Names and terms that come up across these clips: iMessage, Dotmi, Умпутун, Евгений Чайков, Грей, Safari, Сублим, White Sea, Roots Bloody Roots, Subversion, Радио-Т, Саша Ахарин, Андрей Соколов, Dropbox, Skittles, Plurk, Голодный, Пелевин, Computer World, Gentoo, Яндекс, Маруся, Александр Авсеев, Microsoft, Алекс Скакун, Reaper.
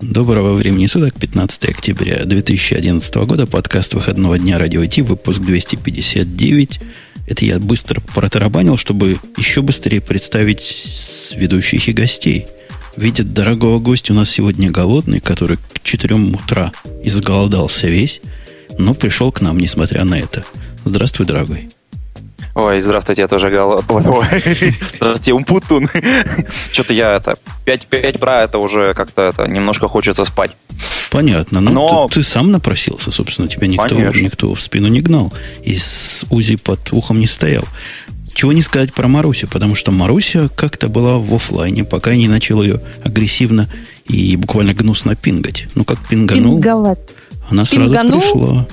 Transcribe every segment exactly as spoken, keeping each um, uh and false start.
Доброго времени суток, пятнадцатое октября две тысячи одиннадцатого года, подкаст выходного дня Радио ай ти, выпуск двести пятьдесят девять. Это я быстро протарабанил, чтобы еще быстрее представить ведущих и гостей. Видит, дорогого гостя у нас сегодня Голодный, который к четырем утра изголодался весь, но пришел к нам, несмотря на это. Здравствуй, дорогой. Ой, здравствуйте, я тоже голодный. Здравствуйте, Умпутун. Что-то я это... пять пять бра, это уже как-то это, немножко хочется спать. Понятно. Ну, но... ты, ты сам напросился, собственно. Тебя никто, никто в спину не гнал. И с УЗИ под ухом не стоял. Чего не сказать про Марусю, потому что Маруся как-то была в офлайне, пока я не начал ее агрессивно и буквально гнусно пингать. Ну, как пинганул, Пинговать. она сразу пинганул? пришла...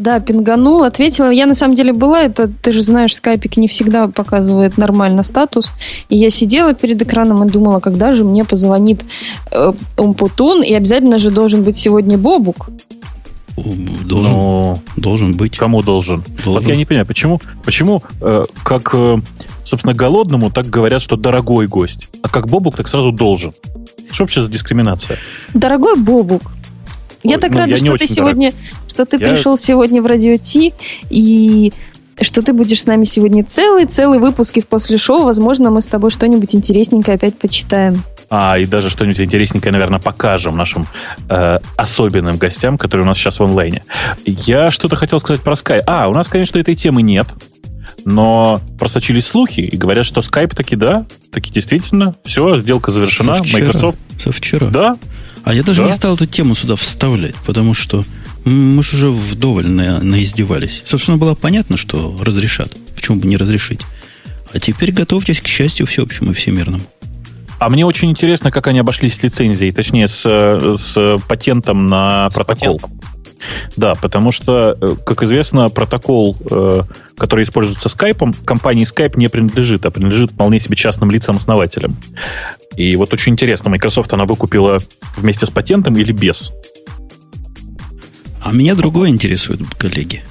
Да, пинганул, ответила. Я на самом деле была, это ты же знаешь, скайпик не всегда показывает нормально статус. И я сидела перед экраном и думала, когда же мне позвонит э, Умпутун, и обязательно же должен быть сегодня Бобук. Должен, Но... должен быть. Кому должен? должен? Вот я не понимаю, почему, почему э, как, э, собственно, голодному так говорят, что дорогой гость, а как Бобук, так сразу должен. Что вообще за дискриминация? Дорогой Бобук. Я Ой, так ну, рада, я что ты сегодня, что ты я... пришел сегодня в Радио Ти, и что ты будешь с нами сегодня целый-целый выпуск, и в после шоу, возможно, мы с тобой что-нибудь интересненькое опять почитаем. А, и даже что-нибудь интересненькое, наверное, покажем нашим э, особенным гостям, которые у нас сейчас в онлайне. Я что-то хотел сказать про Skype. А, у нас, конечно, этой темы нет, но просочились слухи и говорят, что Skype таки да, таки действительно, все, сделка завершена. Со вчера. Microsoft... Со вчера. Да. А я даже да? не стал эту тему сюда вставлять, потому что мы же уже вдоволь на, наиздевались. Собственно, было понятно, что разрешат. Почему бы не разрешить? А теперь готовьтесь к счастью всеобщему и всемирному. А мне очень интересно, как они обошлись с лицензией, точнее, с, с патентом на с протокол. Патентом. Да, потому что, как известно, протокол, который используется Skype, компании Skype не принадлежит, а принадлежит вполне себе частным лицам-основателям. И вот очень интересно, Microsoft она выкупила вместе с патентом или без? А меня другое интересует, коллеги.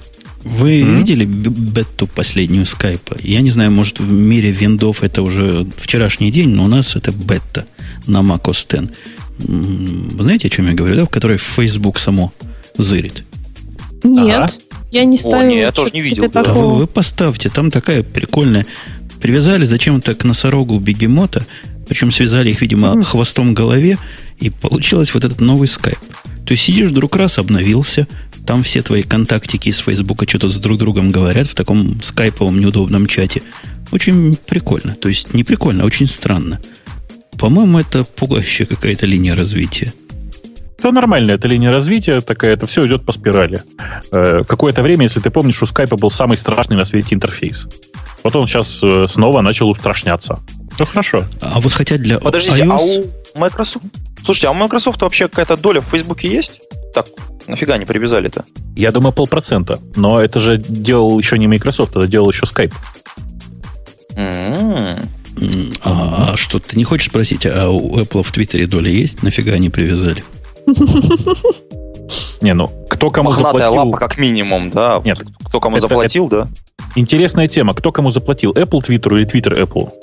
Вы mm-hmm. видели бету последнюю Skype? Я не знаю, может, в мире виндов это уже вчерашний день, но у нас это бета на Mac О Эс Икс. Вы знаете, о чем я говорю, да? В которой Facebook само зырит. Нет, ага. я не ставил. О, нет, я тоже не видел. Да, вы, вы поставьте, там такая прикольная. Привязали зачем-то к носорогу бегемота, причем связали их, видимо, mm-hmm. хвостом к голове, и получилось вот этот новый Skype. То есть сидишь, вдруг раз обновился, там все твои контактики из Фейсбука что-то с друг другом говорят в таком скайповом неудобном чате. Очень прикольно. То есть не прикольно, а очень странно. По-моему, это пугающая какая-то линия развития. Это нормально, это линия развития такая, это все идет по спирали. Э, какое-то время, если ты помнишь, у Skype был самый страшный на свете интерфейс. Вот он сейчас э, снова начал устрашняться. Ну хорошо. А вот хотя для Подождите, iOS... а у Microsoft... Слушайте, а у Microsoft вообще какая-то доля в Facebook есть? Так, нафига не привязали-то? Я думаю, полпроцента. Но это же делал еще не Microsoft, это делал еще Skype. Mm-hmm. А что, ты не хочешь спросить, а у Apple в Твиттере доля есть? Нафига они привязали? Не, ну, кто кому Мохнатая заплатил... лапа как минимум, да? Нет, кто кому это, заплатил, это... да? Интересная тема. Кто кому заплатил? Apple Twitter или Twitter Apple?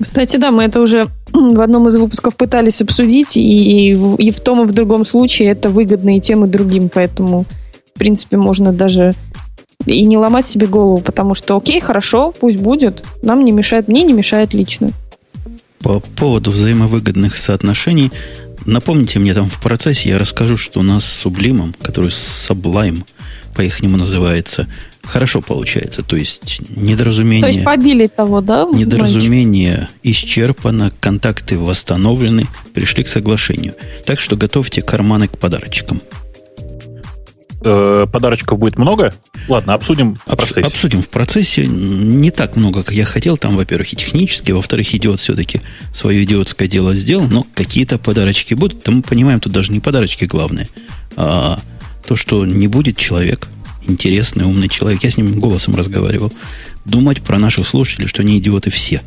Кстати, да, мы это уже в одном из выпусков пытались обсудить, и, и в том, и в другом случае это выгодные темы другим, поэтому, в принципе, можно даже и не ломать себе голову, потому что, окей, хорошо, пусть будет, нам не мешает, мне не мешает лично. По поводу взаимовыгодных соотношений... Напомните мне там в процессе, я расскажу, что у нас с Sublime, который Sublime по-ихнему называется, хорошо получается. То есть недоразумение... То есть побили того, да? Недоразумение мальчик? Исчерпано, контакты восстановлены, пришли к соглашению. Так что готовьте карманы к подарочкам. Э-э, подарочков будет много? Ладно, обсудим Об- в процессе. Обсудим в процессе. Не так много, как я хотел. Там, во-первых, и технически, во-вторых, идиот все-таки свое идиотское дело сделал, но какие-то подарочки будут. Да мы понимаем, тут даже не подарочки главное, а то, что не будет человек, интересный, умный человек. Я с ним голосом разговаривал. Думать про наших слушателей, что они идиоты все.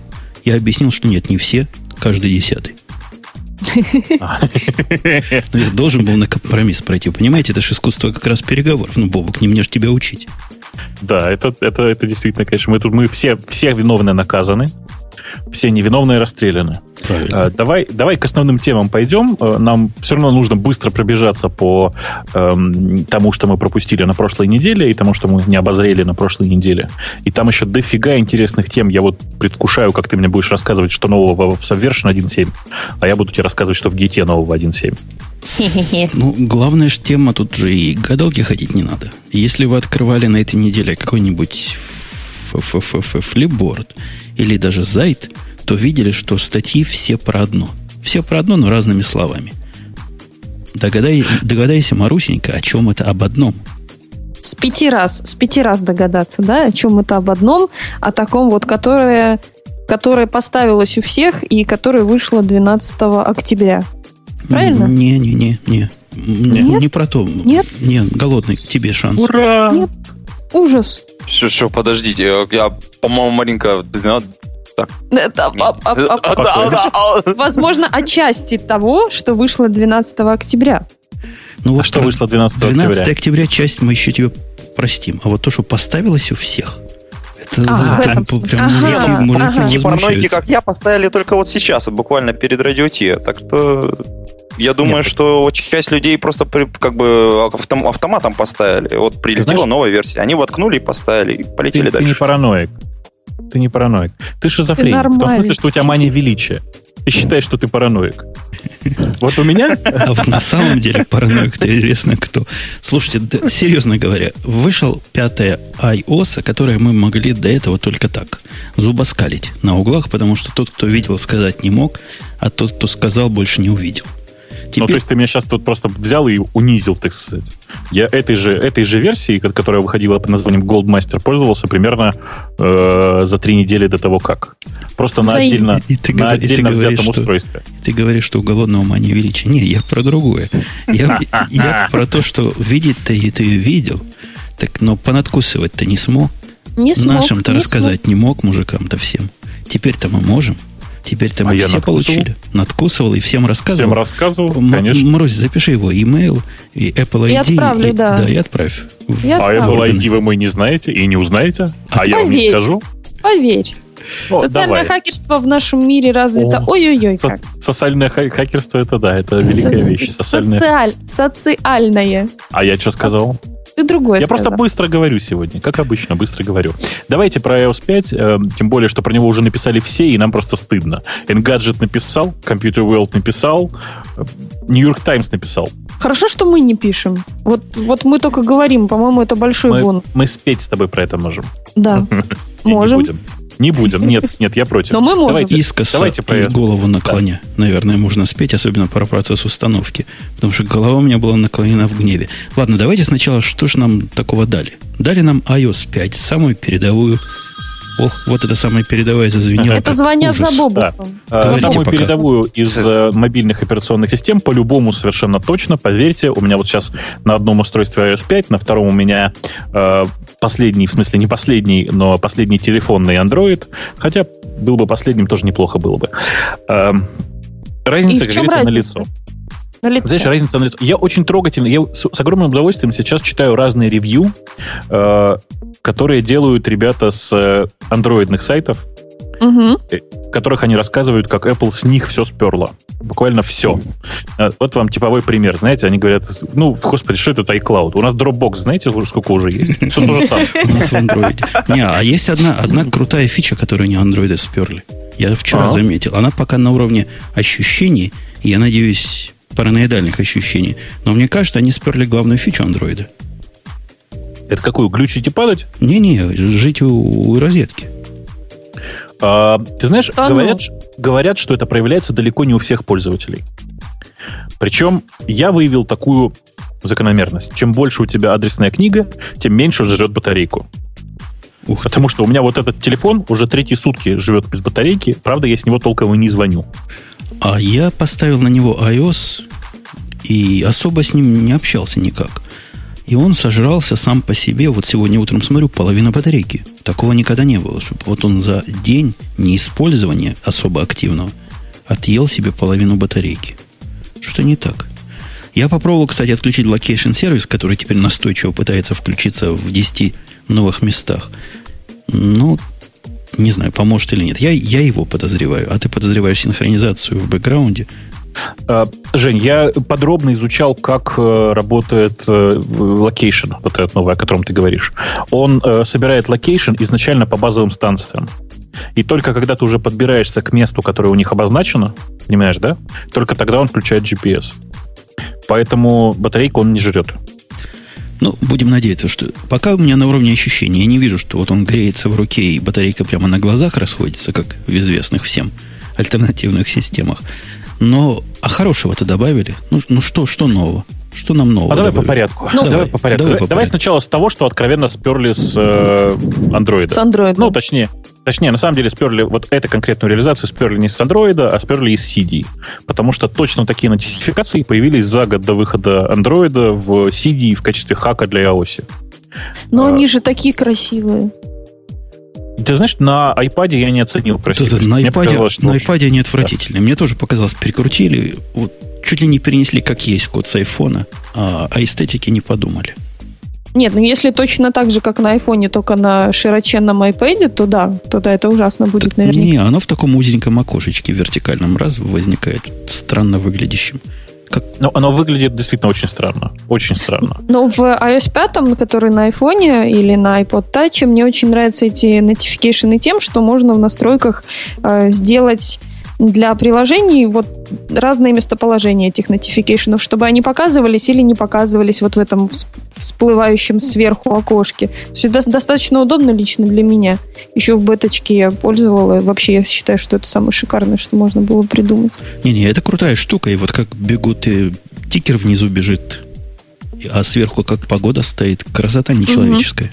Я объяснил, что нет, не все, каждый десятый. Но я должен был на компромисс пройти. Понимаете, это же искусство как раз переговоров. Ну, Бобук, не мне же тебя учить. Да, это, это, это действительно, конечно. Мы, тут, мы все, все виновные наказаны. Все невиновные расстреляны. Давай, давай к основным темам пойдем. Нам все равно нужно быстро пробежаться по эм, тому, что мы пропустили на прошлой неделе, и тому, что мы не обозрели на прошлой неделе. И там еще дофига интересных тем. Я вот предвкушаю, как ты мне будешь рассказывать, что нового в Subversion один точка семь, а я буду тебе рассказывать, что в Git нового один точка семь. Ну, главная же тема, тут же и гадалки ходить не надо. Если вы открывали на этой неделе какой-нибудь флипборд или даже зайт, то видели, что статьи все про одно. Все про одно, но разными словами. Догадай, догадайся, Марусенька, о чем это об одном. С пяти раз, с пяти раз догадаться, да, о чем это об одном, о таком вот, которое, которое поставилось у всех и которое вышло двенадцатого октября. Правильно? Не, не, не, не. Нет? Не про то. Нет? Нет, голодный, тебе шанс. Ура! Нет. Ужас. Все, все, подождите. Я, по-моему, маленько... Так. Это, а, а, а, а, возможно, отчасти того, что вышло двенадцатого октября. Ну, вот а что вышло двенадцатого октября? двенадцатого октября часть мы еще тебе простим. А вот то, что поставилось у всех... Это а, прям, прям, прям ага, мужики, ага. мужики параноики, как я, поставили только вот сейчас, буквально перед радио Ти. Так что я думаю, Нет. что часть людей просто при, как бы автоматом поставили. Вот прилетела новая версия. Они воткнули и поставили, и полетели ты, дальше. Ты не параноик. Ты не параноик. Ты шизофреник. Ты в том смысле, что у тебя мания величия. Ты считаешь, что ты параноик. Вот у меня... А вот на самом деле параноик-то известно кто. Слушайте, да, серьезно говоря, вышел пятая iOS, которое мы могли до этого только так зубоскалить на углах, потому что тот, кто видел, сказать не мог, а тот, кто сказал, больше не увидел. Теперь... Ну, то есть ты меня сейчас тут просто взял и унизил, так сказать. Я этой же, этой же версии, которая выходила под названием Goldmaster, пользовался примерно э, за три недели до того, как. Просто за... на отдельно, и, и ты, на отдельно и ты взятом говоришь, устройстве. Что, ты говоришь, что у голодного ума не величия. Не, я про другое. Я, я про то, что видеть-то и ты ее видел, так, но понадкусывать-то не смог. Не смог. Нашим-то не рассказать смог. Не мог, мужикам-то всем. Теперь-то мы можем. Теперь-то мы а все получили. Надкусывал и всем рассказывал. Всем рассказывал, М- конечно. Марусь, запиши его email, и Apple ай ди. Я отправлю, и, да. Да, и отправь. Я а отправлю. Apple ай ди вы мой не знаете и не узнаете, а, а я поверь, вам не скажу. Поверь. О, социальное давай. Хакерство в нашем мире развито. О, ой-ой-ой, со- как. Социальное хакерство, это да, это великая вещь. Социальное. Социаль, социальное. А я что сказал? Ты другое Я сказал. Просто быстро говорю сегодня, как обычно, быстро говорю. Давайте про iOS пять, э, тем более, что про него уже написали все, и нам просто стыдно. Engadget написал, Computer World написал, New York Times написал. Хорошо, что мы не пишем. Вот, вот мы только говорим, по-моему, это большой мы, бонус. Мы спеть с тобой про это можем. Да, можем. Не будем, нет, нет, я против. Но мы можем. Давайте, Искоса давайте и голову наклоня. Да. Наверное, можно спеть, особенно про процесс установки. Потому что голова у меня была наклонена в гневе. Ладно, давайте сначала, что же нам такого дали? Дали нам iOS пять, самую передовую... Ох, вот эта самая передовая зазвенела. Это звонят ужас. За Бобуком. Да. Самую пока. Передовую из э, мобильных операционных систем, по-любому совершенно точно, поверьте, у меня вот сейчас на одном устройстве iOS пять, на втором у меня э, последний, в смысле не последний, но последний телефонный Android, хотя был бы последним, тоже неплохо было бы. Э, разница, как говорится, налицо. Знаешь, разница на лицо. Я очень трогательно, я с, с огромным удовольствием сейчас читаю разные ревью, э, которые делают ребята с э, андроидных сайтов, угу. в которых они рассказывают, как Apple с них все сперла. Буквально все. Mm-hmm. Вот вам типовой пример. Знаете, они говорят, ну, господи, что это iCloud? У нас Dropbox, знаете, сколько уже есть? Все то же самое. У нас в Android. Не, а есть одна крутая фича, которую не андроиды сперли. Я вчера заметил. Она пока на уровне ощущений, и я надеюсь... параноидальных ощущений. Но мне кажется, они сперли главную фичу андроида. Это какую? Глючить и падать? Не-не, жить у, у розетки. А, ты знаешь, говорят, говорят, что это проявляется далеко не у всех пользователей. Причем я выявил такую закономерность. Чем больше у тебя адресная книга, тем меньше жрет батарейку. Ух, потому ты. Что у меня вот этот телефон уже третьи сутки живет без батарейки. Правда, я с него толком и не звоню. А я поставил на него iOS и особо с ним не общался никак. И он сожрался сам по себе. Вот сегодня утром смотрю, половина батарейки. Такого никогда не было, чтобы вот он за день неиспользования особо активного отъел себе половину батарейки. Что-то не так. Я попробовал, кстати, отключить локейшн сервис, который теперь настойчиво пытается включиться в десяти новых местах. Но Не знаю, поможет или нет. Я, я его подозреваю. А ты подозреваешь синхронизацию в бэкграунде? Жень, я подробно изучал, как работает локейшн, вот этот новый, о котором ты говоришь. Он собирает локейшн изначально по базовым станциям. И только когда ты уже подбираешься к месту, которое у них обозначено, понимаешь, да? Только тогда он включает джи пи эс. Поэтому батарейку он не жрет. Ну, будем надеяться, что... Пока у меня на уровне ощущений. Я не вижу, что вот он греется в руке, и батарейка прямо на глазах расходится, как в известных всем альтернативных системах. Но... А хорошего-то добавили? Ну, ну что, что нового? Что нам нового? А давай по порядку. Ну, давай, давай по порядку. Давай, давай, по порядку. Давай, давай сначала с того, что откровенно сперли с э, Android. С Android. Ну, точнее... Точнее, на самом деле, сперли вот эту конкретную реализацию сперли не с Android, а сперли из си ди. Потому что точно такие нотификации появились за год до выхода Android в си ди в качестве хака для iOS. Но а... они же такие красивые. Ты знаешь, на iPad я не оценил красивость. На iPad они отвратительные. Да. Мне тоже показалось, перекрутили, вот, чуть ли не перенесли, как есть код с iPhone, а о эстетике не подумали. Нет, ну если точно так же, как на айфоне, только на широченном iPad, то да, тогда это ужасно будет, так, наверняка. Не, оно в таком узеньком окошечке вертикальном раз возникает странно выглядящим. Как... Но оно выглядит действительно очень странно. Очень странно. Но в iOS пять, который на iPhone или на iPod Touch, мне очень нравятся эти notification тем, что можно в настройках э, сделать... для приложений вот разные местоположения этих нотификейшенов, чтобы они показывались или не показывались вот в этом всплывающем сверху окошке. То есть это достаточно удобно лично для меня. Еще в беточке я пользовалась. Вообще я считаю, что это самое шикарное, что можно было придумать. Не-не, это крутая штука. И вот как бегут, и тикер внизу бежит, а сверху как погода стоит. Красота нечеловеческая.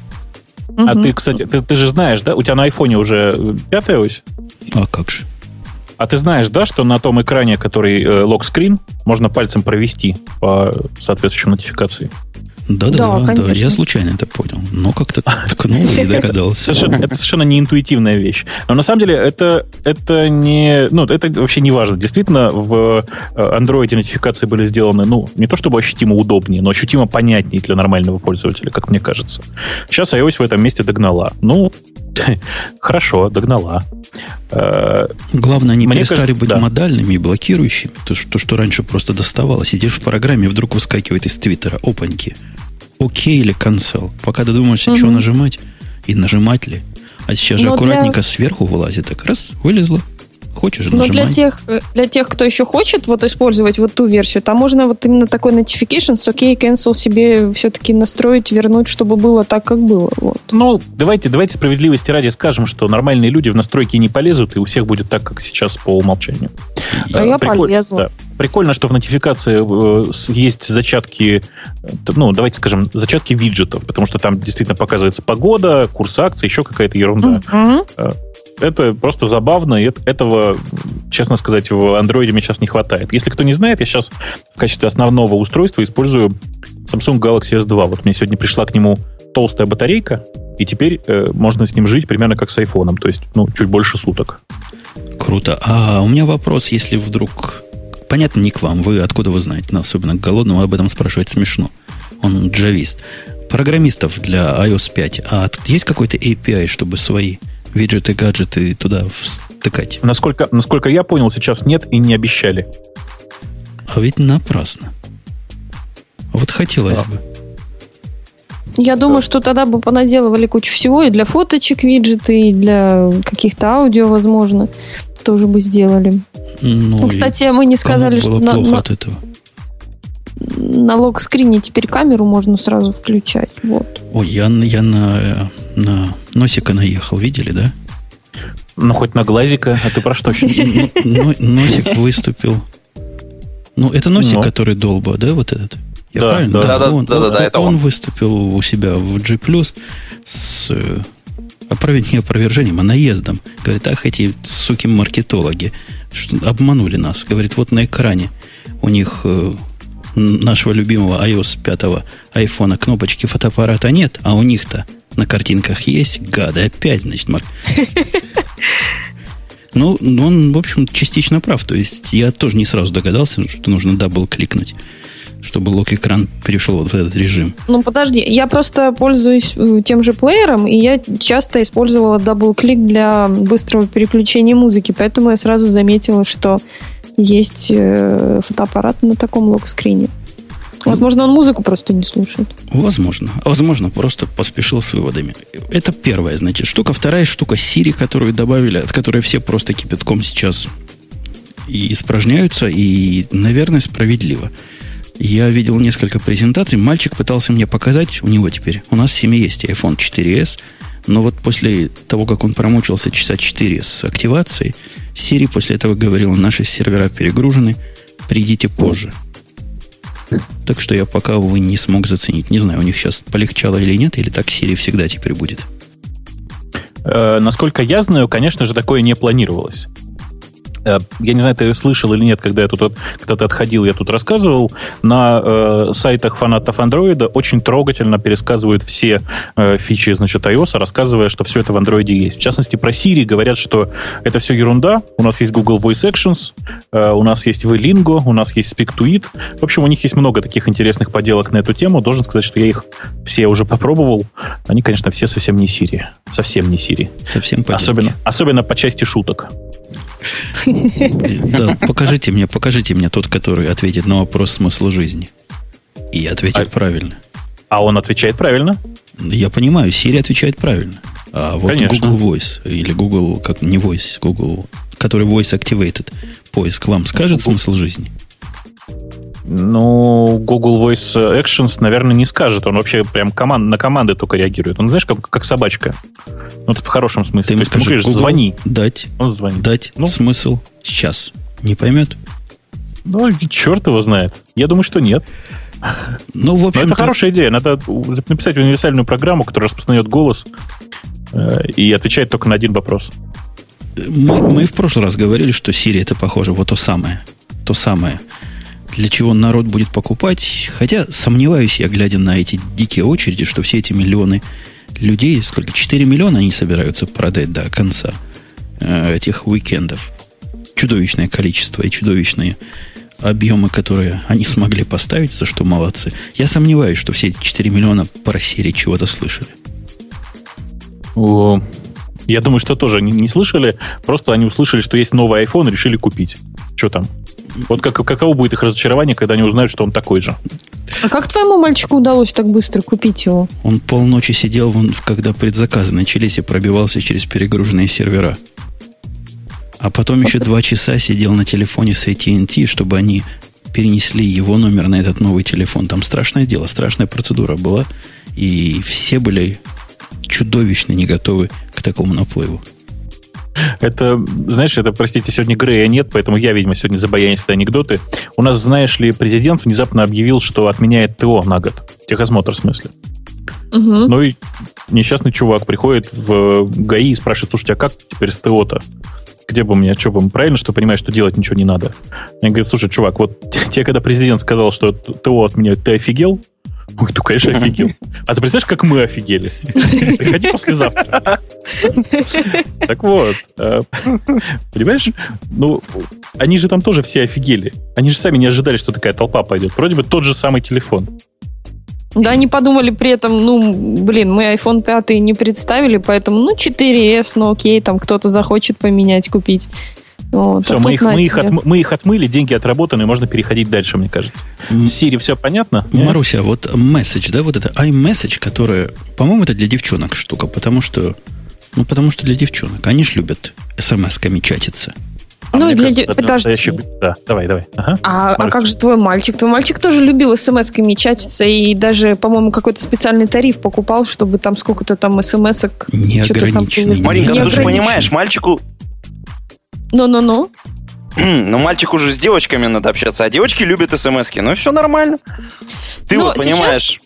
Угу. А угу. ты, кстати, ты, ты же знаешь, да? У тебя на айфоне уже пятая ось? А как же. А ты знаешь, да, что на том экране, который э, локскрин, можно пальцем провести по соответствующей нотификации? Да-да, да, да, я случайно это понял. Но как-то ткнул и догадался. Это совершенно неинтуитивная вещь. Но на самом деле это не... Ну, это вообще не важно. Действительно, в Android нотификации были сделаны, ну, не то чтобы ощутимо удобнее, но ощутимо понятнее для нормального пользователя, как мне кажется. Сейчас iOS в этом месте догнала. Ну... Хорошо, догнала. Главное, они Мне перестали кажется, быть да. модальными и блокирующими. То что, что раньше просто доставало. Сидишь в программе, вдруг выскакивает из Твиттера. Опаньки. Окей или cancel. Пока додумаешься, угу. чего нажимать и нажимать ли. А сейчас же Но аккуратненько для... сверху вылазит. Так раз, вылезла. Хочешь, нажимай. Но для тех, для тех, кто еще хочет вот использовать вот ту версию, там можно вот именно такой notification с окей, cancel себе все-таки настроить, вернуть, чтобы было так, как было. Вот. Ну, давайте, давайте справедливости ради скажем, что нормальные люди в настройки не полезут, и у всех будет так, как сейчас по умолчанию. А я Приколь... полезла. Да. Прикольно, что в нотификации есть зачатки, ну, давайте скажем, зачатки виджетов, потому что там действительно показывается погода, курс акций, еще какая-то ерунда. Mm-hmm. Это просто забавно, и этого, честно сказать, в Android мне сейчас не хватает. Если кто не знает, я сейчас в качестве основного устройства использую Samsung Galaxy эс два. Вот мне сегодня пришла к нему толстая батарейка, и теперь э, можно с ним жить примерно как с айфоном, то есть, ну, чуть больше суток. Круто. А у меня вопрос, если вдруг... Понятно, не к вам, вы откуда вы знаете, но особенно к Голодному об этом спрашивать смешно. Он джавист. Программистов для iOS пять, а есть какой-то эй пи ай, чтобы свои... виджеты, гаджеты туда встыкать. Насколько, насколько я понял, сейчас нет и не обещали. А ведь напрасно. Вот хотелось да. бы. Я да. думаю, что тогда бы понаделывали кучу всего. И для фоточек виджеты, и для каких-то аудио, возможно, тоже бы сделали. Ну, кстати, мы не сказали, что... на, на... от этого. На локскрине теперь камеру можно сразу включать. Вот. Ой, я, я на, на носика наехал, видели, да? Ну, хоть на глазика, а ты про что? Носик выступил. Ну, это носик, который долба, да, вот этот? Я правильно? Да, да, да, это он. Он выступил у себя в G+, с не опровержением, а наездом. Говорит, ах, эти суки-маркетологи обманули нас. Говорит, вот на экране у них... нашего любимого iOS пять айфона кнопочки фотоаппарата нет, а у них-то на картинках есть, гады, опять, значит, Марк. Ну, он, в общем, частично прав. То есть, я тоже не сразу догадался, что нужно дабл-кликнуть. чтобы лок-экран перешел вот в этот режим. Ну, подожди, я просто пользуюсь тем же плеером, и я часто использовала дабл-клик для быстрого переключения музыки, поэтому я сразу заметила, что есть фотоаппарат на таком лок-скрине. Возможно, он музыку просто не слушает. Возможно. Возможно, просто поспешил с выводами. Это первая, значит, штука. Вторая штука — Siri, которую добавили, от которой все просто кипятком сейчас и испражняются, и, наверное, справедливо. Я видел несколько презентаций. Мальчик пытался мне показать, у него теперь, у нас в семье есть iPhone четыре эс, но вот после того, как он промучился часа четыре с активацией, Siri после этого говорила: наши сервера перегружены, придите позже. Так что я пока, увы, не смог заценить. Не знаю, у них сейчас полегчало или нет, или так Siri всегда теперь будет. Э, насколько я знаю, конечно же, такое не планировалось. Э, я не знаю, ты слышал или нет, когда я тут от, когда-то отходил, я тут рассказывал. На э, сайтах фанатов Android очень трогательно пересказывают все э, фичи, значит, iOS, рассказывая, что все это в Android есть. В частности, про Siri говорят, что это все ерунда. У нас есть Google Voice Actions, у нас есть VLingo, у нас есть Speak-to-It. В общем, у них есть много таких интересных поделок на эту тему. Должен сказать, что я их все уже попробовал. Они, конечно, все совсем не Siri. Совсем не Siri. Совсем поделки. Особенно, особенно по части шуток. Да, покажите мне, покажите мне тот, который ответит на вопрос смысла жизни. И ответит правильно. А он отвечает правильно? Я понимаю, Siri отвечает правильно. А вот Google Voice, или Google, как не Voice, Google, который Voice Activated, поиск вам скажет смысл жизни? Ну, Google Voice Actions, наверное, не скажет. Он вообще прям команд, на команды только реагирует. Он, знаешь, как, как собачка. Ну, это в хорошем смысле. Ты ему скажешь, говоришь, звони. Дать, он звонит. Дать ну? Смысл сейчас. Не поймет? Ну, черт его знает. Я думаю, что нет. Ну, в общем-то... Но это хорошая идея. Надо написать универсальную программу, которая распространяет голос э, и отвечает только на один вопрос. Мы, мы в прошлый раз говорили, что Siri — это, похоже, вот то самое. То самое, для чего народ будет покупать. Хотя сомневаюсь я, глядя на эти дикие очереди, что все эти миллионы людей, сколько, четыре миллиона они собираются продать до конца э, этих уикендов. Чудовищное количество и чудовищные объемы, которые они смогли поставить, за что молодцы. Я сомневаюсь, что все эти четыре миллиона про Siri чего-то слышали. О, я думаю, что тоже не, не слышали. Просто они услышали, что есть новый iPhone, решили купить. Что там? Вот как, каково будет их разочарование, когда они узнают, что он такой же. А как твоему мальчику удалось так быстро купить его? Он полночи сидел, вон, когда предзаказы начались, и пробивался через перегруженные сервера. А потом еще два часа сидел на телефоне с эй ти энд ти, чтобы они перенесли его номер на этот новый телефон. Там страшное дело, страшная процедура была. И все были чудовищно не готовы к такому наплыву. Это, знаешь, это, простите, сегодня Грея нет, поэтому я, видимо, сегодня забоянистые анекдоты. У нас, знаешь ли, президент внезапно объявил, что отменяет ТО на год. Техосмотр, в смысле. Угу. Ну и несчастный чувак приходит в ГАИ и спрашивает: слушайте, а как теперь с ТО-то? Где бы у меня, что бы, правильно, что понимаешь, что делать ничего не надо? Я говорю: слушай, чувак, вот тебе когда президент сказал, что ТО отменяют, ты офигел? Он говорит: ну, конечно, офигел. А ты представляешь, как мы офигели? Приходи послезавтра. Так вот, понимаешь, ну, они же там тоже все офигели. Они же сами не ожидали, что такая толпа пойдет. Вроде бы тот же самый телефон. Да, они подумали при этом: ну, блин, мы iPhone пять не представили, поэтому, ну, четыре эс, ну, окей, там кто-то захочет поменять, купить. Вот, все, а мы, их, мы, их от, мы их отмыли, деньги отработаны, можно переходить дальше, мне кажется. С Siri все понятно? Маруся, вот message, да, вот это iMessage, которая, по-моему, это для девчонок штука, потому что, ну, потому что для девчонок. Они ж любят смс-ками чатиться. А ну, для кажется, де... настоящий... Да, давай, давай. Ага. А, а как же твой мальчик? Твой мальчик тоже любил смс-ками чатиться и даже, по-моему, какой-то специальный тариф покупал, чтобы там сколько-то там смс-ок... Неограниченный. Маринка, ты же понимаешь, мальчику... Ну-ну-ну. Ну, мальчику же с девочками надо общаться, а девочки любят смс-ки. Ну, все нормально. Ты ну, вот понимаешь,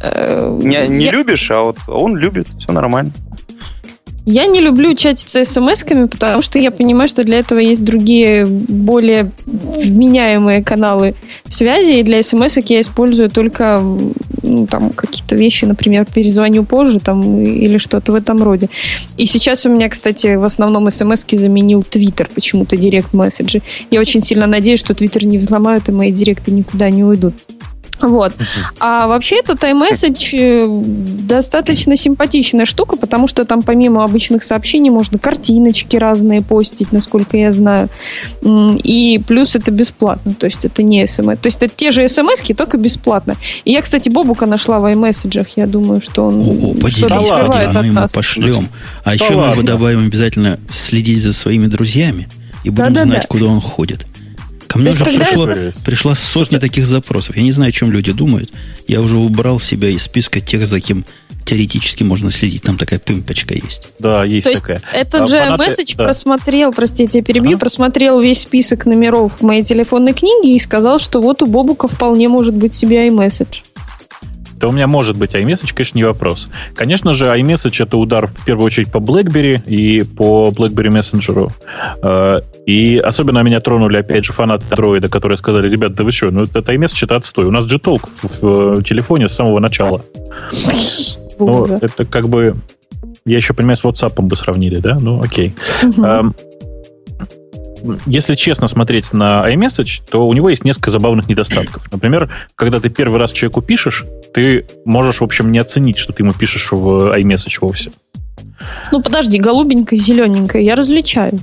сейчас... не, не Я... любишь, а вот он любит, все нормально. Я не люблю чатиться смс-ками, потому что я понимаю, что для этого есть другие, более вменяемые каналы связи, и для смс-ок я использую только ну, там какие-то вещи, например, перезвоню позже там, или что-то в этом роде. И сейчас у меня, кстати, в основном смс-ки заменил Twitter, почему-то директ-месседжи. Я очень сильно надеюсь, что Twitter не взломают, и мои директы никуда не уйдут. Вот. А вообще этот iMessage достаточно симпатичная штука, потому что там помимо обычных сообщений можно картиночки разные постить, насколько я знаю. И плюс это бесплатно, то есть это не смс. То есть это те же смс-ки, только бесплатно. И я, кстати, Бобука нашла в iMessage. Я думаю, что он О, что-то скрывает от нас. Пошлем. А еще мы его добавим обязательно следить за своими друзьями и будем Да-да-да. знать, куда он ходит. Ко мне уже пришло, пришла сотня таких запросов. Я не знаю, о чем люди думают. Я уже убрал себя из списка тех, за кем теоретически можно следить. Там такая пымпочка есть. Да, есть То такая. То есть этот же iMessage да. просмотрел, простите, я перебью, ага. просмотрел весь список номеров в моей телефонной книге и сказал, что вот у Бобука вполне может быть себе iMessage. То у меня может быть iMessage, конечно, не вопрос. Конечно же, iMessage — это удар в первую очередь по BlackBerry и по BlackBerry Messenger. И особенно меня тронули, опять же, фанаты Android, которые сказали: ребят, да вы что, ну это iMessage, это отстой. У нас же толк в, в телефоне с самого начала. Ну, это как бы... Я еще понимаю, с WhatsApp бы сравнили, да? Ну, окей. Если честно смотреть на iMessage, то у него есть несколько забавных недостатков. Например, когда ты первый раз человеку пишешь, ты можешь, в общем, не оценить, что ты ему пишешь в iMessage вовсе. Ну, подожди, голубенькая, зелененькая, я различаю.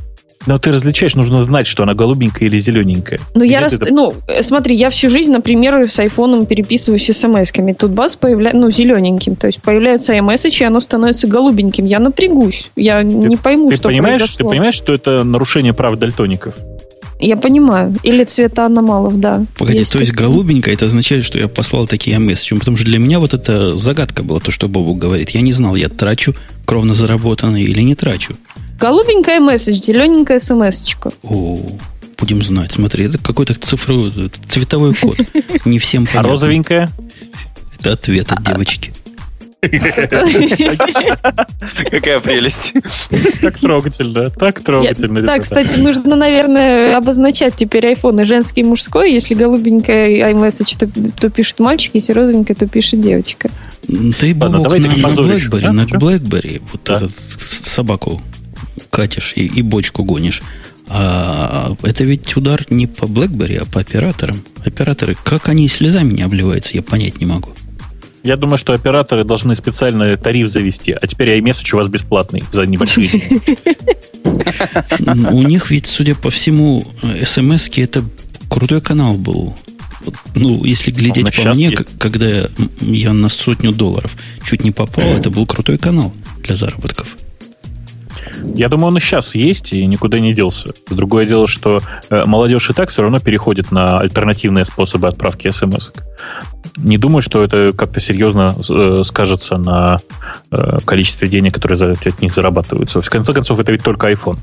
Но ты различаешь, нужно знать, что она голубенькая или зелененькая. Ну, я раз... это... ну, смотри, я всю жизнь, например, с айфоном переписываюсь смс-ками. Тут бас появляется, ну, зелененьким. То есть появляется iMessage, и оно становится голубеньким. Я напрягусь. Я ты, не пойму, ты что понимаешь, произошло. Ты понимаешь, что это нарушение прав дальтоников? Я понимаю. Или цвета аномалов, да. Погоди, есть то есть голубенькая, это означает, что я послал такие iMessage. Потому что для меня вот эта загадка была, то, что Бобук говорит. Я не знал, я трачу кровно заработанные или не трачу. Голубенькая месседж, зелененькая смс-очка. О, будем знать. Смотри, это какой-то цифровой, цветовой код. Не всем понятно. А розовенькая? Это ответ от девочки. Какая прелесть. Так трогательно, так трогательно. Так, кстати, нужно, наверное, обозначать теперь айфоны женский и мужской. Если голубенькая iMessage, то пишет мальчик, если розовенькая, то пишет девочка. Ты, Бобок, на BlackBerry вот этот собаку катишь и, и бочку гонишь. А это ведь удар не по BlackBerry, а по операторам. Операторы, как они слезами не обливаются, я понять не могу. Я думаю, что операторы должны специально тариф завести. А теперь iMessage у вас бесплатный за небольшие деньги. У них ведь, судя по всему, смс-ки это крутой канал был. Ну, если глядеть по мне, когда я на сотню долларов чуть не попал, это был крутой канал для заработков. Я думаю, он и сейчас есть и никуда не делся. Другое дело, что молодежь и так все равно переходит на альтернативные способы отправки смс-ок. Не думаю, что это как-то серьезно скажется на количестве денег, которые от них зарабатываются. В конце концов, это ведь только iPhone.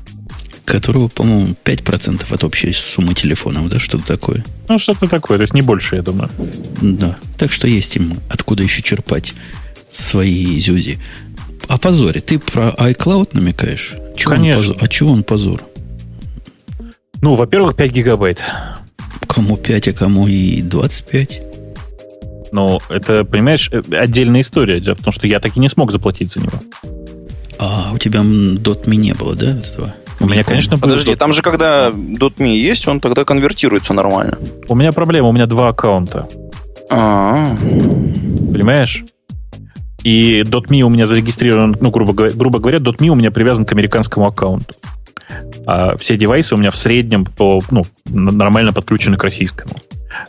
Которого, по-моему, пять процентов от общей суммы телефонов, да, что-то такое. Ну, что-то такое, то есть не больше, я думаю. Да, так что есть им откуда еще черпать свои зюзи. А позоре, ты про iCloud намекаешь? Чего Конечно. А чего он позор? Ну, во-первых, пять гигабайт. Кому пять, а кому и двадцать пять. Ну, это, понимаешь, отдельная история, потому что я так и не смог заплатить за него. А у тебя Dotmi не было, да? Этого? У меня, конечно, Подожди, там же когда Dotmi есть, он тогда конвертируется нормально. У меня проблема, у меня два аккаунта. А-а-а. Понимаешь? И .me у меня зарегистрирован, ну, грубо, грубо говоря, .me у меня привязан к американскому аккаунту. А все девайсы у меня в среднем по, ну, нормально подключены к российскому.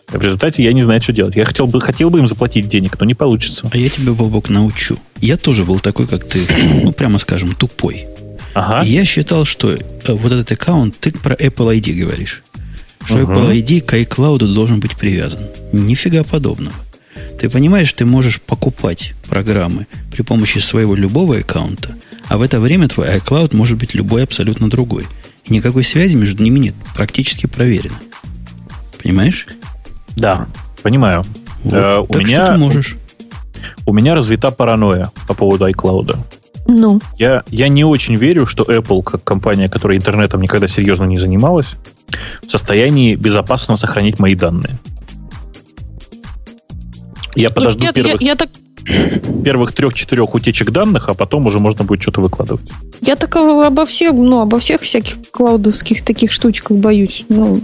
В результате я не знаю, что делать. Я хотел бы, хотел бы им заплатить денег, но не получится. А я тебя, Бобок, научу. Я тоже был такой, как ты, ну, прямо скажем, тупой. Ага. И я считал, что вот этот аккаунт, ты про Apple ай ди говоришь. Что угу. Apple ай ди к iCloud должен быть привязан. Нифига подобного. Ты понимаешь, ты можешь покупать программы при помощи своего любого аккаунта, а в это время твой iCloud может быть любой абсолютно другой. И никакой связи между ними нет. Практически проверено. Понимаешь? Да, понимаю. Вот. Э, так у меня, что ты можешь? У меня развита паранойя по поводу iCloud. Ну? Я, я не очень верю, что Apple, как компания, которая интернетом никогда серьезно не занималась, в состоянии безопасно сохранить мои данные. Я подожду ну, нет, первых, я, я так... первых трех-четырех утечек данных, а потом уже можно будет что-то выкладывать. Я так обо всех, ну, обо всех всяких клаудовских таких штучках боюсь. Ну,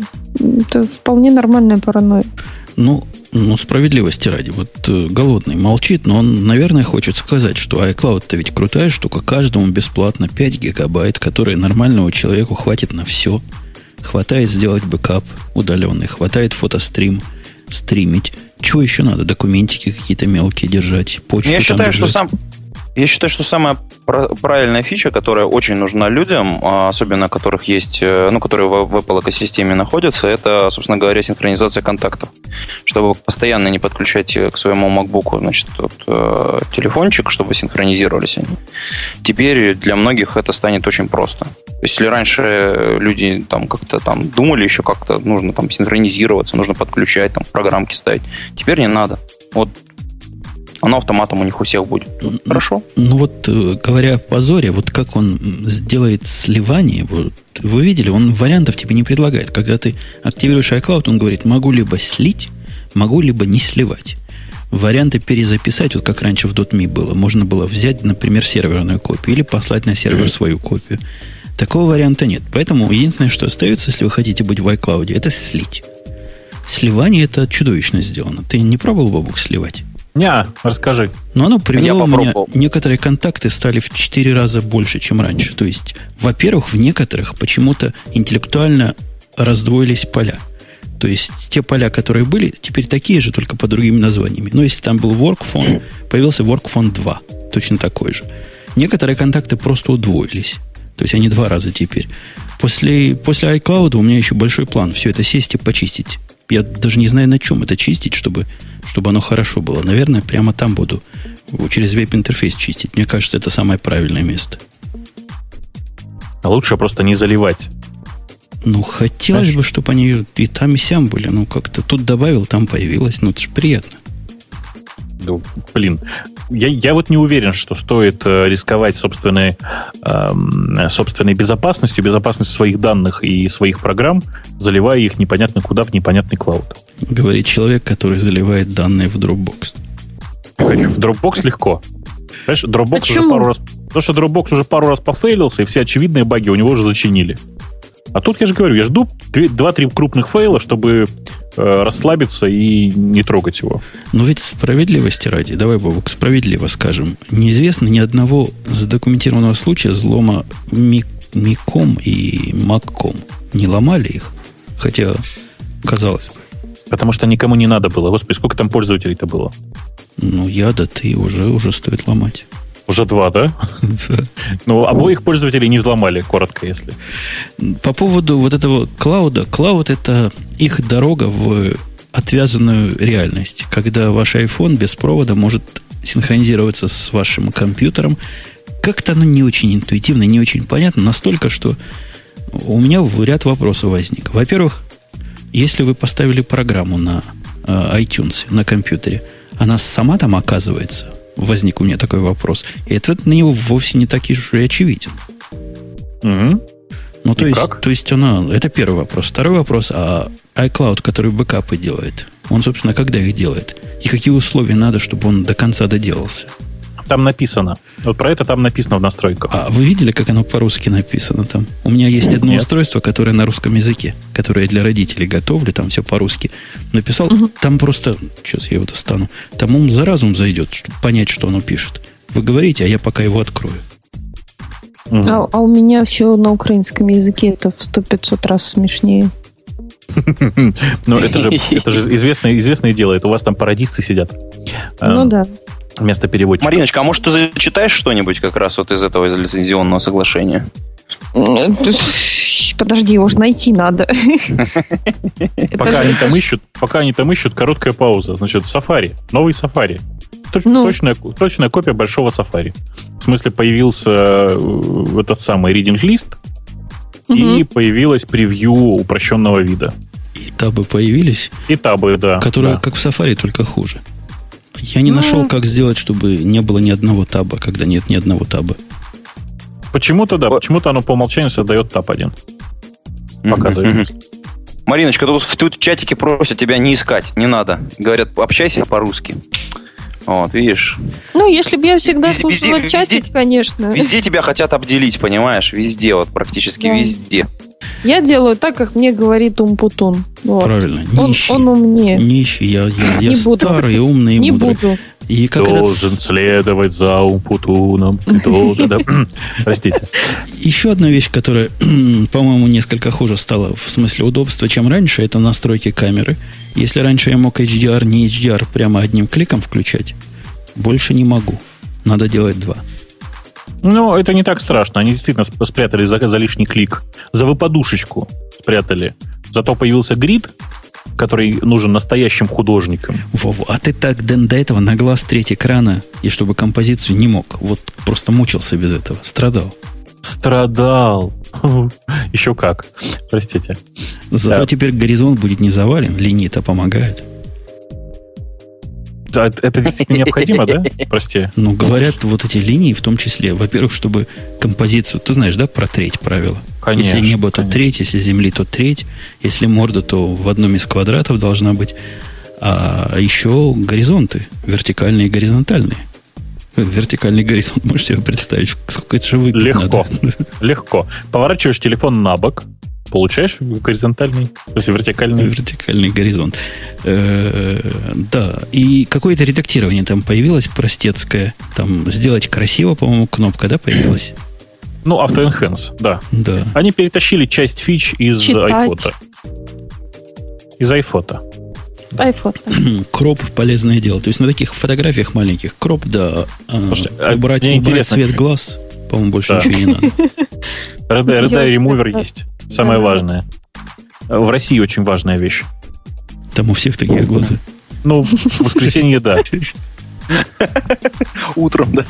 это вполне нормальная паранойя. Ну, ну, справедливости ради. Вот э, Голодный молчит, но он, наверное, хочет сказать, что iCloud-то ведь крутая штука. Каждому бесплатно пять гигабайт, которые нормального человеку хватит на все. Хватает сделать бэкап удаленный, хватает фотострим, стримить. Чего еще надо? Документики какие-то мелкие держать, почту я считаю, там держать. Что сам, я считаю, что самая правильная фича, которая очень нужна людям, особенно которых есть, ну, которые в Apple экосистеме находятся, это, собственно говоря, синхронизация контактов. Чтобы постоянно не подключать к своему MacBook, значит, тот телефончик, чтобы синхронизировались они. Теперь для многих это станет очень просто. Если раньше люди там как-то там думали еще как-то, нужно там синхронизироваться, нужно подключать, там программки ставить. Теперь не надо. Вот оно автоматом у них у всех будет. Хорошо. Ну вот, говоря о позоре, вот как он сделает сливание, вот, вы видели, он вариантов тебе не предлагает. Когда ты активируешь iCloud, он говорит, могу либо слить, могу либо не сливать. Варианты перезаписать, вот как раньше в Dotmi было, можно было взять, например, серверную копию или послать на сервер mm-hmm. свою копию. Такого варианта нет. Поэтому единственное, что остается, если вы хотите быть в iCloud, это слить. Сливание это чудовищно сделано. Ты не пробовал, Бобук, сливать? Не, расскажи. Но оно привело у меня... Некоторые контакты стали в четыре раза больше, чем раньше. То есть, во-первых, в некоторых почему-то интеллектуально раздвоились поля. То есть, те поля, которые были, теперь такие же, только по другими названиями. Но если там был WorkPhone, появился WorkPhone два. Точно такой же. Некоторые контакты просто удвоились. То есть, они два раза теперь. После, после iCloud у меня еще большой план. Все это сесть и почистить. Я даже не знаю, на чем это чистить, чтобы, чтобы оно хорошо было. Наверное, прямо там буду через веб-интерфейс чистить. Мне кажется, это самое правильное место. А лучше просто не заливать. Ну, хотелось Значит. бы, чтобы они и там, и сям были. Ну, как-то тут добавил, там появилось. Ну, это же приятно. Ну, блин. Я, я вот не уверен, что стоит рисковать собственной, эм, собственной безопасностью, безопасностью своих данных и своих программ, заливая их непонятно куда, в непонятный клауд. Говорит человек, который заливает данные в Dropbox. В Dropbox легко. Понимаешь, Dropbox Почему? уже пару раз... Потому что Dropbox уже пару раз пофейлился, и все очевидные баги у него уже зачинили. А тут я же говорю, я жду два-три крупных фейла, чтобы э, расслабиться и не трогать его. Но ведь справедливости ради, давай, Бобок, справедливо скажем, неизвестно ни одного задокументированного случая взлома Миком и Макком. Не ломали их, хотя казалось бы. Потому что никому не надо было. Господи, сколько там пользователей-то было? Ну, я, да ты, уже, уже стоит ломать. Уже два, да? Ну, обоих пользователей не взломали, коротко, если. По поводу вот этого клауда. Клауд – это их дорога в отвязанную реальность, когда ваш iPhone без провода может синхронизироваться с вашим компьютером. Как-то оно не очень интуитивно, не очень понятно, настолько, что у меня ряд вопросов возник. Во-первых, если вы поставили программу на iTunes, на компьютере, она сама там оказывается... Возник у меня такой вопрос. И ответ на него вовсе не так и очевиден. Угу. Ну, то есть, то есть она... Это первый вопрос. Второй вопрос. А iCloud, который бэкапы делает, он, собственно, когда их делает? И какие условия надо, чтобы он до конца доделался? Там написано. Вот про это там написано в настройках. А вы видели, как оно по-русски написано там? У меня есть одно Нет. устройство, которое на русском языке, которое я для родителей готовлю, там все по-русски. Написал, угу. там просто... Сейчас я его достану. Там ум за разум зайдет, чтобы понять, что оно пишет. Вы говорите, а я пока его открою. Угу. А, а у меня все на украинском языке, это в сто пятьсот раз смешнее. Ну, это же известное дело. Это у вас там пародисты сидят. Ну, да. Вместо переводчика. Мариночка, а может, ты зачитаешь что-нибудь как раз вот из этого лицензионного соглашения? Подожди, его же найти надо. Пока они там ищут, пока они там ищут, короткая пауза. Значит, Safari, новый Safari. Точная, точная копия большого Safari. В смысле, появился этот самый reading list и появилось превью упрощенного вида. И табы появились? И табы, да. Которые, как в Safari, только хуже. Я не ну... нашел, как сделать, чтобы не было ни одного таба, когда нет ни одного таба. Почему-то да, почему-то оно по умолчанию создает таб один. Показывает. Mm-hmm. Мариночка, тут в чатике просят тебя не искать, не надо. Говорят, общайся по-русски. Вот, видишь. Ну, если бы я всегда везде, слушала везде, чатик, везде, конечно. Везде тебя хотят обделить, понимаешь? Везде, вот практически да. Везде. Я делаю так, как мне говорит Умпутун. Вот. Правильно. Он, он умнее. Нищий, я, я, я старый, буду. умный и не мудрый. Буду. И как должен этот... следовать за Умпутуном. Ты должен... Простите. Еще одна вещь, которая, по-моему, несколько хуже стала в смысле удобства, чем раньше, это настройки камеры. Если раньше я мог эйч ди ар, не эйч ди ар прямо одним кликом включать, больше не могу. Надо делать два. Ну, это не так страшно. Они действительно спрятали за, за лишний клик. За выпадушечку спрятали. Зато появился грид, который нужен настоящим художникам. Во-во, а ты так до этого на глаз треть экрана, и чтобы композицию не мог. Вот просто мучился без этого. Страдал. Страдал. Еще как. Простите. Зато да. Теперь горизонт будет не завален. Линии-то помогают. Это действительно необходимо, да? Прости. Ну, говорят, вот эти линии в том числе. Во-первых, чтобы композицию... Ты знаешь, да, про треть правило? Конечно. Если небо, то конечно. Треть. Если земли, то треть. Если морда, то в одном из квадратов должна быть. А еще горизонты. Вертикальные и горизонтальные. Вертикальный горизонт. Можешь себе представить, сколько это же выпить легко. Надо? Легко. Поворачиваешь телефон на бок. Получаешь горизонтальный, то есть вертикальный... Вертикальный горизонт. Э-э- да, и какое-то редактирование там появилось простецкое. Там «Сделать красиво», по-моему, кнопка, да, появилась? Ну, «Автоэнхэнс», да. да. Они перетащили часть фич из iPhoto. Из iPhoto. iPhoto. Кроп – полезное дело. То есть на таких фотографиях маленьких кроп, да, Слушайте, убрать, убрать цвет глаз, по-моему, больше да. ничего не надо. эр ди ремувер есть. Самое да. важное. В России очень важная вещь. Там у всех такие глаза. Ну, в воскресенье, да. Утром, да.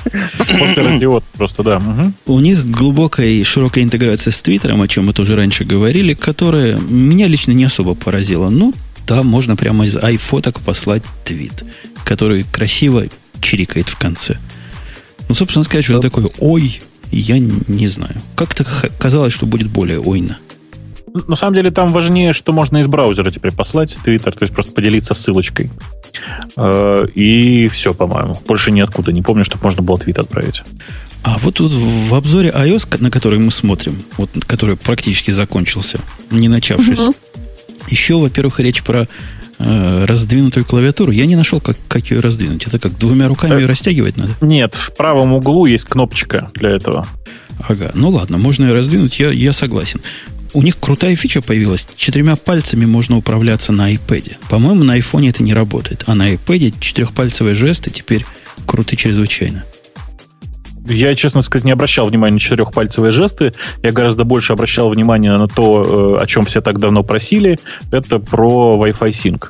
После радиот просто, да. У них глубокая и широкая интеграция с Твиттером, о чем мы тоже раньше говорили, которая меня лично не особо поразила. Ну, там можно прямо из айфоток послать твит, который красиво чирикает в конце. Ну, собственно, сказать, что это такое «Ой». Я не знаю. Как-то казалось, что будет более ойно. На самом деле там важнее, что можно из браузера теперь послать Twitter, то есть просто поделиться ссылочкой. И все, по-моему. Больше ниоткуда. Не помню, чтобы можно было твит отправить. А вот тут в обзоре iOS, на который мы смотрим, вот, который практически закончился, не начавшись, угу. еще, во-первых, речь про раздвинутую клавиатуру. Я не нашел, как, как ее раздвинуть. Это как, двумя руками ее растягивать надо? Нет, в правом углу есть кнопочка для этого. Ага, ну ладно, можно ее раздвинуть, я, я согласен. У них крутая фича появилась. Четырьмя пальцами можно управляться на iPad. По-моему, на iPhone это не работает. А на iPad четырехпальцевые жесты теперь круты чрезвычайно. Я, честно сказать, не обращал внимания на четырехпальцевые жесты. Я гораздо больше обращал внимание на то, о чем все так давно просили. Это про Wi-Fi Sync.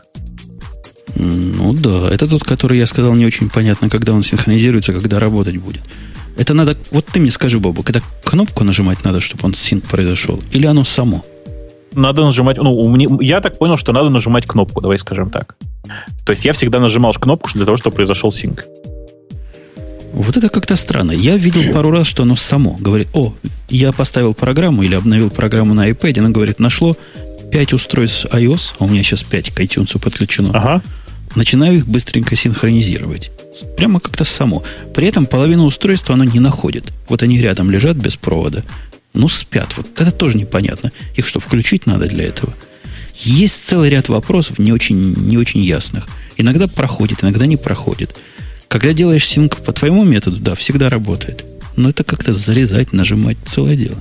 Ну да, это тот, который я сказал, не очень понятно, когда он синхронизируется, когда работать будет. Это надо... Вот ты мне скажи, Бобук, это кнопку нажимать надо, чтобы он синк произошел? Или оно само? Надо нажимать... Ну, я так понял, что надо нажимать кнопку, давай скажем так. То есть я всегда нажимал кнопку для того, чтобы произошел синк. Вот это как-то странно. Я видел пару раз, что оно само говорит: о, я поставил программу или обновил программу на iPad, она говорит, нашло пять устройств iOS, а у меня сейчас пять к iTunes подключено. Ага. Начинаю их быстренько синхронизировать. Прямо как-то само. При этом половину устройства оно не находит. Вот они рядом лежат без провода. Ну, спят. Вот это тоже непонятно. Их что, включить надо для этого? Есть целый ряд вопросов не очень, не очень ясных. Иногда проходит, иногда не проходит. Когда делаешь синк по твоему методу, да, всегда работает. Но это как-то зарезать, нажимать, целое дело.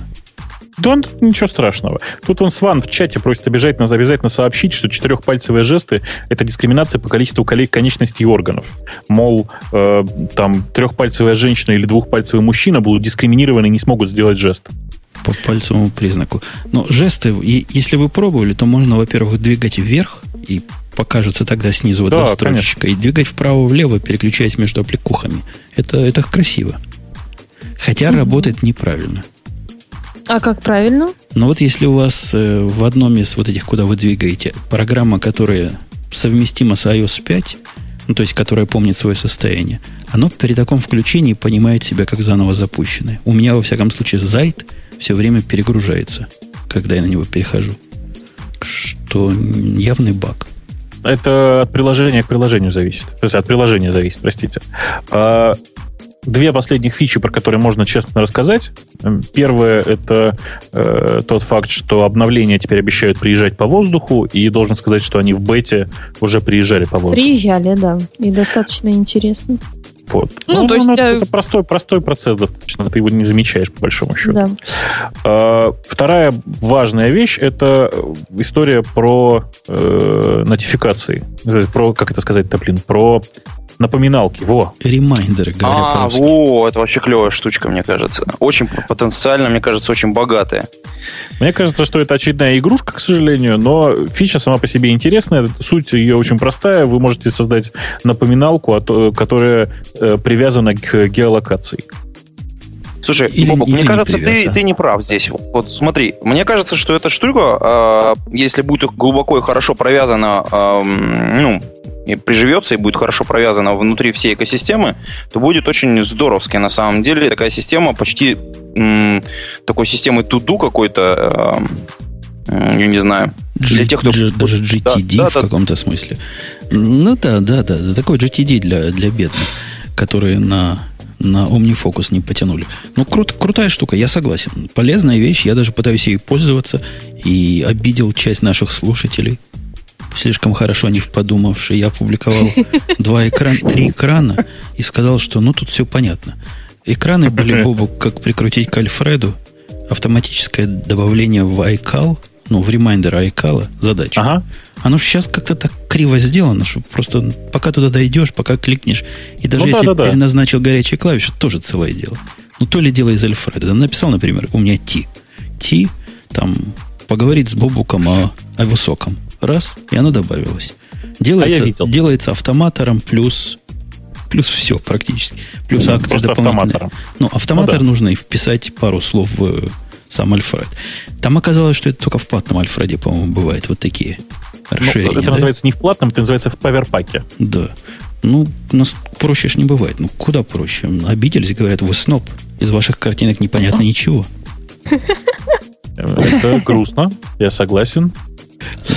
Да, ничего страшного. Тут он Сван в чате просит обязательно, обязательно сообщить, что четырехпальцевые жесты – это дискриминация по количеству конечностей и органов. Мол, э, там трехпальцевая женщина или двухпальцевый мужчина будут дискриминированы и не смогут сделать жест. По пальцевому признаку. Но жесты, если вы пробовали, то можно, во-первых, двигать вверх и покажется тогда снизу да, вот эта строчечка. Конечно. И двигать вправо-влево, переключаясь между аппликухами. Это, это красиво. Хотя mm-hmm. работает неправильно. А как правильно? Ну вот если у вас э, в одном из вот этих, куда вы двигаете, программа, которая совместима с iOS пять, ну то есть которая помнит свое состояние, она при таком включении понимает себя как заново запущенное. У меня, во всяком случае, Zite все время перегружается, когда я на него перехожу. что явный баг. Это от приложения к приложению зависит. То есть от приложения зависит, простите. Две последних фичи, про которые можно честно рассказать. Первое – это э, тот факт, что обновления теперь обещают приезжать по воздуху, и должен сказать, что они в бете уже приезжали по воздуху. Приезжали, да, и достаточно интересно. Вот. Ну, ну, то есть... ну, это простой, простой процесс достаточно, ты его не замечаешь, по большому счету. Да. А, вторая важная вещь – это история про э, нотификации. Про, как это сказать-то, блин, про... напоминалки, во. Ремайндеры, говоря а, по-русски. Во, это вообще клевая штучка, мне кажется. Очень потенциально, мне кажется, очень богатая. Мне кажется, что это очередная игрушка, к сожалению, но фича сама по себе интересная. Суть ее очень простая. Вы можете создать напоминалку, которая привязана к геолокации. Слушай, или, Бобок, или мне кажется, ты, ты не прав здесь. Вот смотри, мне кажется, что эта штука, э, если будет глубоко и хорошо провязана, э, ну, и приживется и будет хорошо провязана внутри всей экосистемы, то будет очень здоровски, на самом деле. Такая система почти м- такой системы to-do какой-то, э- я не знаю. G- для тех, кто... G- даже джи ти ди да, в да, каком-то да. смысле. Ну да, да, да. Такой джи ти ди для, для бедных, которые на, на OmniFocus не потянули. Ну, крут, крутая штука, я согласен. Полезная вещь, я даже пытаюсь ей пользоваться и обидел часть наших слушателей. Слишком хорошо о них подумавший, я опубликовал два экрана, три экрана и сказал, что ну тут все понятно. Экраны были, Бобу, как прикрутить к Альфреду, автоматическое добавление в iCal, ну, в ремайндер iCal задачу. Ага. Оно сейчас как-то так криво сделано, что просто пока туда дойдешь, пока кликнешь, и даже ну, если да, да, переназначил да. горячие клавиши, тоже целое дело. Ну, то ли дело из Альфреда. Написал, например, у меня T. T, там, поговорить с Бобуком о, о высоком. Раз, и оно добавилось. Делается, а делается автоматором плюс, плюс все практически. Плюс акция просто дополнительная. Ну, автоматор ну, да. нужно и вписать пару слов в сам Альфред. Там оказалось, что это только в платном Альфреде, по-моему, бывает вот такие расширения. Ну, это да? называется не в платном, это называется в паверпаке. Да. Ну, нас проще ж не бывает. Ну, куда проще? Обиделись, говорят, вы сноб. Из ваших картинок непонятно uh-huh. ничего. Это грустно, я согласен.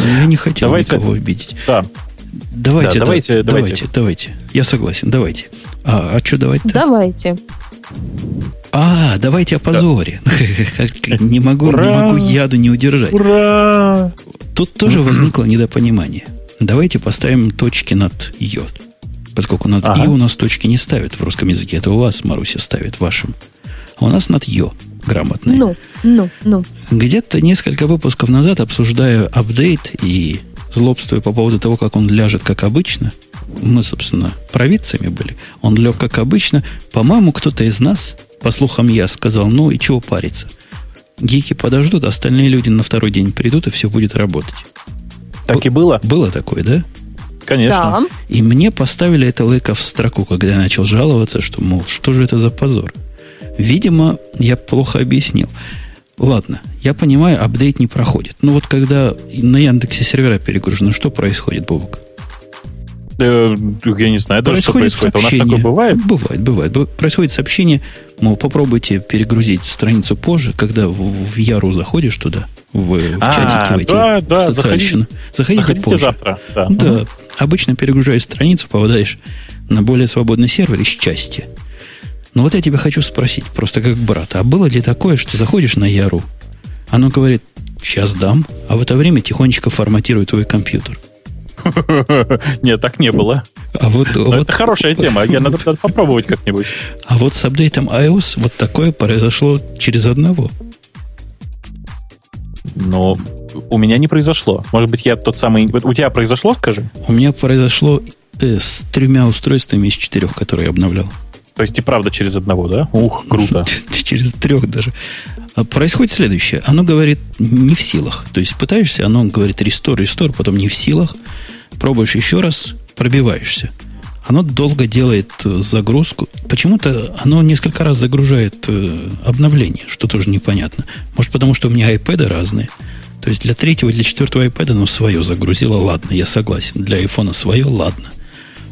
Я не хотел давайте. никого обидеть. Да. Давайте, да, давайте, да, давайте, давайте, давайте. Я согласен, давайте. А, а что давать-то? Давайте. А, давайте о позоре. Да. Не могу, Ура! не могу яду не удержать. Ура! Тут тоже возникло недопонимание. Давайте поставим точки над «ё». Поскольку над ага. «и» у нас точки не ставят в русском языке. Это у вас, Маруся, ставит вашим. А у нас над «ё». Грамотные. Ну, ну, ну. Где-то несколько выпусков назад, обсуждая апдейт и злобствуя по поводу того, как он ляжет, как обычно, мы, собственно, провидцами были, он лег, как обычно, по-моему, кто-то из нас, по слухам я, сказал, ну и чего париться. Гики подождут, остальные люди на второй день придут, и все будет работать. Так Б- и было? Было такое, да? Конечно. Да. И мне поставили это лайка в строку, когда я начал жаловаться, что, мол, что же это за позор? Видимо, я плохо объяснил. Ладно, я понимаю, апдейт не проходит. Но вот когда на Яндексе сервера перегружены, что происходит, Бобок? Э, я не знаю даже, что происходит. Сообщение. У нас такое бывает? Бывает, бывает. Происходит сообщение, мол, попробуйте перегрузить страницу позже, когда в Я.ру заходишь туда, в, в чатике, в эти да, да, социальщины. Заходите, заходите позже. Завтра. Да. Да. Угу. Обычно перегружаешь страницу, попадаешь на более свободный сервер из части. Но вот я тебя хочу спросить, просто как брата, а было ли такое, что заходишь на Я.ру, оно говорит, сейчас дам, а в это время тихонечко форматирует твой компьютер? Нет, так не было. А вот, а вот... Это хорошая тема, я надо, надо попробовать как-нибудь. А вот с апдейтом iOS вот такое произошло через одного. Но у меня не произошло. Может быть, я тот самый... У тебя произошло, скажи? У меня произошло э, с тремя устройствами из четырех, которые я обновлял. То есть и правда через одного, да? Ух, круто. Через трех даже. Происходит следующее. Оно говорит не в силах. То есть пытаешься, оно говорит restore, restore, потом не в силах. Пробуешь еще раз, пробиваешься. Оно долго делает загрузку. Почему-то оно несколько раз загружает обновление, что тоже непонятно. Может, потому что у меня iPad'ы разные. То есть для третьего, для четвертого iPad'а оно свое загрузило. Ладно, я согласен. Для iPhone'а свое, ладно.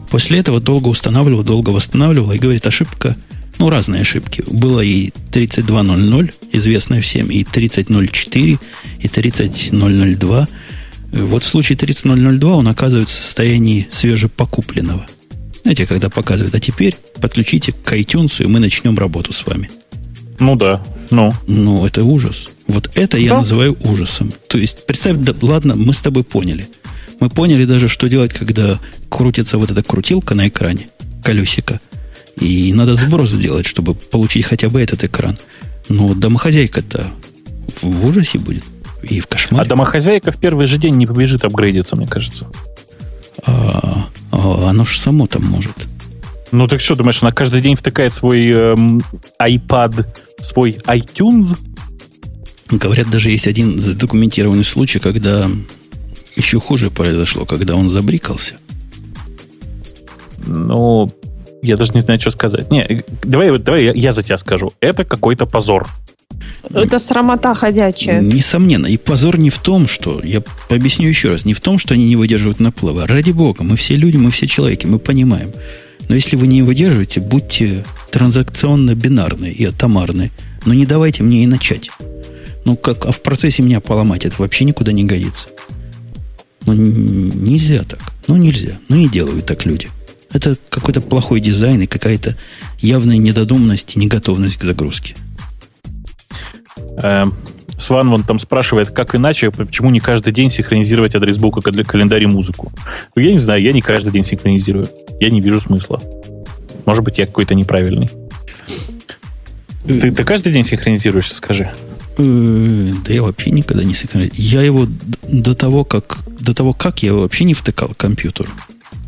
После этого долго устанавливал, долго восстанавливал и говорит, ошибка, ну, разные ошибки. Было и тридцать два ноль ноль, известное всем, и тридцать ноль четыре, и тридцать ноль ноль два. Вот в случае тридцать ноль ноль два он оказывается в состоянии свежепокупленного. Знаете, когда показывают, а теперь подключите к iTunes, и мы начнем работу с вами. Ну да, ну. Ну, это ужас. Вот это я да. называю ужасом. То есть, представь, да, ладно, мы с тобой поняли. Мы поняли даже, что делать, когда крутится вот эта крутилка на экране, колесико. И надо сброс сделать, чтобы получить хотя бы этот экран. Но домохозяйка-то в ужасе будет и в кошмаре. А домохозяйка в первый же день не побежит апгрейдиться, мне кажется. А, а оно же само там может. Ну так что, думаешь, она каждый день втыкает свой эм, iPad, свой iTunes? Говорят, даже есть один задокументированный случай, когда еще хуже произошло, когда он забрикался. Ну, я даже не знаю, что сказать. Не, давай, давай я, я за тебя скажу. Это какой-то позор. Это срамота ходячая. Несомненно. И позор не в том, что... Я объясню еще раз. Не в том, что они не выдерживают наплыва. Ради бога. Мы все люди, мы все человеки. Мы понимаем. Но если вы не выдерживаете, будьте транзакционно-бинарны и атомарны. Но не давайте мне и начать. Ну, как... А в процессе меня поломать. Это вообще никуда не годится. Ну, нельзя так. Ну, нельзя. Ну, не делают так люди. Это какой-то плохой дизайн и какая-то явная недодуманность и неготовность к загрузке. Сван вон там спрашивает, как иначе, почему не каждый день синхронизировать адрес бука для календаря и музыку. Ну, я не знаю, я не каждый день синхронизирую. Я не вижу смысла. Может быть, я какой-то неправильный. Ты, ты каждый день синхронизируешься, скажи? Да я вообще никогда не синхронизирую. Я его до того, как, до того, как я его вообще не втыкал к компьютеру.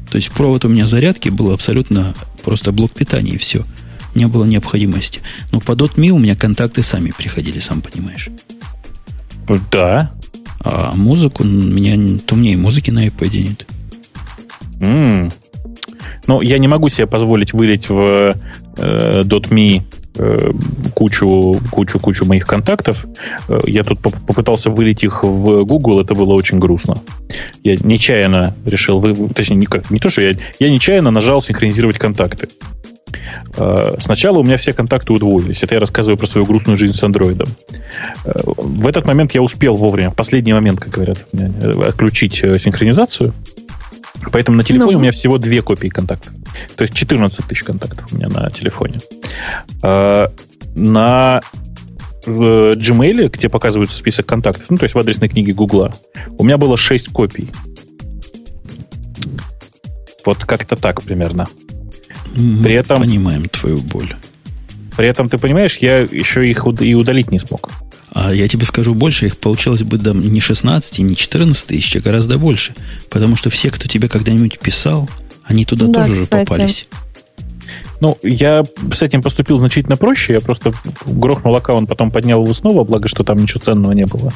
То есть провод у меня зарядки был абсолютно просто блок питания и все. Не было необходимости. Но по Dotmi у меня контакты сами приходили, сам понимаешь. Да. А музыку у меня, то мне и музыки на iPad нет. Mm. Ну, я не могу себе позволить вылить в э, Dotmi э, кучу, кучу, кучу моих контактов. Я тут поп- попытался вылить их в Google, это было очень грустно. Я нечаянно решил, вы... точнее, никак, не то, что я... Я нечаянно нажал синхронизировать контакты. Сначала у меня все контакты удвоились. Это я рассказываю про свою грустную жизнь с андроидом. В этот момент я успел вовремя, в последний момент, как говорят, отключить синхронизацию. Поэтому на телефоне Но... у меня всего две копии контактов. То есть четырнадцать тысяч контактов у меня на телефоне. На Gmail, где показывается список контактов, ну, то есть в адресной книге Гугла, у меня было шесть копий. Вот как-то так примерно. При этом, понимаем твою боль. При этом, ты понимаешь, я еще их и удалить не смог. А я тебе скажу больше, их получилось бы там не шестнадцать, не четырнадцать тысяч, а гораздо больше. Потому что все, кто тебе когда-нибудь писал, они туда да, тоже уже попались. Ну, я с этим поступил значительно проще. Я просто грохнул аккаунт, потом поднял его снова, благо, что там ничего ценного не было.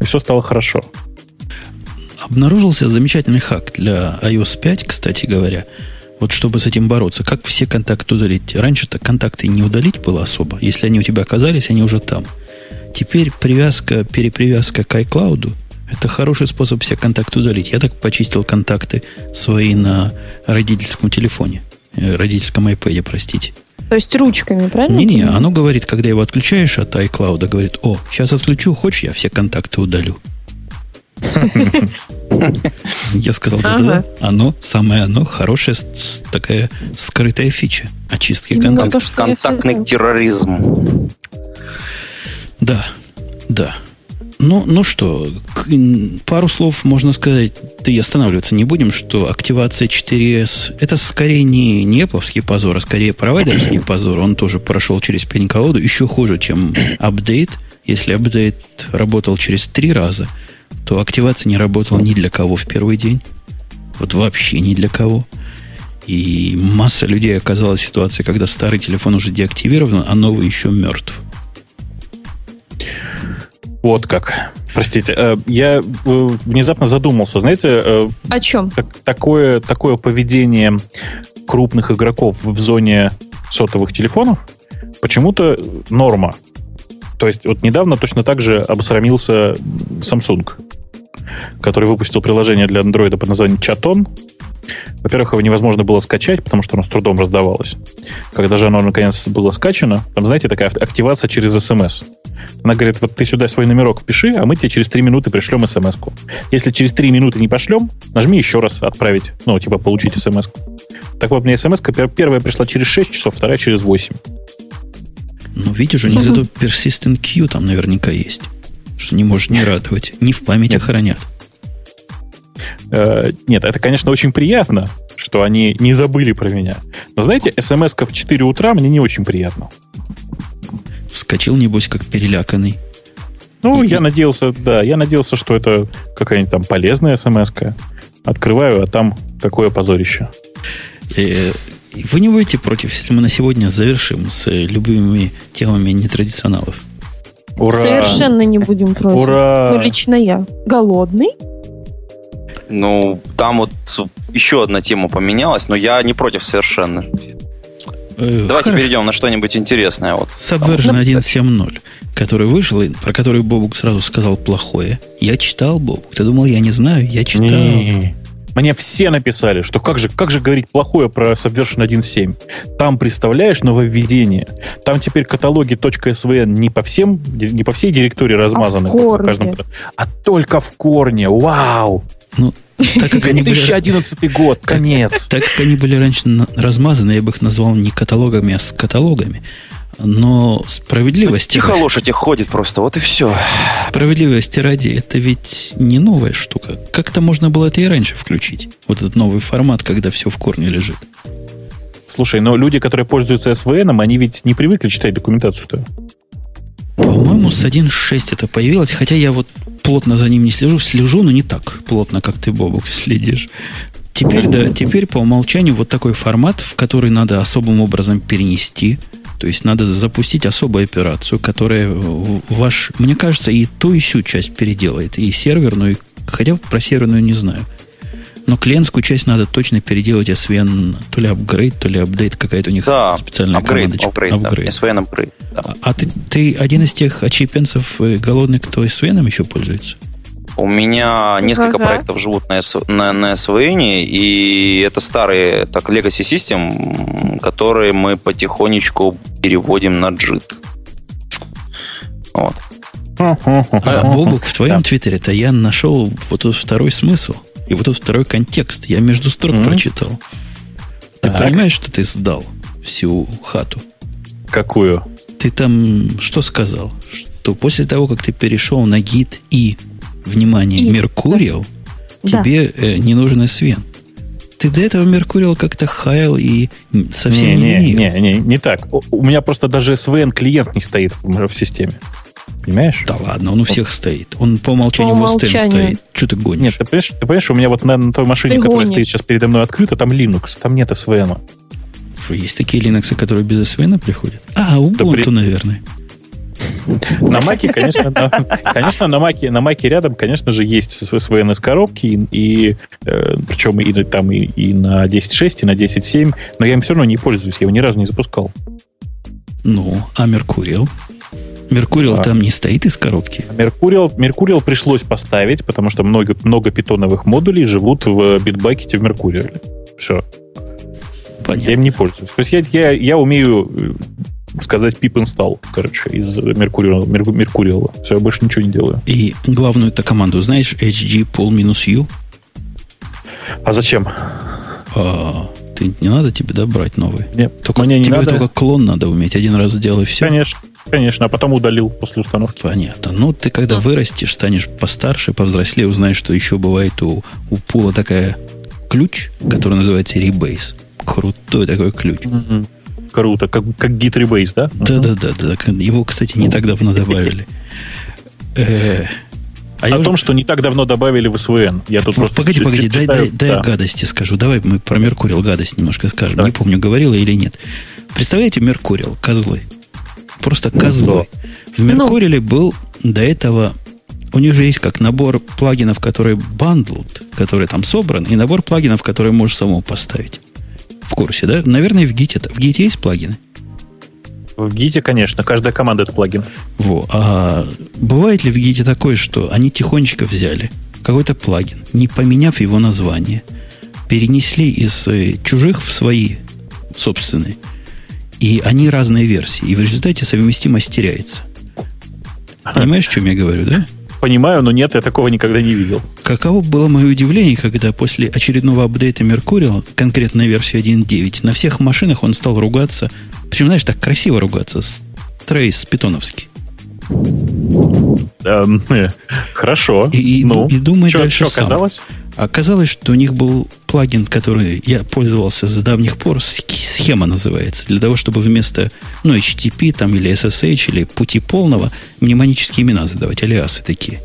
И все стало хорошо. Обнаружился замечательный хак для iOS пять, кстати говоря. Вот чтобы с этим бороться, как все контакты удалить? Раньше-то контакты не удалить было особо. Если они у тебя оказались, они уже там. Теперь привязка, перепривязка к iCloud – это хороший способ все контакты удалить. Я так почистил контакты свои на родительском телефоне, родительском iPad, простите. То есть ручками, правильно? Не-не, оно говорит, когда его отключаешь от iCloud, говорит, о, сейчас отключу, хочешь, я все контакты удалю. Я сказал, да-да-да, оно, самое оно, хорошая такая скрытая фича очистки контактов. Контактный терроризм. Да, да. Ну, ну что, пару слов можно сказать, да и останавливаться не будем, что активация четыре эс, это скорее не, не Apple-овский позор, а скорее провайдерский позор. Он тоже прошел через пень-колоду, еще хуже, чем апдейт. Если апдейт работал через три раза, то активация не работала ни для кого в первый день. Вот вообще ни для кого. И масса людей оказалась в ситуации, когда старый телефон уже деактивирован, а новый еще мертв. Вот как. Простите. Я внезапно задумался. Знаете... О чем? Такое, такое поведение крупных игроков в зоне сотовых телефонов почему-то норма. То есть вот недавно точно так же обосрамился Samsung, который выпустил приложение для Android под названием Chaton, Во-первых, его невозможно было скачать, потому что оно с трудом раздавалось. Когда же оно, наконец, было скачано, там, знаете, такая активация через эс эм эс. Она говорит, вот ты сюда свой номерок впиши, а мы тебе через три минуты пришлем эс эм эс-ку. Если через три минуты не пошлем, нажми еще раз «Отправить», ну, типа «Получить эс эм эс-ку». Так вот, мне эс эм эс-ка первая пришла через шесть часов, вторая через восемь. Ну, видишь, у них зато persistent queue там наверняка есть. Что не может не радовать. Не в памяти хранят. Нет, это, конечно, очень приятно, что они не забыли про меня. Но, знаете, смс-ка в четыре утра мне не очень приятно. Вскочил, небось, как переляканный. Ну, и... я надеялся, да, я надеялся, что это какая-нибудь там полезная смс-ка. Открываю, а там такое позорище. Вы не будете против, если мы на сегодня завершим с любимыми темами нетрадиционалов? Ура! Совершенно не будем против. Ура! Ну, лично я. Голодный? Ну, там вот еще одна тема поменялась, но я не против совершенно. Э, Давайте хорошо. Перейдем на что-нибудь интересное. Вот. Subversion один точка семь точка ноль, который вышел, и про который Бобук сразу сказал плохое. Я читал, Бобук. Ты думал, я не знаю? Я читал. Не-не-не. Мне все написали, что как же, как же говорить плохое про Subversion один точка семь. Там, представляешь, нововведение. Там теперь каталоги .svn не по всем, не по всей директории размазаны. А в корне. Каждому, а только в корне. Вау! Ну, так как они две тысячи одиннадцатый год, конец. Так как они были раньше размазаны, я бы их назвал не каталогами, а с каталогами. Но справедливости... Тихо лошадь их ходит просто, вот и все. Справедливости ради, это ведь не новая штука. Как-то можно было это и раньше включить. Вот этот новый формат, когда все в корне лежит. Слушай, но люди, которые пользуются эс вэ эн, они ведь не привыкли читать документацию-то. По-моему, с один точка шесть это появилось, хотя я вот плотно за ним не слежу. Слежу, но не так плотно, как ты, Бобук, следишь. Теперь, да, теперь по умолчанию вот такой формат, в который надо особым образом перенести. То есть надо запустить особую операцию, которая ваш, мне кажется, и ту, и сю часть переделает. И серверную, хотя про серверную не знаю. Но клиентскую часть надо точно переделать эс вэ эн, то ли апгрейд, то ли апдейт, какая-то у них да, специальная апгрейд, команда. Апгрейд, эс вэ эн апгрейд. Да. А, а ты, ты один из тех отчепенцев голодных, кто эс вэ эн еще пользуется? У меня несколько ага. проектов живут на, на, на эс вэ эн, и это старые так, legacy system, которые мы потихонечку переводим на джит. Вот. А, Бобук, в твоем да. твиттере-то я нашел вот этот второй смысл. И вот тут второй контекст. Я между строк mm-hmm. прочитал. Ты так. понимаешь, что ты сдал всю хату? Какую? Ты там что сказал? Что после того, как ты перешел на Git и, внимание, и... Mercurial, да. тебе э, не нужен эс вэ эн. Ты до этого Mercurial как-то хаял и совсем не не, не, не, не, не так. У меня просто даже эс вэ эн клиент не стоит в, в системе. Понимаешь? Да ладно, он у всех стоит. Он по умолчанию по в Остен стоит. Что ты гонишь? Нет, ты понимаешь, ты понимаешь, у меня вот на, на той машине, ты которая гонишь. Стоит сейчас передо мной открыта, там Linux, там нет эс вэ эн. Что, есть такие Linux, которые без эс вэ эн приходят? А, Ubuntu, да, при... наверное. На Маке, конечно, конечно, на Маке, на Маке рядом, конечно же, есть эс вэ эн из коробки, и причем и там и на десять шесть, и на десять семь, но я им все равно не пользуюсь, я его ни разу не запускал. Ну, а Mercurial? Mercurial а. Там не стоит из коробки? Mercurial, Mercurial пришлось поставить, потому что много, много питоновых модулей живут в битбакете в Mercurial. Все. Понятно. Я им не пользуюсь. То есть я, я, я умею сказать pip install, короче, из Mercurial, Mercurial. Все, я больше ничего не делаю. И главную эту команду, знаешь, hg-pull-u? А зачем? А-а-а. Ты, не надо тебе, да, брать новый? Нет, только, мне не тебе надо. Только клон надо уметь. Один раз сделал и все. Конечно. Конечно, а потом удалил после установки. Понятно. Ну, ты когда вырастешь, станешь постарше, повзрослее, узнаешь, что еще бывает у, у пула такая ключ, который называется Rebase. Крутой такой ключ. Mm-hmm. Круто. Как, как Git Rebase, да? Да-да-да. Его, кстати, не так давно добавили. А О том, уже... что не так давно добавили в эс вэ эн. Я тут просто погоди, погоди, дай, дай, дай да. я гадости скажу. Давай мы про Mercurial гадость немножко скажем. Да. Не помню, говорила или нет. Представляете, Mercurial, козлы. Просто козлы. В Mercurial был до этого... У них же есть как набор плагинов, которые bundled, которые там собран, и набор плагинов, которые можешь самому поставить. В курсе, да? Наверное, в Git. В Git есть плагины? В Git, конечно. Каждая команда — это плагин. Во. А бывает ли в Git такое, что они тихонечко взяли какой-то плагин, не поменяв его название, перенесли из чужих в свои собственные. И они разные версии. И в результате совместимость теряется. Понимаешь, о чем я говорю, да? Понимаю, но нет, я такого никогда не видел. Каково было мое удивление, когда после очередного апдейта Mercurial, конкретно версии один девять, на всех машинах он стал ругаться. Причем, знаешь, так красиво ругаться. Трейс питоновский. Хорошо. И, и, ну, и думай чё, дальше чё оказалось? Сам. Оказалось, что у них был плагин, который я пользовался с давних пор, схема называется, для того, чтобы вместо ну, эйч ти ти пи там, или эс эс эйч, или пути полного мнемонические имена задавать, алиасы такие.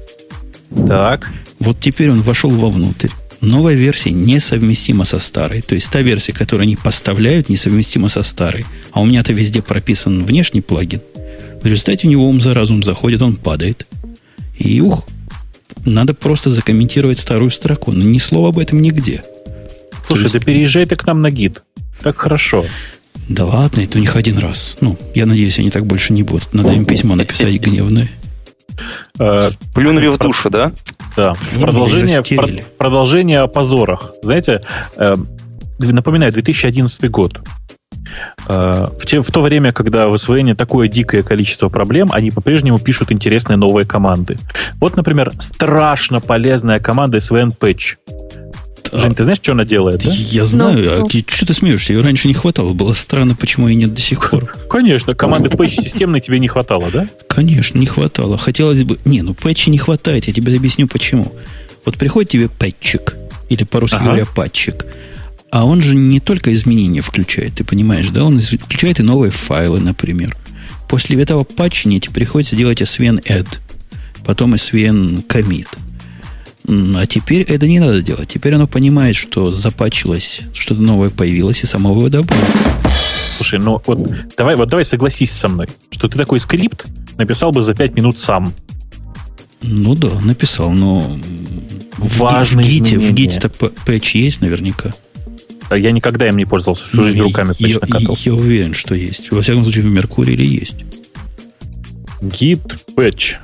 Так. Вот теперь он вошел вовнутрь. Новая версия несовместима со старой. То есть та версия, которую они поставляют, несовместима со старой. А у меня-то везде прописан внешний плагин. В результате у него ум за разум заходит, он падает. И ух, надо просто закомментировать старую строку. Но ни слова об этом нигде. Слушай, есть... да переезжай ты к нам на Git. Так хорошо. Да ладно, это у них один раз. Ну, я надеюсь, они так больше не будут. Надо им письмо написать гневное. Плюнули в душу, да? Да. Продолжение о позорах. Знаете, напоминаю, две тысячи одиннадцатый год. В, те, в то время, когда в освоении такое дикое количество проблем, они по-прежнему пишут интересные новые команды. Вот, например, страшно полезная команда svn-patch. Жень, ты знаешь, что она делает? Да? Я знаю. Ну, а ну. Что ты смеешься? Ее раньше не хватало. Было странно, почему ее нет до сих пор. Конечно. Команды patch системной тебе не хватало, да? Конечно, не хватало. Хотелось бы... Не, ну патчи не хватает. Я тебе объясню, почему. Вот приходит тебе патчик, или по-русски ага. говоря, патчик. А он же не только изменения включает, ты понимаешь, да? Он включает и новые файлы, например. После этого патчения тебе приходится делать svn-add, потом svn-commit. А теперь это не надо делать. Теперь оно понимает, что запатчилось, что-то новое появилось, и само его добавит. Слушай, ну вот давай, вот давай согласись со мной, что ты такой скрипт написал бы за пять минут сам. Ну да, написал, но важные в Git, в Git-то патч есть наверняка. Я никогда им не пользовался, всю жизнь ну, руками я, точно катал. Я, я уверен, что есть. Во всяком случае, в Меркурии есть. Git patch.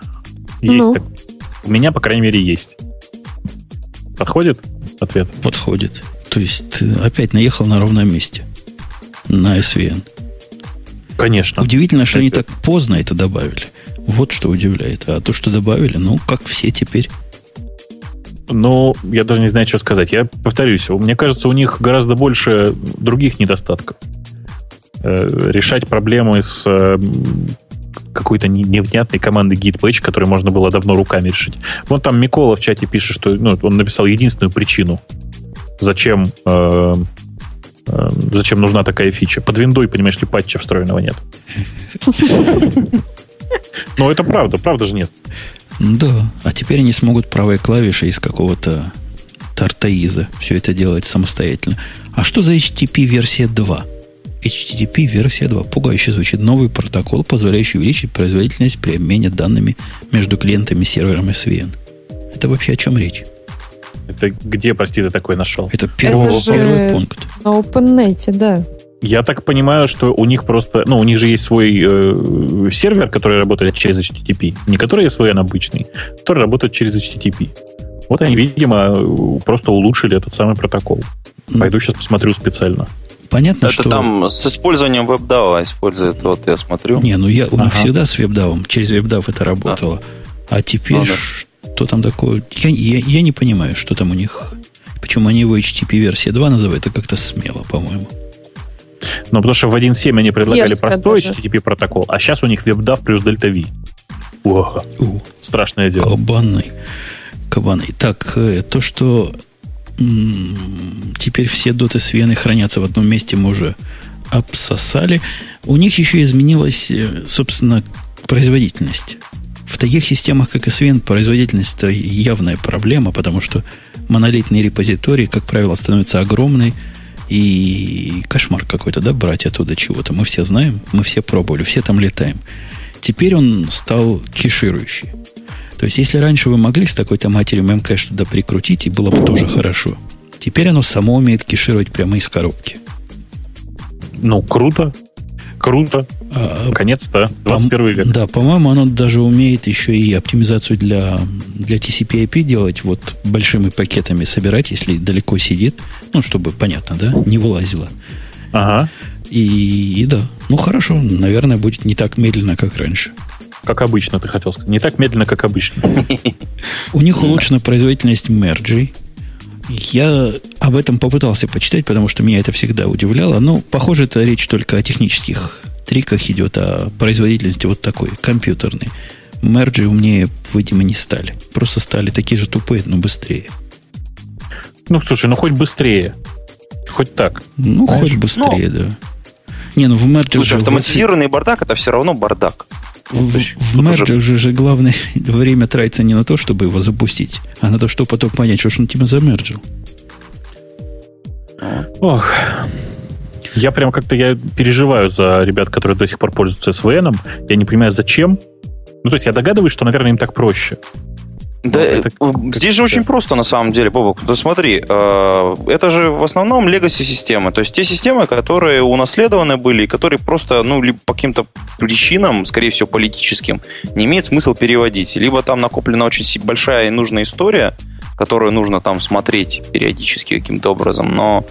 Есть ну. так. У меня, по крайней мере, есть. Подходит ответ? Подходит. То есть, опять наехал на ровном месте. На svn. Конечно. Удивительно, что это... они так поздно это добавили. Вот что удивляет. А то, что добавили, ну, как все теперь... Ну, я даже не знаю, что сказать. Я повторюсь, мне кажется, у них гораздо больше других недостатков. Решать проблемы с какой-то невнятной командой git-patch, которую можно было давно руками решить. Вон там Микола в чате пишет, что ну, он написал единственную причину, зачем, э, э, зачем нужна такая фича. Под виндой, понимаешь ли, патча встроенного нет. Но это правда, правда же нет. Да, а теперь они смогут правой клавишей из какого-то тартаиза все это делать самостоятельно. А что за эйч ти ти пи версия два? эйч ти ти пи версия два. Пугающе звучит. Новый протокол, позволяющий увеличить производительность при обмене данными между клиентами, сервером и svn. Это вообще о чем речь? Это где, прости, ты такой нашел? Это первый, это же первый пункт. На OpenNet, да. Я так понимаю, что у них просто... Ну, у них же есть свой э, сервер, который работает через эйч ти ти пи. Не который svn обычный, который работает через эйч ти ти пи. Вот они, видимо, просто улучшили этот самый протокол. Пойду сейчас посмотрю специально. Понятно, это что... Это там с использованием WebDAV использует, вот я смотрю. Не, ну я у них ага. всегда с WebDAV, через WebDAV это работало. Да. А теперь ну, да. что там такое... Я, я, я не понимаю, что там у них... Почему они его эйч ти ти пи версия два называют, это как-то смело, по-моему. Ну, потому что в один семь они предлагали Дерзко простой даже. эйч ти ти пи протокол, а сейчас у них WebDAV плюс Delta V. О, У. страшное дело. Кабаны. Кабаны. Так, то, что м-м, теперь все доты свены хранятся в одном месте, мы уже обсосали. У них еще изменилась, собственно, производительность. В таких системах, как svn, производительность – это явная проблема, потому что монолитные репозитории, как правило, становятся огромной. И кошмар какой-то, да, брать оттуда чего-то. Мы все знаем, мы все пробовали, все там летаем. Теперь он стал кеширующий. То есть, если раньше вы могли с такой-то матерью memcache туда прикрутить, и было бы тоже хорошо. Теперь оно само умеет кешировать прямо из коробки. Ну, круто. Круто. А, Конец-то, двадцать первый век. Да, по-моему, оно даже умеет еще и оптимизацию для, для ти си пи ай пи делать, вот большими пакетами собирать, если далеко сидит, ну, чтобы, понятно, да, не вылазило. Ага. И, и да, ну, хорошо, наверное, будет не так медленно, как раньше. Как обычно, ты хотел сказать. Не так медленно, как обычно. У них улучшена производительность мерджей. Я об этом попытался почитать, потому что меня это всегда удивляло. Но, похоже, это речь только о технических триках идет, о производительности вот такой, компьютерной. Мерджи умнее, видимо, не стали. Просто стали такие же тупые, но быстрее. Ну, слушай, ну хоть быстрее. Хоть так. Ну, знаешь, хоть быстрее, но... да. Не, ну в мерджи... Слушай, автоматизированный в... бардак, это все равно бардак. В, в мерджах же, же главное время тратится не на то, чтобы его запустить, а на то, чтобы потом понять, что ж он тебя замерджил. Ох, я прям как-то я переживаю за ребят, которые до сих пор пользуются эс ви эн. Я не понимаю, зачем. Ну, то есть я догадываюсь, что, наверное, им так проще. Да, это, здесь же очень просто, на самом деле, Бобок. Да смотри, э, это же в основном легаси-системы. То есть те системы, которые унаследованы были, и которые просто, ну, либо по каким-то причинам, скорее всего, политическим, не имеет смысла переводить. Либо там накоплена очень большая и нужная история, которую нужно там смотреть периодически каким-то образом, но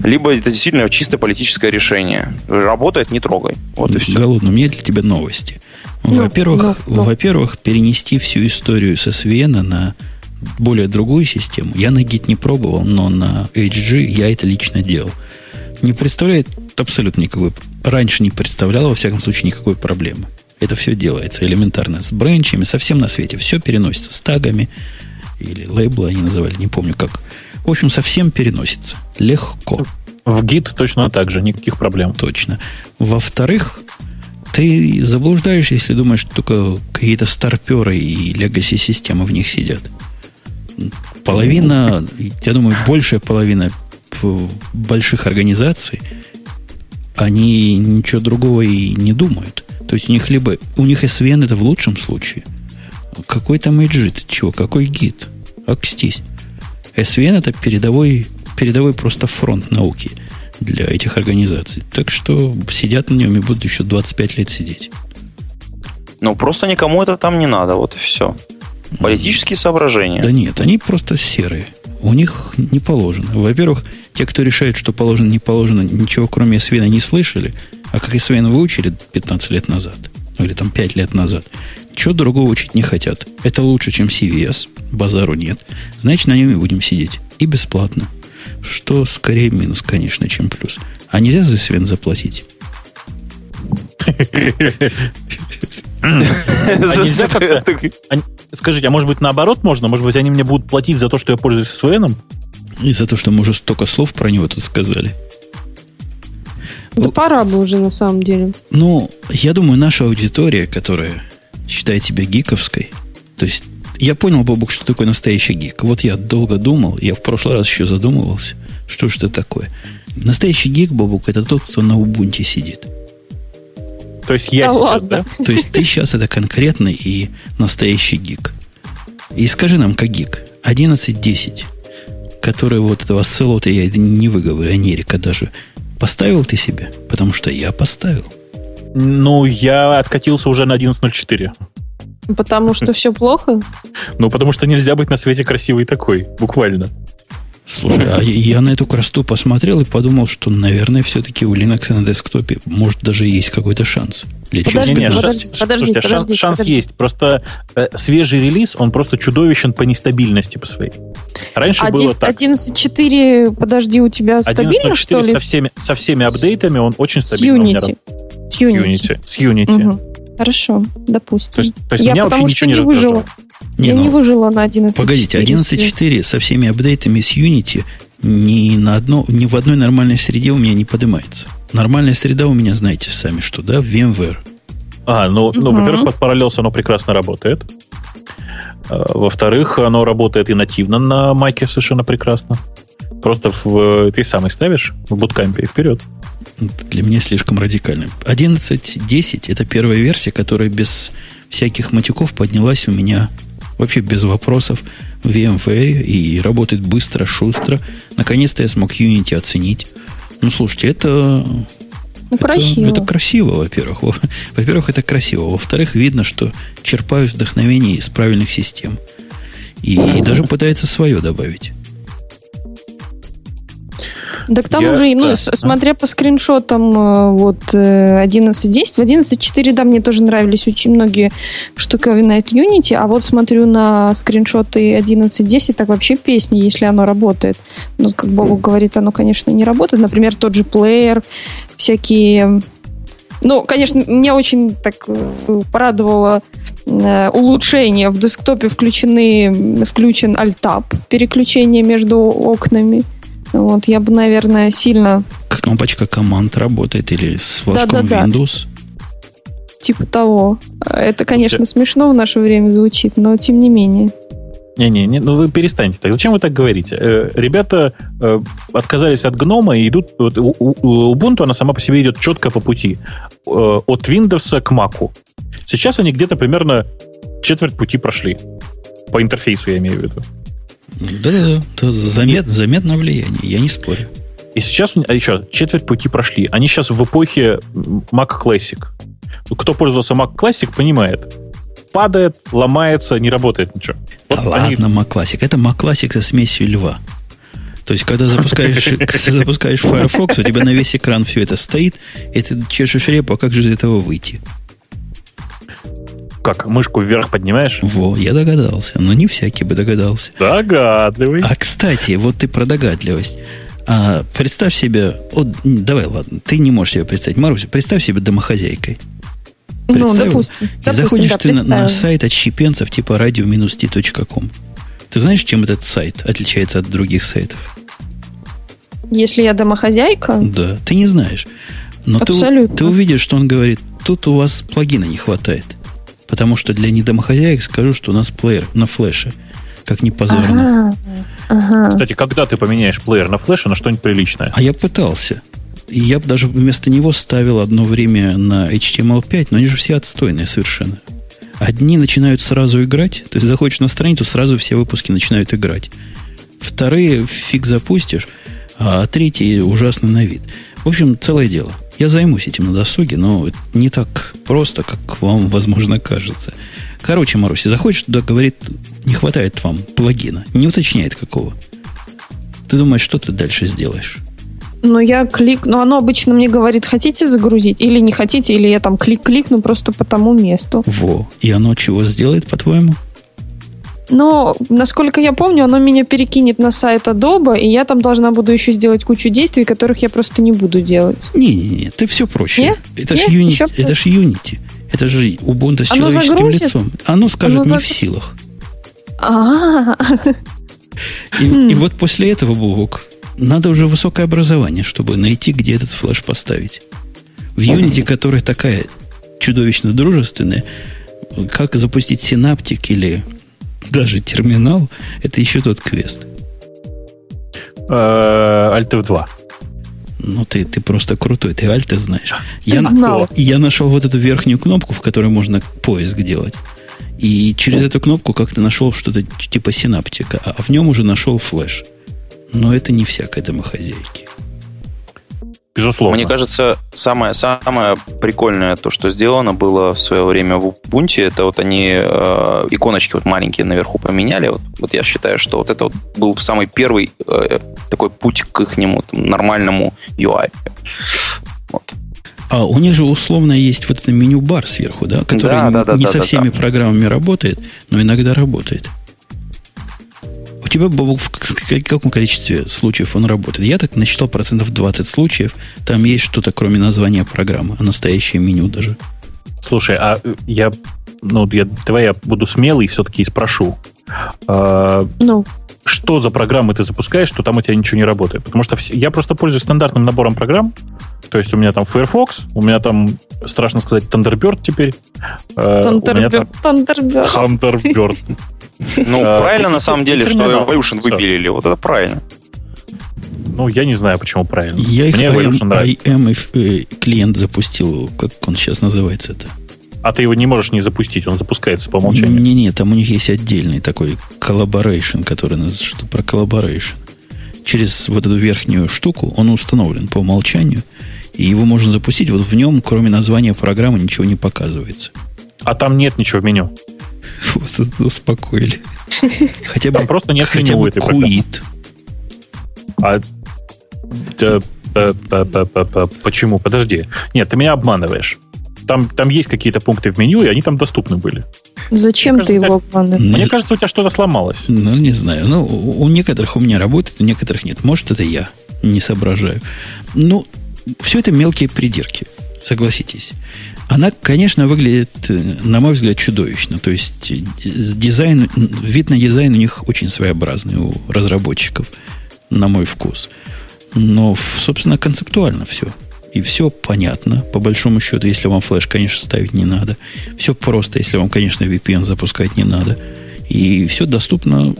либо это действительно чисто политическое решение. Работает, не трогай. Вот и все. Голодный, у меня для тебя новости. Ну, во-первых, ну, ну. во-первых, перенести всю историю с эс ви эн на более другую систему. Я на Git не пробовал, но на эйч джи я это лично делал. Не представляет абсолютно никакой... Раньше не представляло, во всяком случае, никакой проблемы. Это все делается элементарно с бренчами, совсем на свете. Все переносится с тагами, или лейблы они называли, не помню как. В общем, совсем переносится. Легко. В Git точно так же, никаких проблем. Точно. Во-вторых... Ты заблуждаешься, если думаешь, что только какие-то старперы и легаси-системы в них сидят. Половина, я думаю, большая половина больших организаций, они ничего другого и не думают. То есть у них либо... У них эс ви эн это в лучшем случае. Какой там эйч джи? Ты чего? Какой гид? Акстись. эс ви эн это передовой, передовой просто фронт науки для этих организаций. Так что сидят на нем и будут еще двадцать пять лет сидеть. Ну, просто никому это там не надо. Вот и все. Политические соображения. Да нет, они просто серые. У них не положено. Во-первых, те, кто решает, что положено, не положено, ничего кроме эс ви эн не слышали. А как эс ви эн выучили пятнадцать лет назад, или там пять лет назад, ничего другого учить не хотят. Это лучше, чем си ви эс. Базару нет. Значит, на нем и будем сидеть. И бесплатно. Что скорее минус, конечно, чем плюс. А нельзя за эс ви эн заплатить? Скажите, а может быть наоборот можно? Может быть они мне будут платить за то, что я пользуюсь эс ви эн? И за то, что мы уже столько слов про него тут сказали. Да пора бы уже на самом деле. Ну, я думаю, наша аудитория, которая считает себя гиковской, то есть я понял, Бобук, что такое настоящий гик. Вот я долго думал, я в прошлый раз еще задумывался, что же это такое. Настоящий гик, Бобук, это тот, кто на Ubuntu сидит. То есть я да сейчас, ладно. Да? То есть ты сейчас это конкретный и настоящий гик. И скажи нам, как гик, одиннадцать десять, который вот этого сцелота, я не выговорю, а Нерика даже, поставил ты себе? Потому что я поставил. Ну, я откатился уже на одиннадцать ноль четыре. Потому что все плохо? Ну, потому что нельзя быть на свете красивой такой, буквально. Слушай, а я на эту красоту посмотрел и подумал, что, наверное, все-таки у Linux на десктопе может даже есть какой-то шанс. Подожди, нет, подожди, шанс, подожди, слушайте, подожди, шанс, подожди, шанс подожди. Есть. Просто э, свежий релиз, он просто чудовищен по нестабильности по своей. Раньше один, было так. одиннадцать четыре, подожди, у тебя стабильно, что ли? Со всеми, со всеми апдейтами он очень стабильный. С Unity. С Unity. С Unity. Угу. Хорошо, допустим. То есть, то есть я потому что не, не выжила. Не, я ну, не выжила на одиннадцать четыре. Погодите, одиннадцать четыре со всеми апдейтами с Unity ни, на одно, ни в одной нормальной среде у меня не поднимается. Нормальная среда у меня, знаете сами что, да? VMware. А, ну, ну угу. Во-первых, под Parallels оно прекрасно работает. Во-вторых, оно работает и нативно на Маке совершенно прекрасно. Просто в, ты самый ставишь в буткампе и вперед. Для меня слишком радикально. одиннадцать десять это первая версия, которая без всяких матюков поднялась у меня вообще без вопросов в VMware и работает быстро, шустро. Наконец-то я смог Unity оценить. Ну, слушайте, это Ну, это, красиво. Это красиво, во-первых. Во-первых, это красиво. Во-вторых, видно, что черпают вдохновение из правильных систем. И, и даже пытаются свое добавить. Да к тому Я, же, ну, да. смотря по скриншотам, вот одиннадцать десять, в одиннадцать четыре, да, мне тоже нравились очень многие штуковины от Unity, а вот смотрю на скриншоты одиннадцать десять, так вообще песни, если оно работает. Ну, как Бобук говорит, оно, конечно, не работает. Например, тот же плеер, всякие... Ну, конечно, меня очень так порадовало э, улучшение. В десктопе включены, включен Alt-Tab, переключение между окнами. Вот, я бы, наверное, сильно... Кнопочка команд работает или с флажком да, да, Windows? Да. Типа того. Это, конечно, Слушайте. смешно в наше время звучит, но тем не менее. Не-не-не, ну вы перестаньте так. Зачем вы так говорите? Э, ребята э, отказались от гнома и идут... Вот, у, у Ubuntu она сама по себе идет четко по пути. Э, от Windows к Mac. Сейчас они где-то примерно четверть пути прошли. По интерфейсу, я имею в виду. Да-да-да, это замет, заметное влияние, я не спорю. И сейчас, а еще, четверть пути прошли. Они сейчас в эпохе Mac Classic. Кто пользовался Mac Classic, понимает. Падает, ломается, не работает ничего. Вот да они... ладно, Mac Classic. Это Mac Classic со смесью льва. То есть, когда запускаешь, когда запускаешь Firefox, у тебя на весь экран все это стоит, и ты чешешь репу, а как же из этого выйти? Как, мышку вверх поднимаешь? Во, я догадался, но не всякий бы догадался. Догадливый. А, кстати, вот ты про догадливость. А, представь себе... О, давай, ладно, ты не можешь себе представить. Маруся, представь себе домохозяйкой. Представь, ну, допустим. И допустим, заходишь да, ты на, на сайт отщепенцев типа радио-ти точка ком. Ты знаешь, чем этот сайт отличается от других сайтов? Если я домохозяйка? Да, ты не знаешь. Но абсолютно. Ты, ты увидишь, что он говорит, тут у вас плагина не хватает. Потому что для недомохозяек скажу, что у нас плеер на флеше. Как не позорно. Ага, ага. Кстати, когда ты поменяешь плеер на флеше на что-нибудь приличное? А я пытался. И я даже вместо него ставил одно время на эйч ти эм эл пять, но они же все отстойные совершенно. Одни начинают сразу играть. То есть заходишь на страницу, сразу все выпуски начинают играть. Вторые фиг запустишь, а третьи ужасно на вид. В общем, целое дело. Я займусь этим на досуге, но это не так просто, как вам, возможно, кажется. Короче, Маруся, заходишь туда, говорит, не хватает вам плагина. Не уточняет какого. Ты думаешь, что ты дальше сделаешь? Ну, я клик... Ну, оно обычно мне говорит, хотите загрузить или не хотите, или я там клик-кликну просто по тому месту. Во. И оно чего сделает, по-твоему? Но, насколько я помню, оно меня перекинет на сайт Adobe, и я там должна буду еще сделать кучу действий, которых я просто не буду делать. Не-не-не, ты все проще. Нет? Это же Unity. Это же Unity. Это же Ubuntu с оно человеческим загрузит? Лицом. Оно скажет оно не загрузит? В силах. А-а-а. И, хм. и вот после этого, Бобук, надо уже высокое образование, чтобы найти, где этот флеш поставить. В Unity, угу. которая такая чудовищно дружественная, как запустить синаптик или... Даже терминал, это еще тот квест. Alt эф два. Ну, ты, ты просто крутой, ты Alt знаешь. Я, на... я нашел вот эту верхнюю кнопку, в которой можно поиск делать. И через эту кнопку как-то нашел что-то типа синаптика, а в нем уже нашел флеш. Но это не всякой домохозяйки. Безусловно. Мне кажется, самое, самое прикольное то, что сделано было в свое время в Ubuntu, это вот они э, иконочки вот маленькие наверху поменяли. Вот, вот я считаю, что вот это вот был самый первый э, такой путь к их нему, там, нормальному ю ай. Вот. А у них же условно есть вот это меню-бар сверху, да? Который да, да, да, не да, со да, всеми да. программами работает, но иногда работает. У тебя, Бобук, в каком количестве случаев он работает? Я так насчитал процентов двадцать случаев. Там есть что-то, кроме названия программы, а настоящее меню даже. Слушай, а я... Ну, я, давай я буду смелый все-таки и спрошу. А, ну? Что за программы ты запускаешь, что там у тебя ничего не работает? Потому что я просто пользуюсь стандартным набором программ. То есть у меня там Firefox, у меня там, страшно сказать, Thunderbird теперь. Thunderbird. Thunderbird. Thunderbird. Ну, правильно, на самом деле, что Evolution выпилили. Вот это правильно. Ну, я не знаю, почему правильно. Я их ай эм клиент запустил, как он сейчас называется это. А ты его не можешь не запустить, он запускается по умолчанию. Не-не, там у них есть отдельный такой collaboration, который называется что-то про collaboration. Через вот эту верхнюю штуку он установлен по умолчанию, и его можно запустить. Вот в нем, кроме названия программы, ничего не показывается. А там нет ничего в меню. Успокоили. Хотя бы, там просто нет хотя бы куит. А, да, да, да, да, да, да. Почему? Подожди. Нет, ты меня обманываешь. Там, там есть какие-то пункты в меню, и они там доступны были. Зачем мне ты кажется, его обманываешь? Мне ну, кажется, у тебя что-то сломалось. Ну, не знаю. Ну, у некоторых у меня работает, у некоторых нет. Может, это я не соображаю. Ну, все это мелкие придирки, согласитесь. Она, конечно, выглядит, на мой взгляд, чудовищно. То есть дизайн, вид на дизайн у них очень своеобразный, у разработчиков, на мой вкус. Но, собственно, концептуально все. И все понятно, по большому счету, если вам флеш, конечно, ставить не надо. Все просто, если вам, конечно, ви пи эн запускать не надо. И все доступно,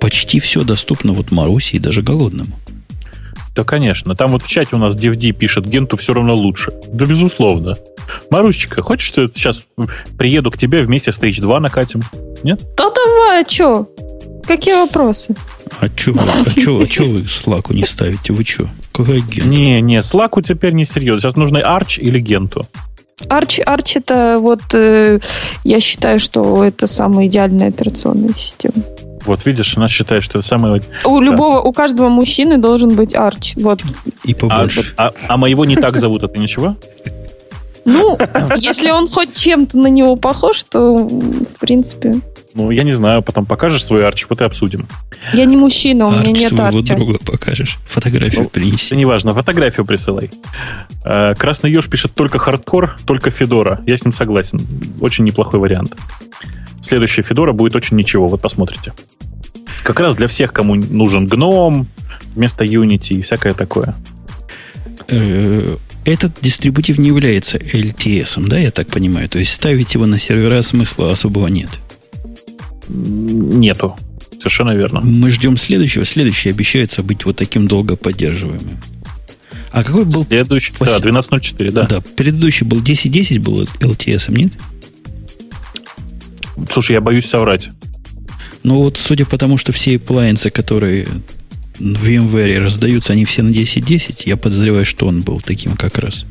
почти все доступно вот Марусе и даже голодному. Да, конечно. Там вот в чате у нас ди эф ди пишет, Генту все равно лучше. Да, безусловно. Марусечка, хочешь, что я сейчас приеду к тебе, вместе с Stage два накатим? Нет? Да давай, а что? Какие вопросы? А что вы Slack'у не ставите? Вы что? Какая Генту? Не, не, Slack'у теперь не серьезно. Сейчас нужны Arch или Генту. Arch, Arch это вот, э, я считаю, что это самая идеальная операционная система. Вот видишь, она считает, что это самое... У да. любого, у каждого мужчины должен быть Арч. Вот. И побольше. А, а, а моего не так зовут, это ничего? Ну, если он хоть чем-то на него похож, то, в принципе... Ну, я не знаю, потом покажешь свой Арч, вот и обсудим. Я не мужчина, у меня нет Арча. Арч своего друга покажешь, фотографию принеси. Неважно, фотографию присылай. Красный Ёж пишет только хардкор, только Федора. Я с ним согласен. Очень неплохой вариант. Следующая Федора будет очень ничего. Вот посмотрите. Как раз для всех, кому нужен гном вместо Unity и всякое такое. Этот дистрибутив не является эл ти эс, да, я так понимаю? То есть ставить его на сервера смысла особого нет? Нету. Совершенно верно. Мы ждем следующего. Следующий обещается быть вот таким долго поддерживаемым. А какой был... Следующий, Пос... да, двенадцать ноль четыре, да. Да, предыдущий был десять десять, был эл ти эс, нет? Слушай, я боюсь соврать. Ну вот, судя по тому, что все appliances, которые в VMware раздаются, они все на десять десять, я подозреваю, что он был таким как раз.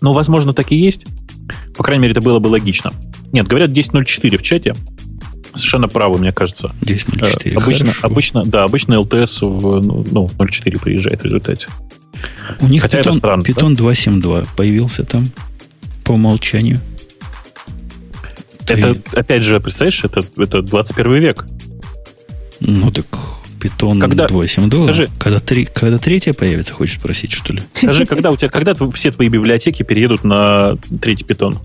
Ну, возможно, так и есть. По крайней мере, это было бы логично. Нет, говорят десять ноль четыре в чате. Совершенно правы, мне кажется. десять ноль четыре, обычно, обычно, да, обычно эл ти эс в ну, ноль четыре приезжает в результате. У них Хотя Python, это странно, Python да? два семь два появился там по умолчанию. Это, ты... опять же, представляешь, это, это двадцать первый век. Ну так, Python два семь два. Скажи, когда, три, когда третья появится, хочешь спросить, что ли? Скажи, когда у тебя, когда все твои библиотеки переедут на третий Python?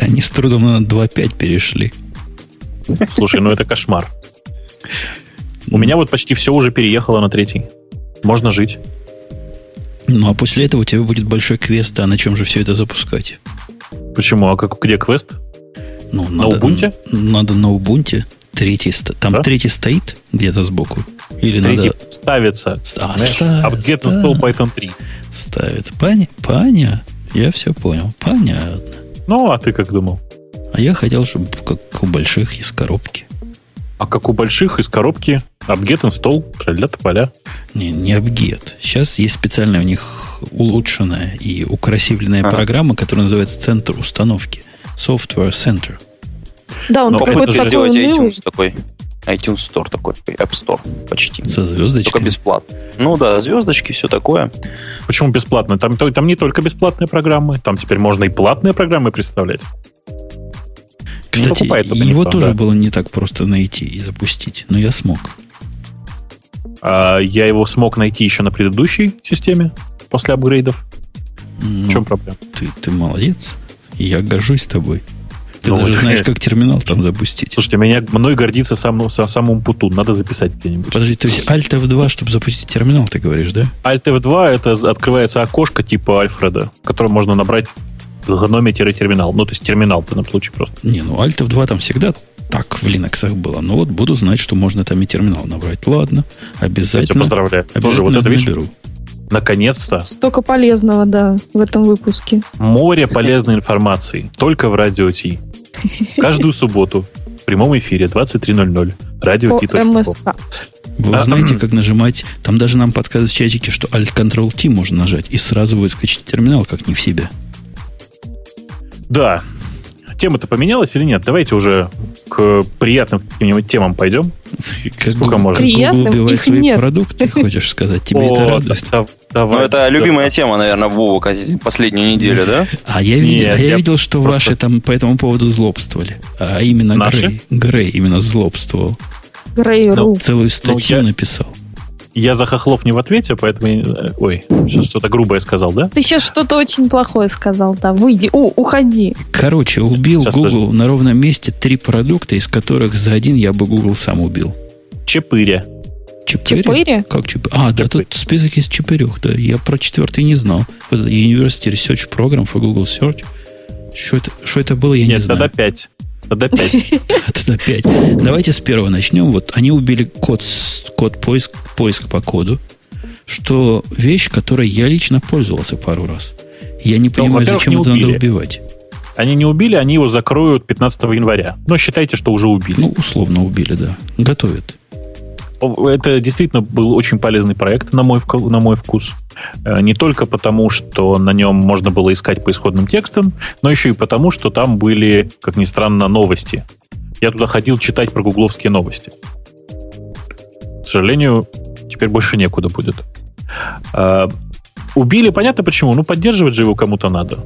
Они с трудом на два пять перешли. Слушай, ну это кошмар. У меня вот почти все уже переехало на третий. Можно жить. Ну а после этого у тебя будет большой квест, а на чем же все это запускать? Почему? А как, где квест? Ну, на надо, Ubuntu? Надо на Ubuntu. Третий, там да? третий стоит где-то сбоку. Или третий надо... ставится. А, ставится. Апгет install Python три. Ставится. Поня... Поня. Я все понял. Понятно. Ну, а ты как думал? А я хотел, чтобы как у больших из коробки. А как у больших из коробки апгет install для тополя. Не, не апгет. Сейчас есть специальная у них улучшенная и украсивленная а. программа, которая называется «Центр установки». Software Center. Да, он такой такой сделать iTunes такой. iTunes Store такой, App Store почти. Со звездочкой. Только бесплатно. Ну да, звездочки, все такое. Почему бесплатно? Там, там не только бесплатные программы, там теперь можно и платные программы представлять. Кстати, его никто, тоже да. было не так просто найти и запустить, но я смог. А, я его смог найти еще на предыдущей системе, после апгрейдов. Ну, в чем проблема? Ты, ты молодец. Я горжусь тобой. Ты ну, даже вот знаешь, как терминал там запустить. Слушайте, меня, мной гордится сам, сам, сам Умпутун. Надо записать где-нибудь. Подожди, то есть Alt эф два, чтобы запустить терминал, ты говоришь, да? Alt эф два это открывается окошко типа Альфреда, в котором можно набрать гноме-терминал. Ну, то есть терминал в данном случае просто. Не, ну Alt эф два там всегда так в Линоксах было. Но вот буду знать, что можно там и терминал набрать. Ладно, обязательно. Я тебя поздравляю. Обязательно тоже вот это наберу. Видишь? Наконец-то. Столько полезного, да, в этом выпуске. Море полезной информации. Только в Радио Ти. Каждую субботу в прямом эфире двадцать три ноль ноль. Радио Ти точка ком. Вы да. знаете, как нажимать... Там даже нам подсказывают в чатике, что Alt-Control-T можно нажать и сразу выскочить терминал, как не в себя. Да. Тема-то поменялась или нет? Давайте уже к приятным каким-нибудь темам пойдем. Как сколько можно? Приятным Google убивает свои нет. продукты, хочешь сказать? Тебе это радость? Ну, это любимая тема, наверное, Вова, последнюю неделю, да? А я видел, что ваши там по этому поводу злобствовали. А именно Грей. Грей именно злобствовал. Грей.ру. Целую статью написал. Я за хохлов не в ответе, поэтому... Ой, сейчас что-то грубое сказал, да? Ты сейчас что-то очень плохое сказал, да. Выйди, у, уходи. Короче, убил сейчас Google даже... на ровном месте три продукта, из которых за один я бы Google сам убил. Чепыря. Чепыря? Чепыря? Как чеп... А, Чепыря. Да, тут список из четырех, да. Я про четвертый не знал. Это University Research Program for Google Search. Что это, что это было, я Нет, не знаю. Нет, тогда пять. Тогда пять. Тогда пять. Давайте с первого начнем. Вот они убили код, код поиск, поиск по коду, что вещь, которой я лично пользовался пару раз. Я не понимаю, ну, зачем это убили. Надо убивать. Они не убили, они его закроют пятнадцатого января. Но считайте, что уже убили. Ну, условно убили, да. Готовят. Это действительно был очень полезный проект, на мой, на мой вкус. Не только потому, что на нем можно было искать по исходным текстам, но еще и потому, что там были, как ни странно, новости. Я туда ходил читать про гугловские новости. К сожалению, теперь больше некуда будет. Убили, понятно почему. Ну, поддерживать же его кому-то надо.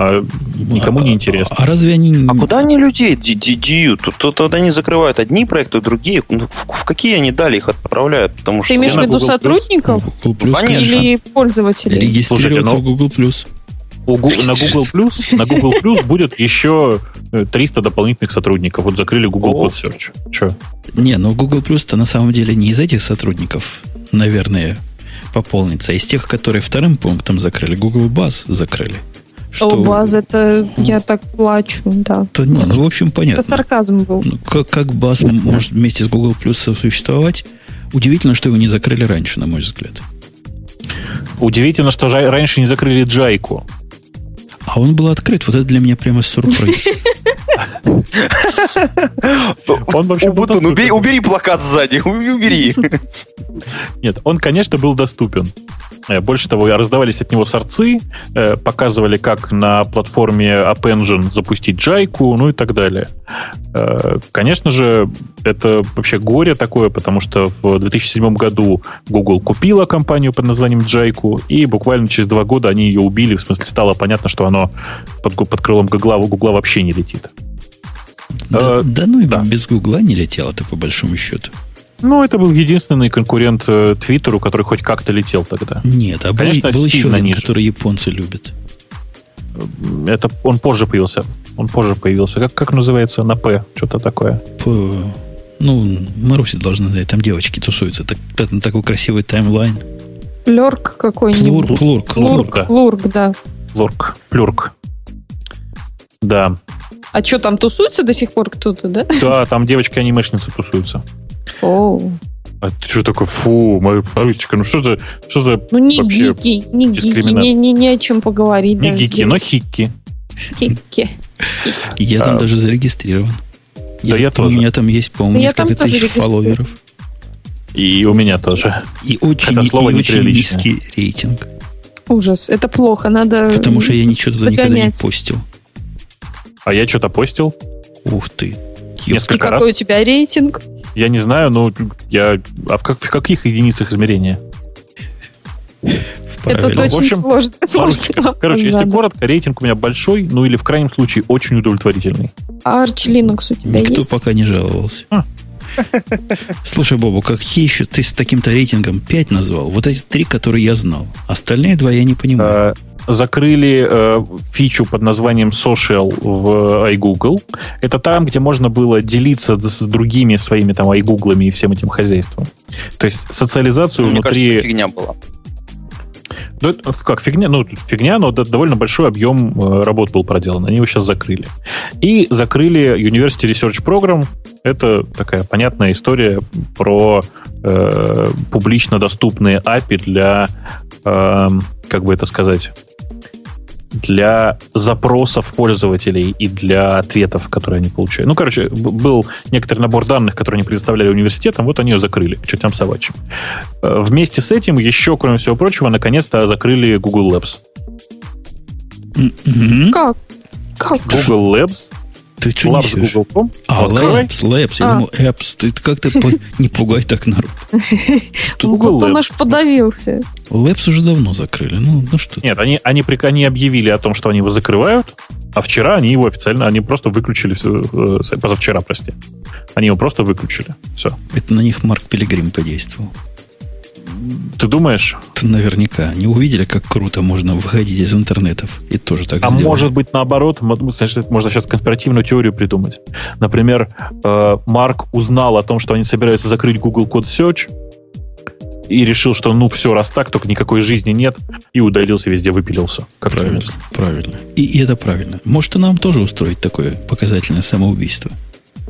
А никому не интересно. А, а разве они... А куда они людей дедьют? Тут они закрывают одни проекты, другие. В, в какие они дали их отправляют? Потому что ты имеешь в виду сотрудников? Google+, или пользователей? Регистрироваться в Google+. У, на Google+, на Google+ будет еще триста дополнительных сотрудников. Вот закрыли Google+ Search. Че? Не, но Google+, то на самом деле не из этих сотрудников, наверное, пополнится. Из тех, которые вторым пунктом закрыли. Google Buzz закрыли. Что... О, Баз, это я так плачу, да. То, ну, ну, в общем, понятно. Это сарказм был. Как, как Баз может вместе с Google Plus существовать? Удивительно, что его не закрыли раньше, на мой взгляд. Удивительно, что жай... раньше не закрыли Джайку. А он был открыт. Вот это для меня прямо сюрприз. Умпутун, убери плакат сзади. Убери. Нет, он, конечно, был доступен. Больше того, раздавались от него сорцы, показывали, как на платформе App Engine запустить Jaiku, ну и так далее. Конечно же, это вообще горе такое, потому что в две тысячи седьмом году Google купила компанию под названием Jaiku, и буквально через два года они ее убили, в смысле стало понятно, что оно под, под крылом Google, Google вообще не летит. Да, а, да ну и да. без Google не летело-то по большому счету. Ну, это был единственный конкурент Твиттеру, который хоть как-то летел тогда. Нет, а конечно, был, был еще один, ниже. Который японцы любят. Это он позже появился. Он позже появился. Как, как называется? На П. Что-то такое. П. Ну, Маруся должна знать. Там девочки тусуются. Так, так, такой красивый таймлайн. Плёрк какой-нибудь. Плурк. Плурк, Плурк, Плурк да. Плурк. Плюрк. Да. А что, там тусуется до сих пор кто-то, да? Да, там девочки-анимешницы тусуются. Оу. А ты что такое? Фу, Марусечка, ну что за, что за ну, не вообще гики, не гики, не, не, не о чем поговорить. Не даже гики, но хикки. Хикки. Я там даже зарегистрирован. Да я тоже. У меня там есть, по-моему, несколько тысяч фолловеров. И у меня тоже. И очень низкий рейтинг. Ужас, это плохо, надо потому что я ничего туда никогда не постил. А я что-то постил? Ух ты. Несколько раз. И какой у тебя рейтинг? Я не знаю, но я... А в, как, в каких единицах измерения? Это ну, очень сложно. Короче, если задам. Коротко, рейтинг у меня большой, ну или в крайнем случае очень удовлетворительный. А Arch Linux у тебя Никто есть? Никто пока не жаловался. А. Слушай, Бобу, какие еще ты с таким-то рейтингом пять назвал? Вот эти три, которые я знал. Остальные два я не понимаю. А, закрыли э, фичу под названием Social в iGoogle. Это там, где можно было делиться с другими своими там iGoogle'ами и всем этим хозяйством. То есть социализацию ну, внутри... Мне кажется, фигня была. Ну, это, как фигня? Ну, фигня, но довольно большой объем работ был проделан. Они его сейчас закрыли. И закрыли University Research Program. Это такая понятная история про э, публично доступные эй пи ай для, э, как бы это сказать, для запросов пользователей и для ответов, которые они получают. Ну, короче, был некоторый набор данных, которые они предоставляли университетам, вот они ее закрыли, к чертям собачьим. Вместе с этим еще, кроме всего прочего, наконец-то закрыли Google Labs. Mm-hmm. Как? Как? Google Labs. Ты что Labs несешь? Google. А, Labs, Labs. Я а. думал, Apps. Ты как-то не пугай так народ. Google наш подавился. Labs уже давно закрыли. Ну, ну что? Нет, они, они, они объявили о том, что они его закрывают, а вчера они его официально, они просто выключили, позавчера, прости. Они его просто выключили. Все. Это на них Марк Пилигрим подействовал. Ты думаешь? Ты наверняка. Не увидели, как круто можно выходить из интернетов. И тоже так а сделали. А может быть, наоборот, значит, можно сейчас конспиративную теорию придумать. Например, Марк узнал о том, что они собираются закрыть Google Code Search, и решил, что ну все, раз так, только никакой жизни нет, и удалился, везде выпилился. Как правильно. Правильно. И, и это правильно. Может, и нам тоже устроить такое показательное самоубийство.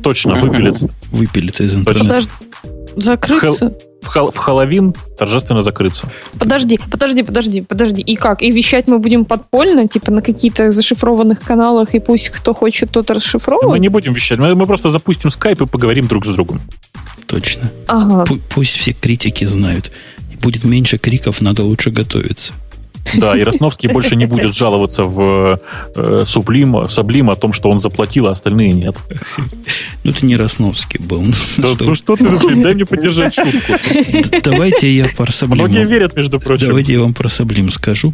Точно, выпилиться. Выпилиться из интернета. Даже закрыться. В Хэллоуин торжественно закрыться. Подожди, подожди, подожди, подожди. И как? И вещать мы будем подпольно? Типа на каких-то зашифрованных каналах, и пусть кто хочет, тот расшифровывает? Мы не будем вещать. Мы, мы просто запустим Skype и поговорим друг с другом. Точно. Ага. Пу- пусть все критики знают. Будет меньше криков, надо лучше готовиться. Да, и Росновский больше не будет жаловаться в Сублим о том, что он заплатил, а остальные нет. Ну, ты не Росновский был. Ну, что ты, дай мне поддержать шутку. Давайте я про Сублим... Многие верят, между прочим. Давайте я вам про Сублим скажу.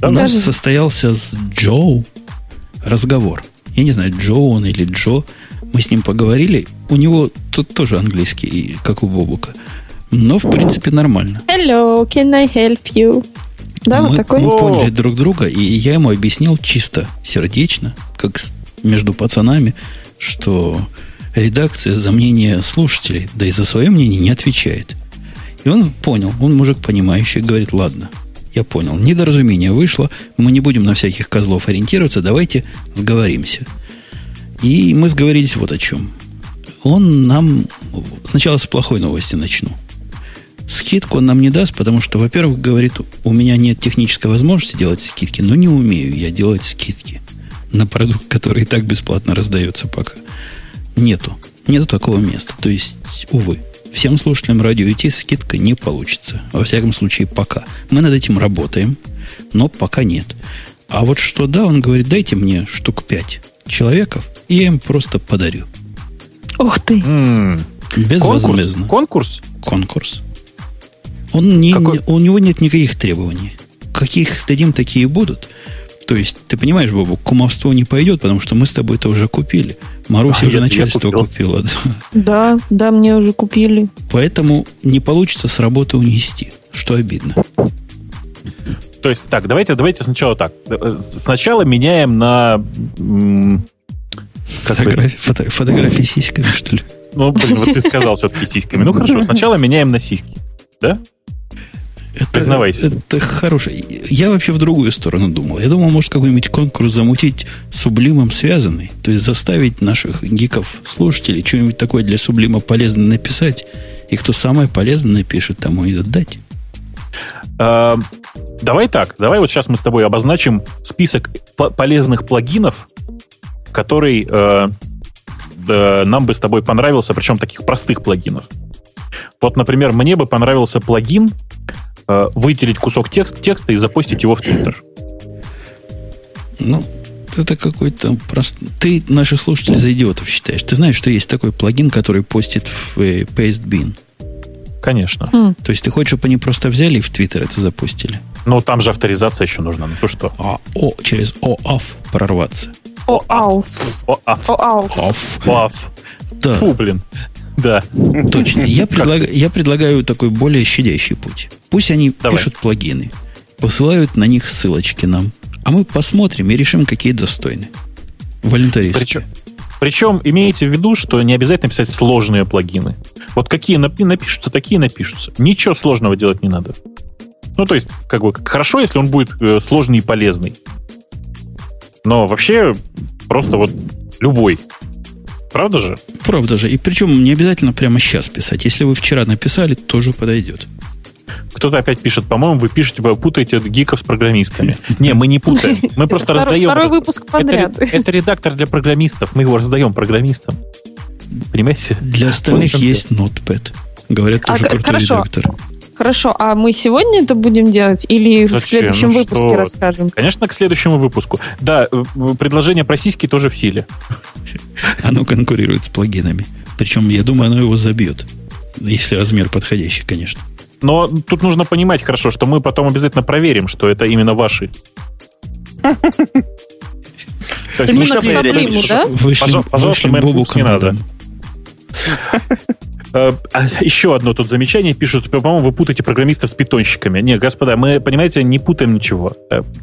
У нас состоялся с Джо разговор. Я не знаю, Джо он или Джо. Мы с ним поговорили. У него тут тоже английский, как у Бобука. Но, в принципе, нормально. Hello, can I help you? Да, мы, вот такой. Мы поняли друг друга, и я ему объяснил чисто сердечно, как между пацанами, что редакция за мнение слушателей, да и за свое мнение не отвечает. И он понял, он мужик понимающий, говорит, ладно, я понял, недоразумение вышло, мы не будем на всяких козлов ориентироваться, давайте сговоримся. И мы сговорились вот о чем. Он нам... Сначала с плохой новости начну. Скидку он нам не даст, потому что, во-первых, говорит, у меня нет технической возможности делать скидки, но не умею я делать скидки на продукт, который и так бесплатно раздается пока. Нету. Нету такого места. То есть, увы, всем слушателям радио идти скидка не получится. Во всяком случае, пока. Мы над этим работаем, но пока нет. А вот что да, он говорит, дайте мне штук пять человеков, и я им просто подарю. Ух ты! М-м-м. Безвозмездно. Конкурс? Конкурс. Он не, у него нет никаких требований. Каких дадим, такие будут. То есть, ты понимаешь, Бобу, кумовство не пойдет, потому что мы с тобой это уже купили. Маруся а, уже я, начальство я купила. Да, да, мне уже купили. Поэтому не получится с работы унести, что обидно. То есть, так, давайте, давайте сначала так. Сначала меняем на... Фотографии, фото, фотографии сиськами, что ли? Ну, блин, вот ты сказал все-таки сиськами. Ну, хорошо, сначала меняем на сиськи. Да? Это, признавайся. Это хороший. Я вообще в другую сторону думал. Я думал, может, какой-нибудь конкурс замутить с Сублимом связанный. То есть заставить наших гиков-слушателей что-нибудь такое для Сублима полезное написать. И кто самое полезное напишет, тому и отдать. А, давай так. Давай вот сейчас мы с тобой обозначим список полезных плагинов, который э, э, нам бы с тобой понравился. Причем таких простых плагинов. Вот, например, мне бы понравился плагин э, выделить кусок текст, текста и запостить его в Twitter. Ну, это какой-то простой... Ты наших слушателей за идиотов считаешь. Ты знаешь, что есть такой плагин, который постит в э, PasteBin? Конечно. Mm. То есть ты хочешь, чтобы они просто взяли и в Twitter это запустили? Ну, там же авторизация еще нужна. Ну, то что? А, о, через OAuth прорваться. OAuth. OAuth. Да. Фу, блин. Да. Точно. Я, предлаг... я предлагаю такой более щадящий путь. Пусть они Давай. пишут плагины, посылают на них ссылочки нам, а мы посмотрим и решим, какие достойны. Волонтаристы. Причем, причем имейте в виду, что не обязательно писать сложные плагины. Вот какие напишутся, такие напишутся. Ничего сложного делать не надо. Ну, то есть, как бы, хорошо, если он будет сложный и полезный. Но вообще, просто вот любой. Правда же? Правда же. И причем не обязательно прямо сейчас писать. Если вы вчера написали, тоже подойдет. Кто-то опять пишет, по-моему, вы пишете, вы путаете гиков с программистами. Не, мы не путаем. Мы просто раздаем... Второй выпуск подряд. Это редактор для программистов. Мы его раздаем программистам. Понимаете? Для остальных есть Notepad. Говорят, тоже только редактор. Хорошо, а мы сегодня это будем делать или Зачем? в следующем ну, выпуске что? расскажем? Конечно, к следующему выпуску. Да, предложение про сиськи тоже в силе. Оно конкурирует с плагинами. Причем, я думаю, оно его забьет. Если размер подходящий, конечно. Но тут нужно понимать хорошо, что мы потом обязательно проверим, что это именно ваши. Пожалуйста, мэр Букс не надо. Еще одно тут замечание пишут. По-моему, вы путаете программистов с питонщиками. Нет, господа, мы, понимаете, не путаем ничего.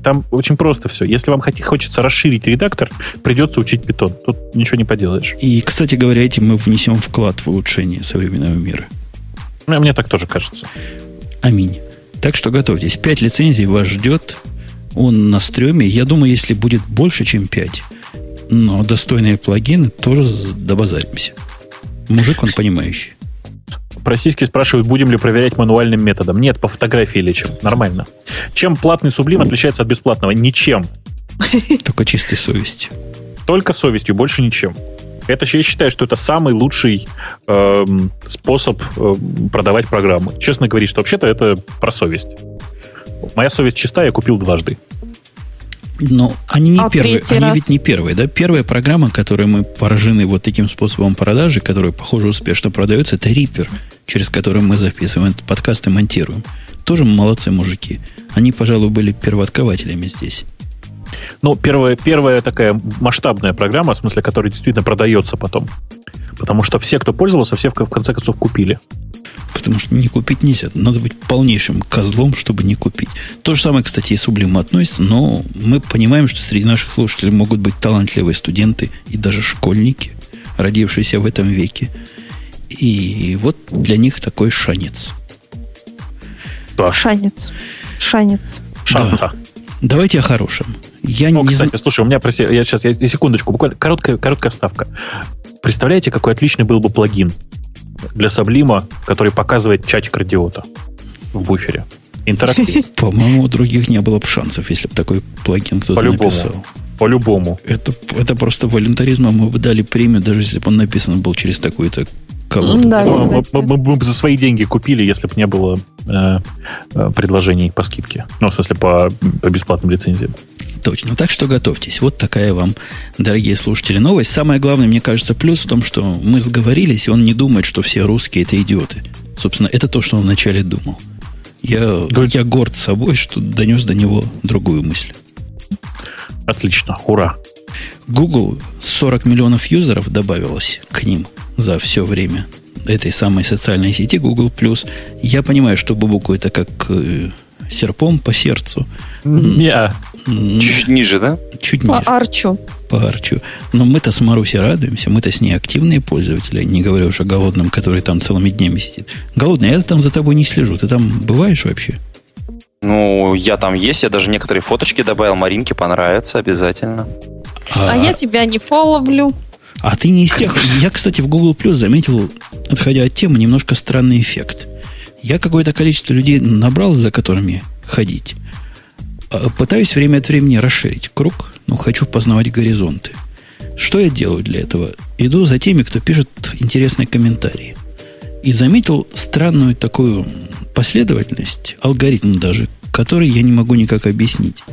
Там очень просто все. Если вам хочется расширить редактор, придется учить питон. Тут ничего не поделаешь. И, кстати говоря, этим мы внесем вклад в улучшение современного мира. Ну, мне так тоже кажется. Аминь. Так что готовьтесь. Пять лицензий вас ждет. Он на стреме. Я думаю, если будет больше, чем пять, но достойные плагины, тоже добазаримся. Мужик он понимающий. Российские спрашивают, будем ли проверять мануальным методом. Нет, по фотографии лечим. Нормально. Чем платный сублим отличается от бесплатного? Ничем. Только чистой совестью. Только совестью, больше ничем. Это, я считаю, что это самый лучший э, способ э, продавать программы. Честно говорить, что вообще-то это про совесть. Моя совесть чиста, я купил дважды. Но они не а первые, они раз. ведь не первые, да? Первая программа, которой мы поражены вот таким способом продажи, которая, похоже, успешно продается, это Reaper, через который мы записываем этот подкаст и монтируем. Тоже молодцы мужики. Они, пожалуй, были первооткрывателями здесь. Ну, первая, первая такая масштабная программа, в смысле, которая действительно продается потом. Потому что все, кто пользовался, все в конце концов купили. Потому что не купить нельзя. Надо быть полнейшим козлом, чтобы не купить. То же самое, кстати, и Сублим относится, но мы понимаем, что среди наших слушателей могут быть талантливые студенты и даже школьники, родившиеся в этом веке. И вот для них такой шанец. Да. Шанец. Шанец. Шанта. Да. Давайте о хорошем. Я О, не кстати, зн... слушай, у меня, прости, я сейчас, я, секундочку, буквально короткая, короткая вставка. Представляете, какой отличный был бы плагин для Саблима, который показывает чатик радиота в буфере. Интерактив. По-моему, у других не было бы шансов, если бы такой плагин кто-то написал. По-любому. Это, это просто волюнтаризмом мы бы дали премию, даже если бы он написан был через такую-то колоду. Да, мы, мы, мы бы за свои деньги купили, если бы не было э, предложений по скидке. Ну, в смысле, по, по бесплатным лицензиям. Точно. Так что готовьтесь. Вот такая вам, дорогие слушатели, новость. Самое главное, мне кажется, плюс в том, что мы сговорились, и он не думает, что все русские – это идиоты. Собственно, это то, что он вначале думал. Я, я горд собой, что донес до него другую мысль. Отлично. Ура. Google сорок миллионов юзеров добавилось к ним за все время этой самой социальной сети Google+. Я понимаю, что Бобуку это как... серпом по сердцу. Yeah. Чуть ниже, да? Чуть по ниже. По арчу. По арчу. Но мы-то с Марусей радуемся, мы-то с ней активные пользователи, не говоря уже о голодном, который там целыми днями сидит. Голодный, я там за тобой не слежу. Ты там бываешь вообще? Ну, я там есть, я даже некоторые фоточки добавил. Маринке понравится обязательно. А, а я тебя не фоловлю. А ты не из тех. Я, кстати, в Google Plus заметил, отходя от темы, немножко странный эффект. Я какое-то количество людей набрал, за которыми ходить. Пытаюсь время от времени расширить круг, но хочу познавать горизонты. Что я делаю для этого? Иду за теми, кто пишет интересные комментарии. И заметил странную такую последовательность, алгоритм даже, который я не могу никак объяснить.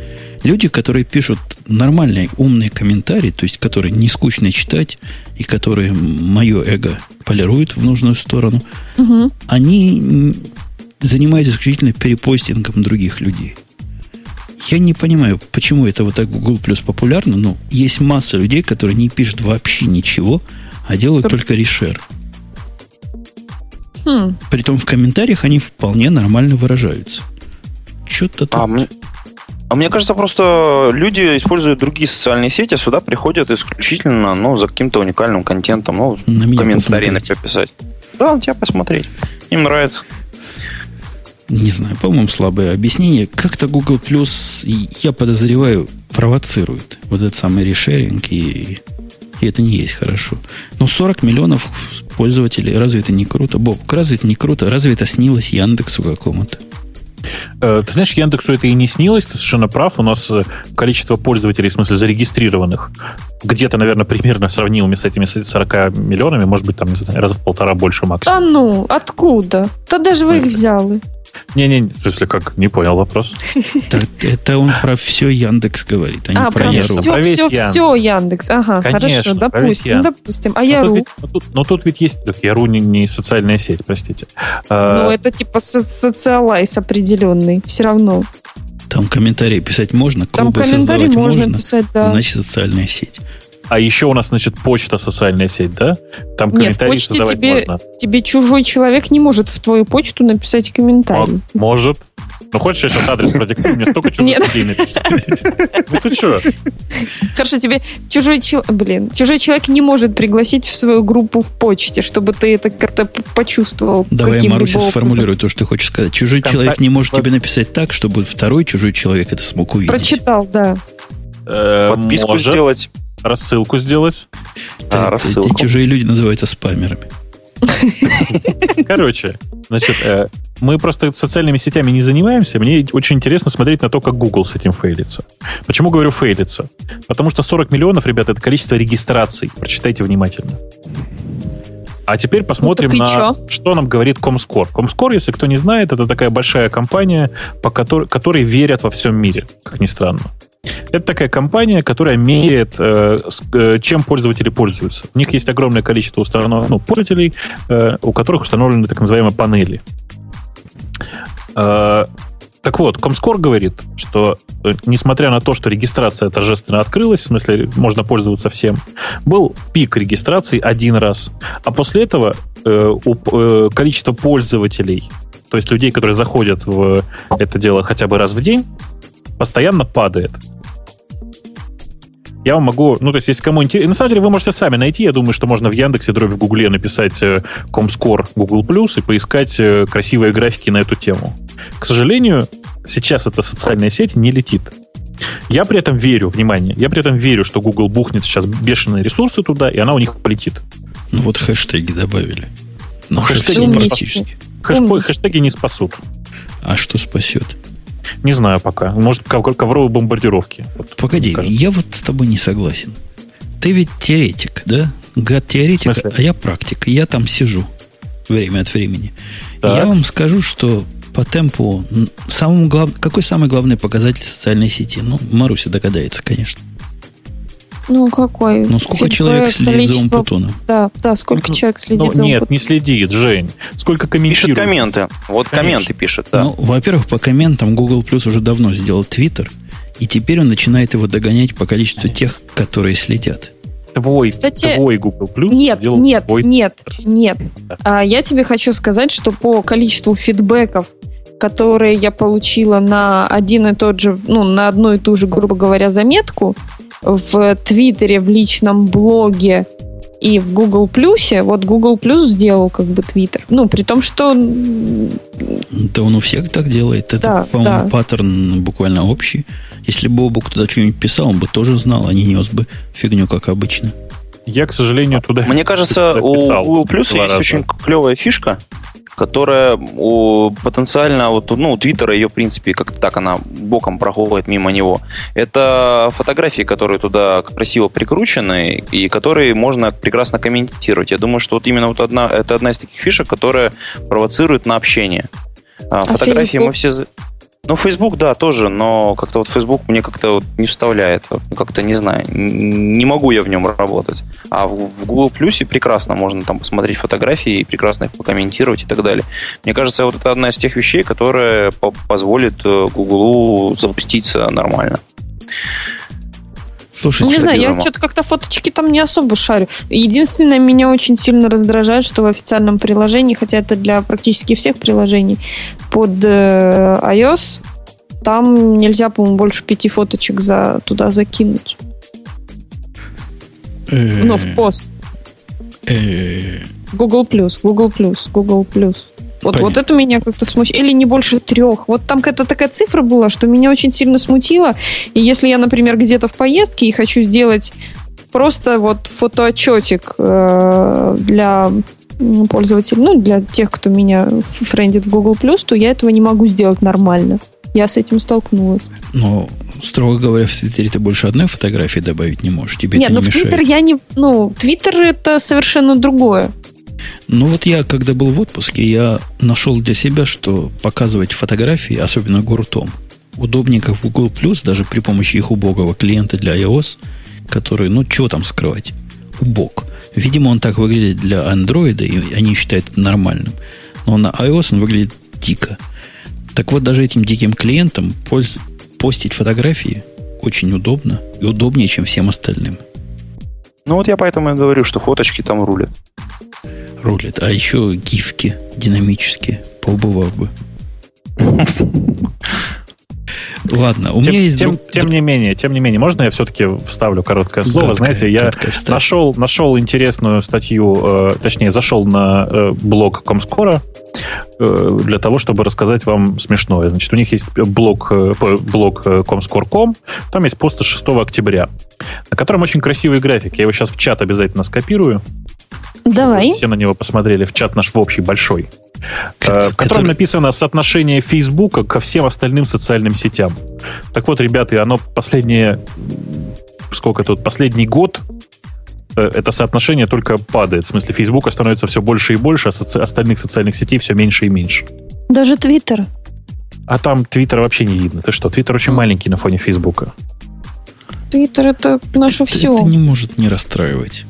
Люди, которые пишут нормальные, умные комментарии, то есть которые не скучно читать и которые мое эго полируют в нужную сторону, угу. Они занимаются исключительно перепостингом других людей. Я не понимаю, почему это вот так Google Plus популярно, но есть масса людей, которые не пишут вообще ничего, а делают только решер. Хм. Притом в комментариях они вполне нормально выражаются. Что-то там. А мне, а мне кажется, просто люди используют другие социальные сети, сюда приходят исключительно ну, за каким-то уникальным контентом. Ну, на меня комментарий посмотреть. На тебя писать. Да, на тебя посмотреть. Им нравится. Не знаю, по-моему, слабое объяснение. Как-то Google+, я подозреваю, провоцирует вот этот самый решеринг и, и И это не есть хорошо. Но сорок миллионов пользователей, разве это не круто? Боб, разве это не круто? Разве это снилось Яндексу какому-то? Ты знаешь, Яндексу это и не снилось, ты совершенно прав. У нас количество пользователей, в смысле зарегистрированных, где-то, наверное, примерно сравнило с этими сорока миллионами. Может быть, там раз в полтора больше максимум. Да ну, откуда? Да даже вы их взяли. Не-не, если как, не понял вопрос. Это он про все Яндекс говорит, а не про Я.ру. Про все-все Яндекс. Ага, хорошо, допустим, допустим. А Я.ру? Но тут ведь есть... Я.ру не социальная сеть, простите. Ну, это типа социалайз определенный, все равно. Там комментарии писать можно, клубы создавать можно, значит, социальная сеть. А еще у нас, значит, почта, социальная сеть, да? Там комментарии. Нет, в почте создавать тебе, можно. Тебе чужой человек не может в твою почту написать комментарий. Он может. Ну, хочешь, я сейчас адрес продиктую? Мне столько чужих людей напишет. Ну, ты что? Хорошо, тебе чужой человек... Блин, чужой человек не может пригласить в свою группу в почте, чтобы ты это как-то почувствовал. Давай, Маруся, сформулируй то, что ты хочешь сказать. Чужой человек не может тебе написать так, чтобы второй чужой человек это смог увидеть. Прочитал, да. Подписку сделать. Рассылку сделать. Да, а, рассылку. Эти чужие люди называются спамерами. Короче, значит, мы просто социальными сетями не занимаемся. Мне очень интересно смотреть на то, как Google с этим фейлится. Почему говорю фейлится? Потому что сорок миллионов, ребята, это количество регистраций. Прочитайте внимательно. А теперь посмотрим ну, на че? Что нам говорит Comscore. Comscore, если кто не знает, это такая большая компания, по которой, которой верят во всем мире, как ни странно. Это такая компания, которая меряет, э, с, э, чем пользователи пользуются. У них есть огромное количество установ... ну, пользователей, э, у которых установлены так называемые панели. Э, так вот, Comscore говорит, что э, несмотря на то, что регистрация торжественно открылась, в смысле можно пользоваться всем, был пик регистрации один раз. А после этого э, у, э, количество пользователей, то есть людей, которые заходят в это дело хотя бы раз в день, постоянно падает. Я вам могу... Ну, то есть, если кому интересно... На самом деле, вы можете сами найти. Я думаю, что можно в Яндексе, дробь в Гугле написать Comscore Google+, и поискать красивые графики на эту тему. К сожалению, сейчас эта социальная сеть не летит. Я при этом верю, внимание, я при этом верю, что Google бухнет сейчас бешеные ресурсы туда, и она у них полетит. Ну, вот хэштеги добавили. Но хэштеги не практически. Хэшпо... Хэштеги не спасут. А что спасет? Не знаю пока. Может, ковровые бомбардировки. Погоди, я вот с тобой не согласен. Ты ведь теоретик, да? Гад-теоретик, а я практик. Я там сижу время от времени. Да. Я вам скажу, что по темпу... Самым глав... Какой самый главный показатель социальной сети? Ну, Маруся догадается, конечно. Ну, какой? Ну, сколько Фидбэк, человек следит количество... за Умпутуном? Да, да, сколько ну, человек следит ну, за Умпутуном? Нет, не следит, Жень. Сколько комментирует? Пишет комменты. Вот Конечно. Комменты пишет, да. Ну, во-первых, по комментам Google+ уже давно сделал Twitter, и теперь он начинает его догонять по количеству тех, которые следят. Твой, Кстати, твой Google+. Нет, сделал нет, твой... нет, нет. А, я тебе хочу сказать, что по количеству фидбэков, которые я получила на один и тот же, ну, на одну и ту же, грубо говоря, заметку, в Твиттере, в личном блоге и в Google+, вот Google+ сделал как бы Твиттер. Ну, при том, что... Да он у всех так делает. Это, да, по-моему, да. Паттерн буквально общий. Если бы Бобук туда что-нибудь писал, он бы тоже знал, а не нес бы фигню, как обычно. Я, к сожалению, туда... Мне кажется, туда писал, у Google+ есть раза. Очень клевая фишка, которая у, потенциально, вот, ну, у Твиттера ее, в принципе, как-то так она боком проходит мимо него. Это фотографии, которые туда красиво прикручены и которые можно прекрасно комментировать. Я думаю, что вот именно вот одна, это одна из таких фишек, которая провоцирует на общение. А фотографии Facebook? Мы все... Ну, Facebook, да, тоже, но как-то вот Facebook мне как-то вот не вставляет. Как-то, не знаю, не могу я в нем работать. А в Google Плюсе прекрасно можно там посмотреть фотографии и прекрасно их покомментировать и так далее. Мне кажется, вот это одна из тех вещей, которая позволит Google запуститься нормально. Слушайте, не знаю, я что-то как-то фоточки там не особо шарю. Единственное, меня очень сильно раздражает, что в официальном приложении, хотя это для практически всех приложений, под iOS там нельзя, по-моему, больше пяти фоточек за, туда закинуть. Ну, в пост. Google+, Google+, Google+. Вот, вот это меня как-то смущает. Или не больше трех. Вот там какая-то такая цифра была, что меня очень сильно смутило. И если я, например, где-то в поездке и хочу сделать просто вот фотоотчетик для пользователей, ну, для тех, кто меня френдит в Google+, то я этого не могу сделать нормально. Я с этим столкнулась. Ну, строго говоря, в Твиттере ты больше одной фотографии добавить не можешь. Тебе Нет, это не ну, мешает. Нет, ну в Твиттер я не... Ну, Твиттер это совершенно другое. Ну вот я, когда был в отпуске, я нашел для себя, что показывать фотографии, особенно гуртом, удобнее как в Google+, даже при помощи их убогого клиента для iOS, который, ну, чего там скрывать? Убог. Видимо, он так выглядит для Android, и они считают это нормальным. Но на iOS он выглядит дико. Так вот, даже этим диким клиентам польз... постить фотографии очень удобно и удобнее, чем всем остальным. Ну вот я поэтому и говорю, что фоточки там рулят. Рулят. А еще гифки динамические. Поубывал бы. Ладно, у тем, меня есть... Тем, друг... тем, не менее, тем не менее, можно я все-таки вставлю короткое слово? Гадкое, Знаете, я нашел, нашел интересную статью, э, точнее, зашел на э, блог Комскора э, для того, чтобы рассказать вам смешное. Значит, у них есть блог, э, блог комскор точка ком, там есть пост шестого октября, на котором очень красивый график. Я его сейчас в чат обязательно скопирую. Давай. Все на него посмотрели, в чат наш в общий большой. Который... В котором написано соотношение Фейсбука ко всем остальным социальным сетям. Так вот, ребята, оно последнее... Сколько тут? Последний год это соотношение только падает. В смысле, Фейсбука становится все больше и больше, а соци... остальных социальных сетей все меньше и меньше. Даже Твиттер. А там Твиттер вообще не видно. Ты что? Твиттер очень mm. маленький на фоне Фейсбука. Твиттер — это наше это, все. Это не может не расстраивать.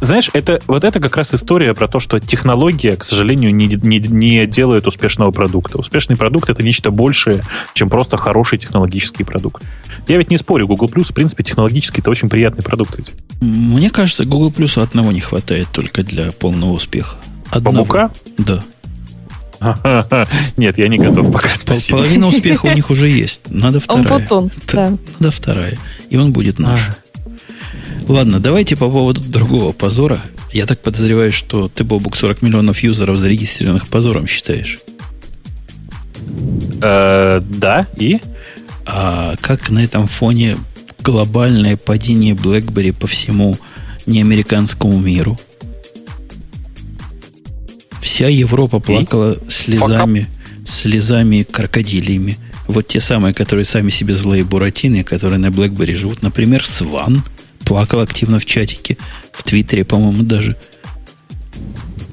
Знаешь, это, вот это как раз история про то, что технология, к сожалению, не, не, не делает успешного продукта. Успешный продукт — это нечто большее, чем просто хороший технологический продукт. Я ведь не спорю, Google+, в принципе, технологически это очень приятный продукт. Ведь. Мне кажется, Google+, одного не хватает только для полного успеха. Одного. Бобука? Да. Нет, я не готов пока. Спасибо. Половина успеха у них уже есть. Надо вторая. Умпутун, да. Надо вторая. И он будет наш. Ладно, давайте по поводу другого позора. Я так подозреваю, что ты, Бобук, сорок миллионов юзеров, зарегистрированных позором, считаешь? Э-э, да, и? А как на этом фоне глобальное падение BlackBerry по всему неамериканскому миру? Вся Европа плакала и? слезами, слезами крокодилиями. Вот те самые, которые сами себе злые буратины, которые на BlackBerry живут. Например, Сван плакал активно в чатике, в Твиттере, по-моему, даже.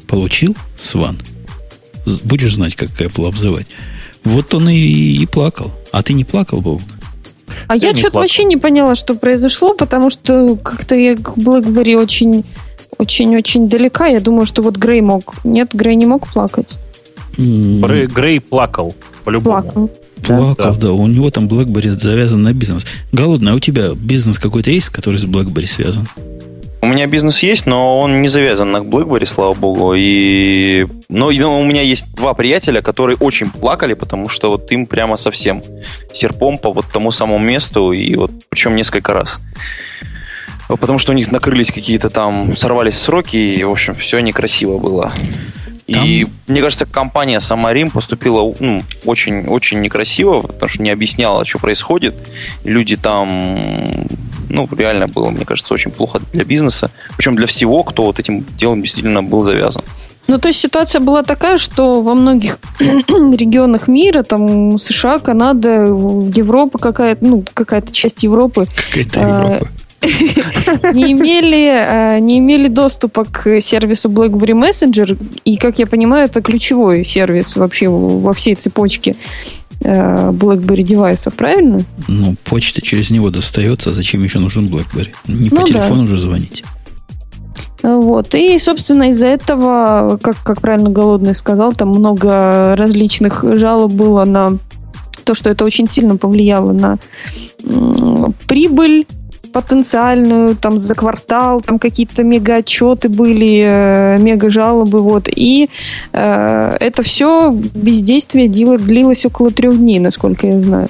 Получил, Сван? Будешь знать, как Apple обзывать. Вот он и, и плакал. А ты не плакал, Бобук? А ты я что-то вообще не поняла, что произошло, потому что как-то я к BlackBerry очень, очень, очень далека. Я думаю, что вот Грей мог. Нет, Грей не мог плакать. Грей, Грей плакал, по-любому. Плакал. Плакал, да. да. У него там BlackBerry завязан на бизнес. Голодный, а у тебя бизнес какой-то есть, который с BlackBerry связан? У меня бизнес есть, но он не завязан на BlackBerry, слава богу. И... Но, но у меня есть два приятеля, которые очень плакали, потому что вот им прямо совсем серпом по вот тому самому месту, и вот причем несколько раз. Потому что у них накрылись какие-то там, сорвались сроки, и, в общем, все некрасиво было. Там? И, мне кажется, компания сама Рим поступила ну, очень, очень некрасиво, потому что не объясняла, что происходит. Люди там, ну, реально было, мне кажется, очень плохо для бизнеса. Причем для всего, кто вот этим делом действительно был завязан. Ну, то есть ситуация была такая, что во многих регионах мира, там, США, Канада, Европа какая-то, ну, какая-то часть Европы. Какая-то Европа. не, имели, не имели доступа к сервису BlackBerry Messenger, и, как я понимаю, это ключевой сервис вообще во всей цепочке BlackBerry девайсов, правильно? Ну, почта через него достается, а зачем еще нужен BlackBerry? Не ну, по телефону да. уже звонить. Вот. И, собственно, из-за этого, как, как правильно Голодный сказал, там много различных жалоб было на то, что это очень сильно повлияло на м- прибыль, потенциальную, там, за квартал, там, какие-то мега-отчеты были, э, мега-жалобы, вот, и э, это все бездействие длилось около трех дней, насколько я знаю.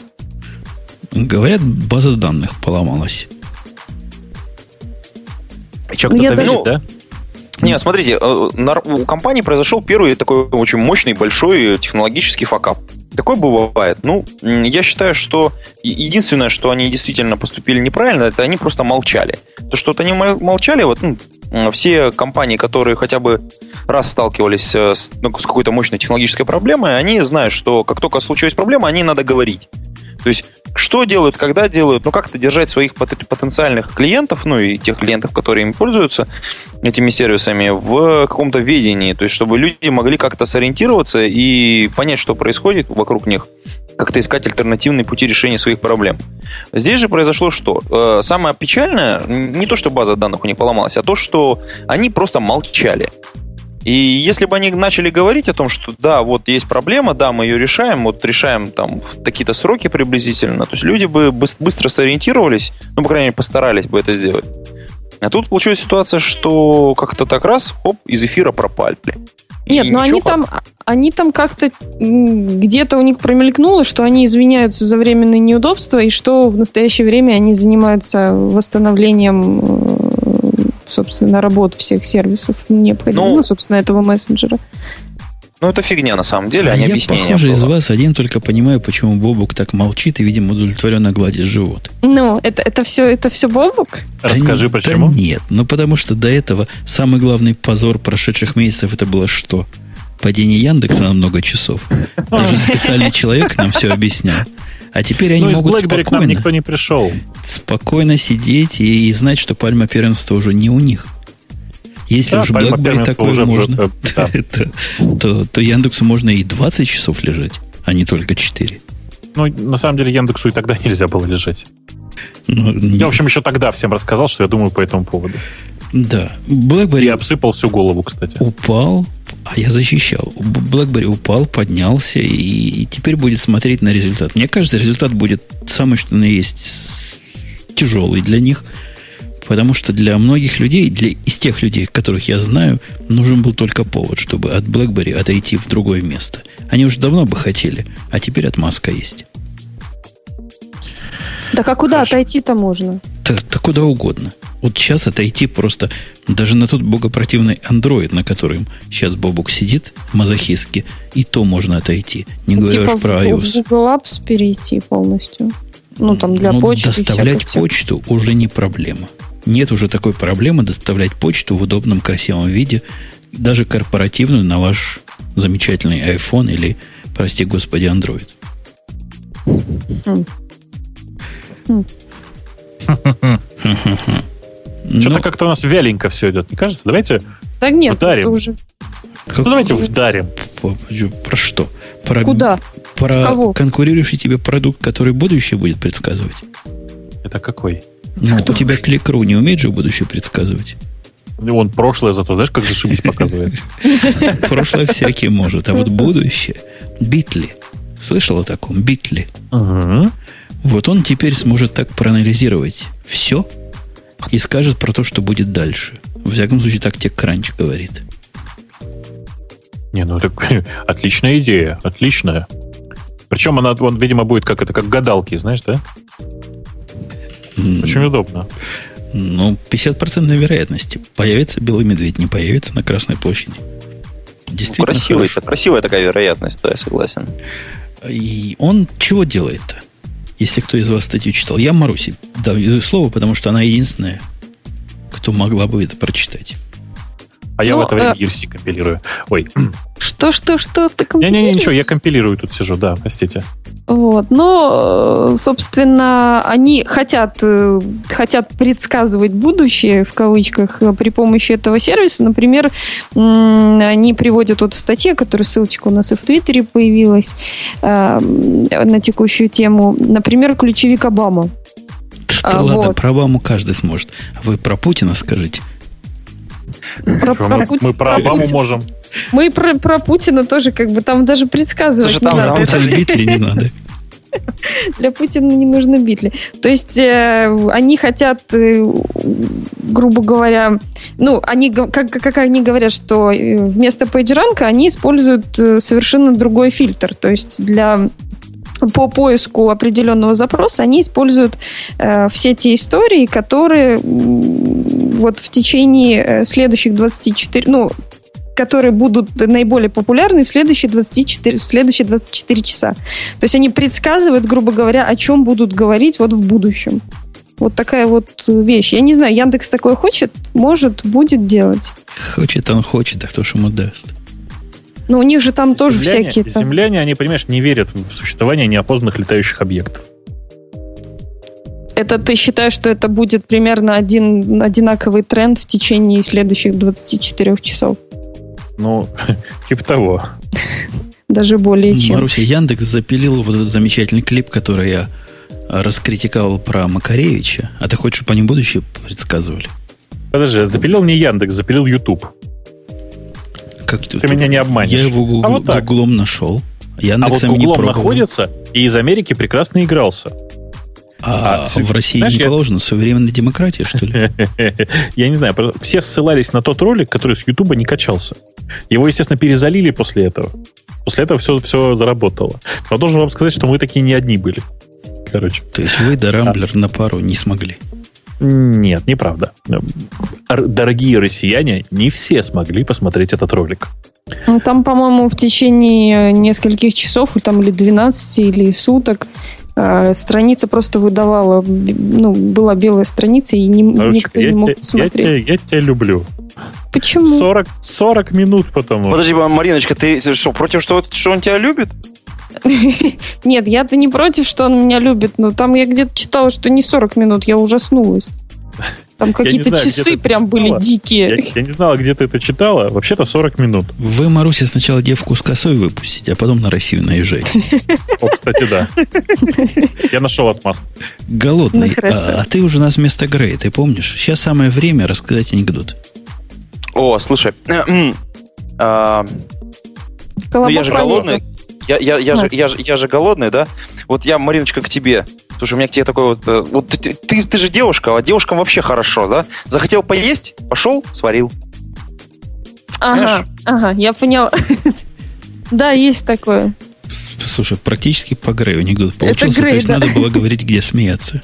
Говорят, база данных поломалась. Еще кто-то верит, да? Не, смотрите, у компании произошел первый такой очень мощный, большой технологический факап. Такое бывает. Ну, я считаю, что единственное, что они действительно поступили неправильно, это они просто молчали. То, что вот они молчали, вот ну, все компании, которые хотя бы раз сталкивались с, ну, с какой-то мощной технологической проблемой, они знают, что как только случилась проблема, о ней надо говорить. То есть, что делают, когда делают, ну, как-то держать своих потенциальных клиентов, ну, и тех клиентов, которые им пользуются, этими сервисами, в каком-то ведении, то есть, чтобы люди могли как-то сориентироваться и понять, что происходит вокруг них, как-то искать альтернативные пути решения своих проблем. Здесь же произошло что? Самое печальное, не то, что база данных у них поломалась, а то, что они просто молчали. И если бы они начали говорить о том, что да, вот есть проблема, да, мы ее решаем, вот решаем там в такие-то сроки приблизительно, то есть люди бы быстро сориентировались, ну, по крайней мере, постарались бы это сделать. А тут получилась ситуация, что как-то так раз, хоп, из эфира пропали. Нет, и но они там, они там как-то где-то у них промелькнуло, что они извиняются за временные неудобства и что в настоящее время они занимаются восстановлением, собственно, работу всех сервисов необходимо, ну, ну, собственно, этого мессенджера. Ну, это фигня, на самом деле, а не объяснение. Я, похоже, из вас один только понимаю, почему Бобук так молчит и, видимо, удовлетворенно гладит живот. Ну, это, это, все, это все Бобук? Да Расскажи, не, почему. Да нет, ну, потому что до этого самый главный позор прошедших месяцев это было что? Падение Яндекса на много часов. Даже специальный человек нам все объяснял. А теперь они ну, могут спокойно, к нам никто не пришел. спокойно сидеть и, и знать, что пальма первенства уже не у них. Если да, уж BlackBerry такое уже можно, уже, да. то, то, то Яндексу можно и двадцать часов лежать, а не только четыре. Ну, на самом деле, Яндексу и тогда нельзя было лежать. Ну, я, в общем, еще тогда всем рассказал, что я думаю по этому поводу. Да. BlackBerry... Я обсыпал всю голову, кстати. Упал, а я защищал. BlackBerry упал, поднялся, и, и теперь будет смотреть на результат. Мне кажется, результат будет самый, что на есть, тяжелый для них. Потому что для многих людей, для, из тех людей, которых я знаю, нужен был только повод, чтобы от BlackBerry отойти в другое место. Они уже давно бы хотели, а теперь отмазка есть. Так а куда Хорошо. отойти-то можно? Да, да куда угодно. Вот сейчас отойти просто даже на тот богопротивный Android, на котором сейчас Бобук сидит, мазохистки, и то можно отойти. Не ну, говоря типа уж про iOS. Типа в Google Apps перейти полностью. Ну, там для ну, почты. Доставлять почту уже не проблема. Нет уже такой проблемы доставлять почту в удобном, красивом виде, даже корпоративную на ваш замечательный iPhone или, прости господи, Android. Mm. Что-то ну, как-то у нас вяленько все идет, не кажется? Давайте так нет, вдарим. Уже... Ну, давайте уже... вдарим. Про что? Про, Куда? Про кого? Конкурирующий тебе продукт, который будущее будет предсказывать. Это какой? Ну, у тебя клик.ру не умеет же будущее предсказывать? Он прошлое зато, знаешь, как зашибись показывает. Прошлое всякий может, а вот будущее. Битли. Слышал о таком? Битли. Ага. Вот он теперь сможет так проанализировать все и скажет про то, что будет дальше. Во всяком случае, так тебе Кранч говорит. Не, ну это отличная идея, отличная. Причем она, он, видимо, будет как это, как гадалки, знаешь, да? Очень удобно. Ну, пятьдесят процентов вероятности. Появится белый медведь, не появится на Красной площади. Действительно ну, красивый, красивая такая вероятность, да, я согласен. И он чего делает-то? Если кто из вас статью читал, я Маруси даю слово, потому что она единственная, кто могла бы это прочитать. А я ну, в это время а... Ирси компилирую. Ой. Что, что, что ты компилируешь? Не-не-не, ничего, я компилирую тут сижу, да, простите. Вот, но, собственно, они хотят, хотят предсказывать будущее, в кавычках, при помощи этого сервиса. Например, они приводят вот в статье, которая ссылочка у нас и в Твиттере появилась, на текущую тему, например, ключевик Обама. Да, а, ладно, вот. Про Обаму каждый сможет. А вы про Путина скажите. Про, про мы, Пути... мы про Обаму Пути... можем. Мы про, про Путина тоже, как бы там даже предсказывать Слушай, не, там, надо. Это... Битли не надо. Для Путина не нужно битли. То есть э, они хотят, э, грубо говоря, ну, они, как, как они говорят, что вместо пейджранка они используют совершенно другой фильтр. То есть для по поиску определенного запроса, они используют э, все те истории, которые э, вот в течение следующих двадцати четырёх, ну, которые будут наиболее популярны в следующие двадцать четыре, в следующие двадцать четыре часа. То есть они предсказывают, грубо говоря, о чем будут говорить вот в будущем. Вот такая вот вещь. Я не знаю, Яндекс такое хочет, может, будет делать. Хочет он хочет, а кто ж ему даст? Но у них же там земляне, тоже всякие... Земляне, они, понимаешь, не верят в существование неопознанных летающих объектов. Это ты считаешь, что это будет примерно один, одинаковый тренд в течение следующих двадцати четырёх часов? Ну, типа того. Даже более чем. Маруся, Яндекс запилил вот этот замечательный клип, который я раскритиковал про Макаревича. А ты хочешь, чтобы они будущее предсказывали? Подожди, запилил не Яндекс, запилил YouTube. Как ты, ты меня не обманешь. Я его гугл, а вот гуглом нашел. Яндексом а вот не пробовал. Находится и из Америки прекрасно игрался. А, а в, в России знаешь, не положено я... суверенная демократия, что ли? Я не знаю. Все ссылались на тот ролик, который с Ютуба не качался. Его, естественно, перезалили после этого. После этого все, все заработало. Но должен вам сказать, что мы такие не одни были. Короче. То есть вы до Рамблер а. на пару не смогли? Нет, неправда. Дорогие россияне, не все смогли посмотреть этот ролик. Ну, там, по-моему, в течение нескольких часов, там или двенадцати, или суток, э, страница просто выдавала, ну, была белая страница, и не, Короче, никто не мог те, посмотреть. Я, я, я тебя люблю. Почему? сорок, сорок минут потому. Подожди, Мариночка, ты, ты что, против, что, что он тебя любит? Нет, я-то не против, что он меня любит, но там я где-то читала, что не сорок минут, я ужаснулась. Там какие-то часы прям были дикие. Я, я не знала, где ты это читала. Вообще-то сорок минут. Вы, Маруся, сначала девку с косой выпустите, а потом на Россию наезжайте. О, кстати, да. Я нашел отмазку. Голодный, ну, а, а ты уже у нас вместо Грея, ты помнишь? Сейчас самое время рассказать анекдот. О, слушай. А... Ну, я же голодный. Я, я, я, же, я, же, я же голодный, да? Вот я, Мариночка, к тебе. Слушай, у меня к тебе такой вот... вот ты, ты, ты же девушка, а девушкам вообще хорошо, да? Захотел поесть, пошел, сварил. Ага, Знаешь? ага, я поняла. Да, есть такое. Слушай, практически по Грею анекдот получился. То есть надо было говорить, где смеяться.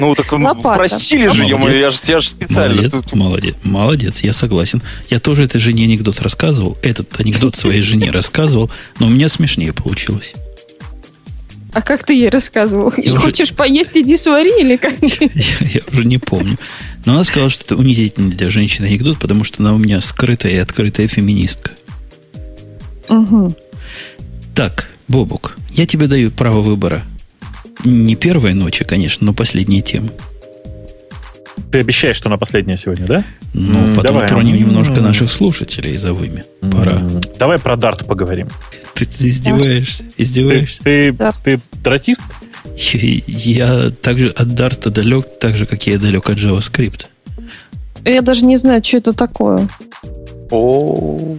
Ну, так просили же, я же специально. Молодец, молодец, я согласен. Я тоже этой жене анекдот рассказывал. Этот анекдот своей жене рассказывал, но у меня смешнее получилось. А как ты ей рассказывал? Я Хочешь уже... поесть, иди свари, или как? Я, я уже не помню. Но она сказала, что это унизительный для женщины анекдот, потому что она у меня скрытая и открытая феминистка. Угу. Так, Бобук, я тебе даю право выбора. Не первой ночи, конечно, но последние темы. Ты обещаешь, что она последняя сегодня, да? Ну, mm, потом давай. Тронем немножко mm. наших слушателей за вымя. Mm. Пора. Давай про дарт поговорим. Ты, ты издеваешься? Издеваешься? Ты, ты, ты дартист? Я также от дарта далек, так же, как я далек от JavaScript. Я даже не знаю, что это такое. О.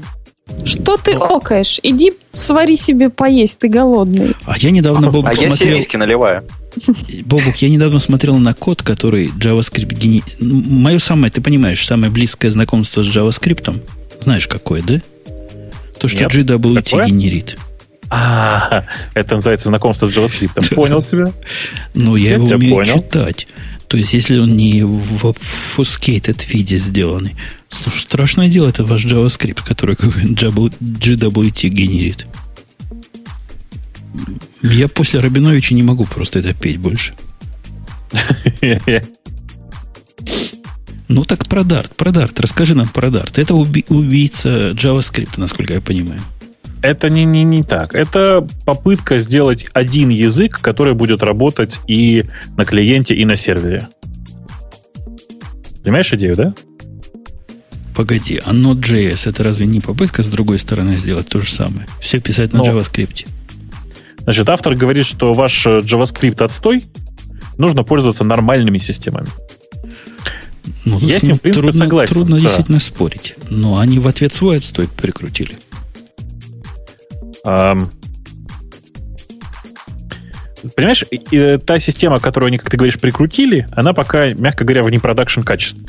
Что ты окаешь? Иди свари себе поесть, ты голодный. А я недавно, Бобук, а смотрел... А я сириски наливаю. Бобук, я недавно смотрел на код, который JavaScript... Гени... Мое самое, ты понимаешь, самое близкое знакомство с JavaScript, знаешь, какое, да? То, что Нет. джи дабл ю ти какое? Генерит. А, это называется знакомство с JavaScript. Понял тебя? Ну, я, я его умею понял. Читать. То есть, если он не в obfuscated виде сделанный. Слушай, страшное дело, это ваш JavaScript, который джи дабл ю ти генерит. Я после Рабиновича не могу просто это петь больше. Ну так про Dart, про Dart, расскажи нам про Dart. Это убийца JavaScript, насколько я понимаю. Это не, не, не так. Это попытка сделать один язык, который будет работать и на клиенте, и на сервере. Понимаешь идею, да? Погоди, а Node.js это разве не попытка с другой стороны сделать то же самое? Все писать на Но. JavaScript. Значит, автор говорит, что ваш JavaScript отстой, нужно пользоваться нормальными системами. Ну, Я с ним, в принципе, трудно, согласен. Трудно да. действительно спорить. Но они в ответ свой отстой прикрутили. Понимаешь, та система, которую они, как ты говоришь, прикрутили, она пока, мягко говоря, в непродакшн качестве.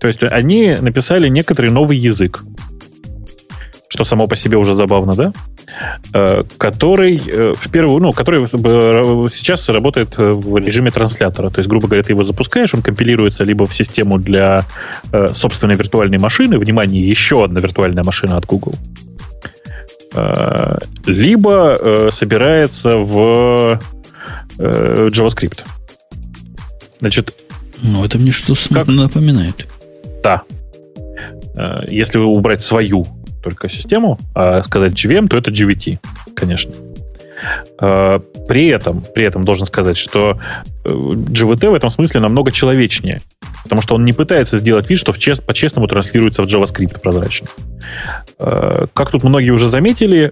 То есть они написали некоторый новый язык, что само по себе уже забавно, да? Э, который, э, в первую, ну, который сейчас работает в режиме транслятора. То есть, грубо говоря, ты его запускаешь, он компилируется либо в систему для э, собственной виртуальной машины, внимание, еще одна виртуальная машина от Google, э, либо э, собирается в э, JavaScript. Значит... Ну, это мне что как... напоминает. Да. Если убрать свою только систему, а сказать джи ви эм, то это джи ви ти, конечно. При этом, при этом должен сказать, что джи ви ти в этом смысле намного человечнее, потому что он не пытается сделать вид, что в чест, по-честному транслируется в JavaScript прозрачно. Как тут многие уже заметили,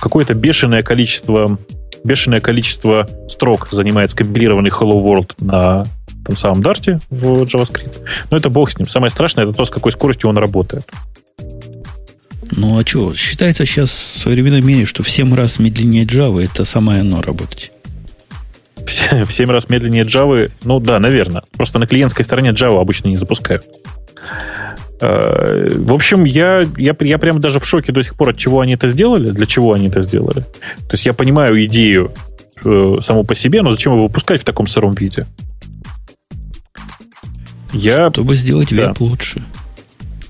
какое-то бешеное количество, бешеное количество строк занимает скомпилированный Hello World на в самом дарте в JavaScript. Но это бог с ним. Самое страшное — это то, с какой скоростью он работает. Ну, а что? Считается сейчас в современном мире, что в семь раз медленнее Java — это самое оно работать. В семь раз медленнее Java? Ну, да, наверное. Просто на клиентской стороне Java обычно не запускают. В общем, я, я, я прям даже в шоке до сих пор, от чего они это сделали, для чего они это сделали. То есть я понимаю идею саму по себе, но зачем его выпускать в таком сыром виде? Я... Чтобы сделать да. веб лучше.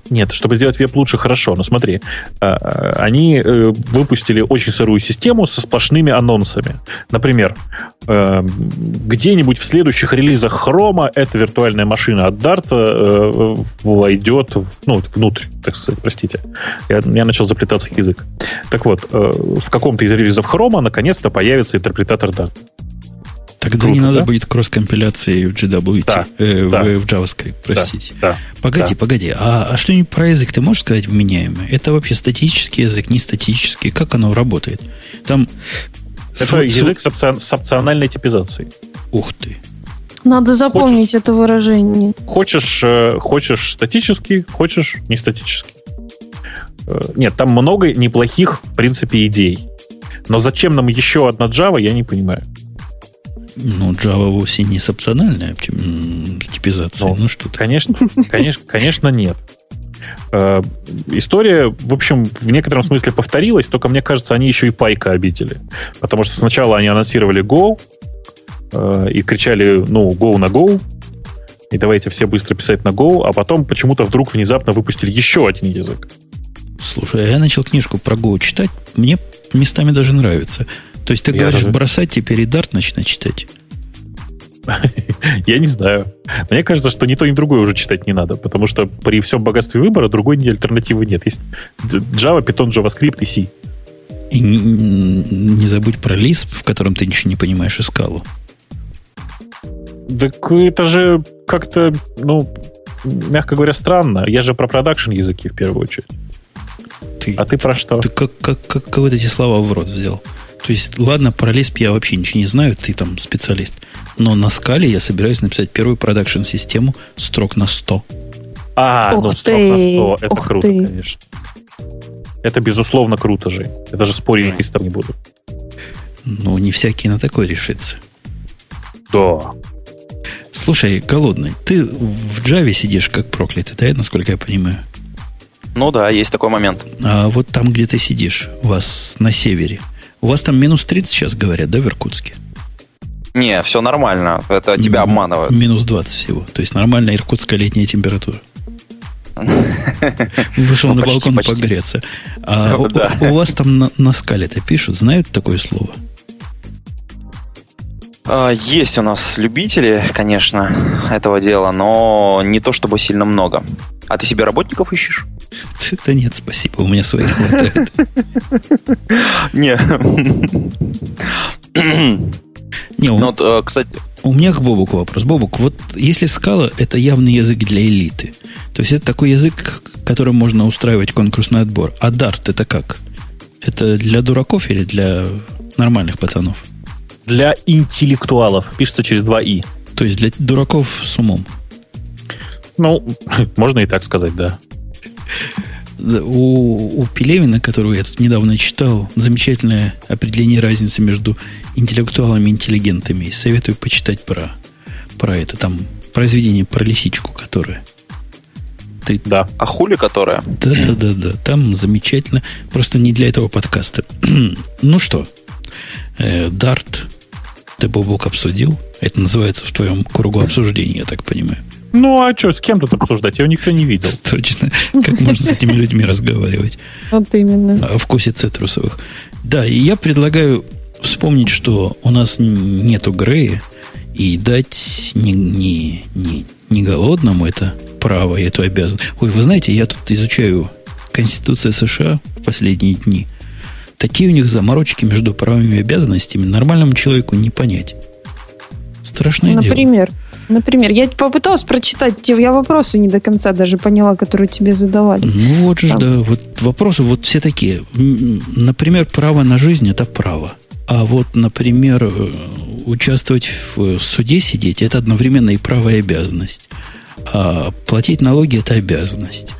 Нет, чтобы сделать веб лучше, хорошо. Но смотри, они выпустили очень сырую систему со сплошными анонсами. Например, где-нибудь в следующих релизах Хрома эта виртуальная машина от Dart войдет в, ну, внутрь, так сказать, простите. Я, я начал заплетаться язык. Так вот, в каком-то из релизов Хрома наконец-то появится интерпретатор Dart. Тогда Круто, не надо да? будет кросс-компиляции в джи дабл ю ти, да, э, да, в, в JavaScript, простите. Да, да, погоди, да. погоди, а, а что-нибудь про язык ты можешь сказать вменяемый? Это вообще статический язык, не статический? Как оно работает? Там это с... язык с, опци... с опциональной типизацией. Ух ты. Надо запомнить хочешь, это выражение. Хочешь, хочешь статический, хочешь не статический. Нет, там много неплохих, в принципе, идей. Но зачем нам еще одна Java, я не понимаю. Ну, Java вовсе не с опциональной типизацией. Ну, ну что конечно, конечно, конечно, нет. Э, история, в общем, в некотором смысле повторилась, только, мне кажется, они еще и Пайка обидели. Потому что сначала они анонсировали Go э, и кричали, ну, Go на Go, и давайте все быстро писать на Go, а потом почему-то вдруг внезапно выпустили еще один язык. Слушай, я начал книжку про Go читать, мне местами даже нравится. То есть ты я говоришь, даже... бросать теперь и Dart начинать читать? Я не знаю. Мне кажется, что ни то, ни другое уже читать не надо, потому что при всем богатстве выбора другой альтернативы нет. Есть Java, Python, JavaScript и C. И не, не забудь про Lisp, в котором ты ничего не понимаешь, и скалу. Так это же как-то, ну, мягко говоря, странно. Я же про продакшн языки в первую очередь. Ты, а ты про что? Ты как, как, как вот эти слова в рот взял? То есть, ладно, про Lisp я вообще ничего не знаю, ты там специалист. Но на скале я собираюсь написать первую продакшн-систему строк на сто. А, Ух ну ты. строк на сто. Это Ух круто, ты. Конечно. Это, безусловно, круто же. Я даже спорить с тобой не буду. Ну, не всякий на такое решится. Да. Слушай, Голодный, ты в Java сидишь как проклятый, да, насколько я понимаю? Ну да, есть такой момент. А вот там, где ты сидишь, у вас на севере, у вас там минус тридцать сейчас говорят, да, в Иркутске? Не, все нормально. Это тебя М- обманывают. Минус двадцать всего. То есть нормальная иркутская летняя температура. Вышел на балкон погреться. А у вас там на скале-то пишут, знают такое слово? Есть у нас любители, конечно, этого дела, но не то чтобы сильно много. А ты себе работников ищешь? Да нет, спасибо, у меня своих хватает. Не. Не, кстати, у меня к Бобуку вопрос. Бобук, вот если скала, это явный язык для элиты. То есть это такой язык, которым можно устраивать конкурсный отбор. А Dart это как? Это для дураков или для нормальных пацанов? Для интеллектуалов. Пишется через два «и». То есть для дураков с умом. Ну, можно и так сказать, да. У, у Пелевина, которого я тут недавно читал, замечательное определение разницы между интеллектуалами и интеллигентами. И советую почитать про, про это. Там произведение про лисичку, которое... Ты... Да. А хули которая? Да-да-да. Там замечательно. Просто не для этого подкаста. Ну что, Дарт, ты, Бобук, обсудил? Это называется в твоем кругу обсуждения, я так понимаю. Ну, а что, с кем тут обсуждать? Его никто не видел. Точно. Как можно с этими людьми разговаривать? Вот именно. О вкусе цитрусовых. Да, и я предлагаю вспомнить, что у нас нету Грея, и дать не, не, не, не голодному это право, эту обязанность. Ой, вы знаете, я тут изучаю Конституцию США в последние дни. Такие у них заморочки между правами и обязанностями нормальному человеку не понять. Страшное например, дело. Например, я попыталась прочитать те, я вопросы не до конца даже поняла, которые тебе задавали. Ну вот же, да, вот вопросы вот все такие. Например, право на жизнь – это право. А вот, например, участвовать в суде, сидеть – это одновременно и право, и обязанность. А платить налоги – это обязанность.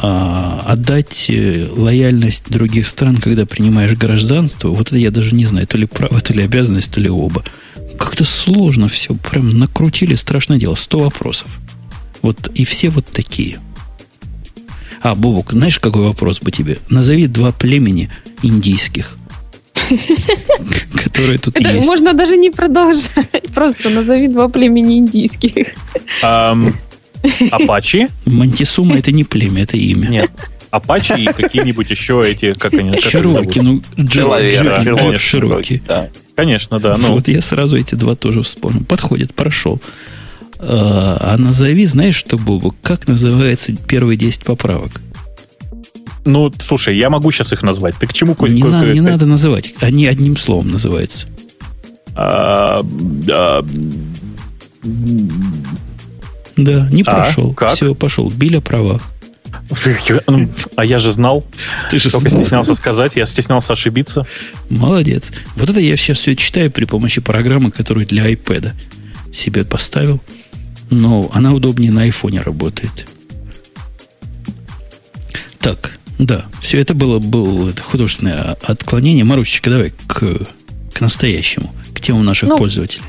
А отдать лояльность других стран, когда принимаешь гражданство, вот это я даже не знаю, то ли право, то ли обязанность, то ли оба. Как-то сложно все, прям накрутили, страшное дело, сто вопросов. Вот и все вот такие. А, Бобук, знаешь, какой вопрос бы тебе? Назови два племени индийских, которые тут есть. Можно даже не продолжать, просто назови два племени индийских. Апачи? Монтесума это не племя, это имя. Нет. Апачи и какие-нибудь еще эти, как они называются? Широки, ну, Джелавера, Широки. Конечно, да. Ну. Вот я сразу эти два тоже вспомнил. Подходит, прошел. А назови, знаешь что, Бобу, как называется первые десять поправок? Ну, слушай, я могу сейчас их назвать. Ты к чему? Не, на, не надо называть. Они одним словом называются. А, а... Да, не прошел. А, все, пошел. Били о правах. А я же знал. Ты же только знал. Стеснялся сказать, я стеснялся ошибиться. Молодец. Вот это я сейчас все читаю при помощи программы, которую для iPad себе поставил. Но она удобнее на iPhone работает. Так, да, все это было, было это художественное отклонение. Марусечка, давай к, к настоящему, к темам наших ну, пользователей.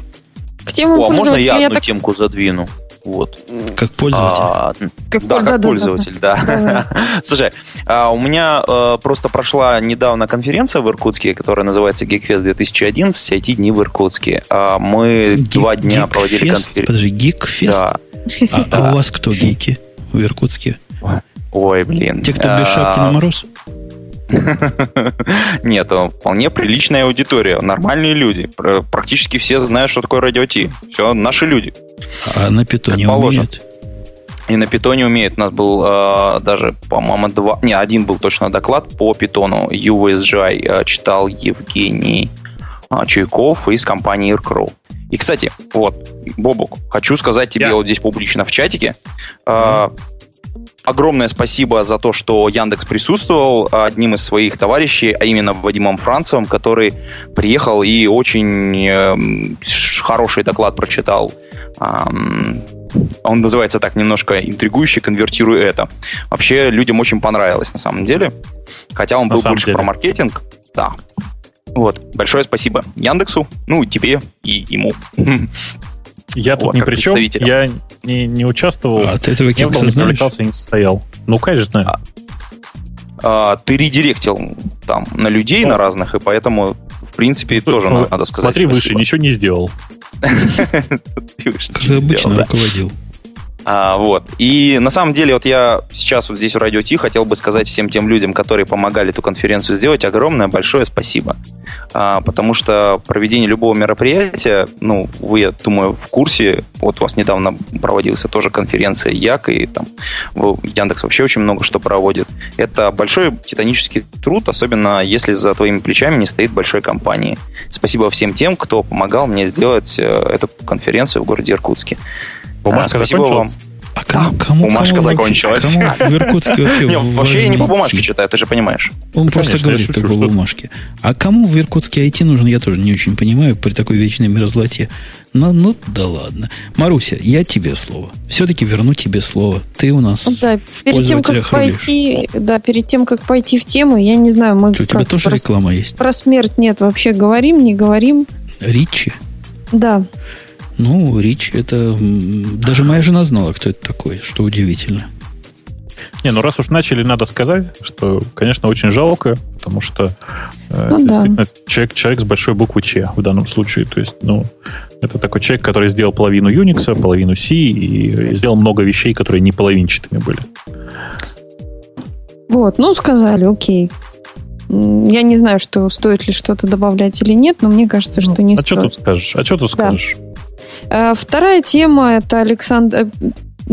К темам О, а можно я, я одну так... темку задвину? Вот. Как пользователь? А, как, да, да, как да, пользователь, да. да. да. да. Слушай, а, у меня а, просто прошла недавно конференция в Иркутске, которая называется GeekFest две тысячи одиннадцать, ай ти-дни в Иркутске. А, мы Geek, два дня Geek проводили конференцию. Подожди, GeekFest? Да. А, а у вас кто гики в Иркутске? Ой, блин. Те, кто без шапки на мороз? Нет, вполне приличная аудитория. Нормальные люди. Практически все знают, что такое радио Ти. Все, наши люди. А на питоне умеют? И на питоне умеют. У нас был э, даже, по-моему, два... Не, один был точно доклад по питону. ю эс джи ай э, читал Евгений э, Чайков из компании Иркру. И, кстати, вот, Бобук, хочу сказать тебе yeah. вот здесь публично в чатике... Э, mm-hmm. Огромное спасибо за то, что Яндекс присутствовал одним из своих товарищей, а именно Вадимом Францевым, который приехал и очень э, хороший доклад прочитал. Эм, он называется так немножко интригующе, конвертируя это. Вообще людям очень понравилось на самом деле, хотя он на был больше деле. Про маркетинг. Да. Вот. Большое спасибо Яндексу, ну и тебе, и ему. Я вот, тут ни при чем, я не, не участвовал. А ты этого кем сознался и не состоял. Ну, конечно. А, а, ты редиректил там на людей, ну, на разных, и поэтому, в принципе, ну, тоже ну, надо сказать Смотри спасибо. Выше, ничего не сделал. Как обычно руководил. А, вот. И на самом деле, вот я сейчас вот здесь в Радио Ти хотел бы сказать всем тем людям, которые помогали эту конференцию сделать, огромное большое спасибо. А, потому что проведение любого мероприятия, ну, вы, я думаю, в курсе, вот у вас недавно проводилась тоже конференция Як, и там Яндекс вообще очень много что проводит. Это большой титанический труд, особенно если за твоими плечами не стоит большой компании. Спасибо всем тем, кто помогал мне сделать эту конференцию в городе Иркутске. Бумажка а, спасибо вам. А кому, кому, бумажка кому закончилась. Кому в Иркутске вообще Нет, Вообще я не по бумажке читаю, ты же понимаешь. Он да, просто конечно, говорит шучу, как по бумажке. А кому в Иркутске ай ти нужен, я тоже не очень понимаю при такой вечной мерзлоте. Но, ну да ладно. Маруся, я тебе слово. Все-таки верну тебе слово. Ты у нас да, в перед тем, как пойти, да, перед тем, как пойти в тему, я не знаю, мы что, у тебя тоже про, реклама есть? Про смерть нет вообще. Говорим, не говорим. Ричи? Да. Ну, Рич, это... Даже моя жена знала, кто это такой, что удивительно. Не, ну раз уж начали, надо сказать, что, конечно, очень жалко, потому что э, ну, да. действительно человек, человек с большой буквы Ч в данном случае. То есть, ну, это такой человек, который сделал половину Unix, половину C и, и сделал много вещей, которые не половинчатыми были. Вот, ну, сказали, окей. Я не знаю, что стоит ли что-то добавлять или нет, но мне кажется, что ну, не а стоит. А что тут скажешь? А что тут да. скажешь? А, вторая тема, это Александр...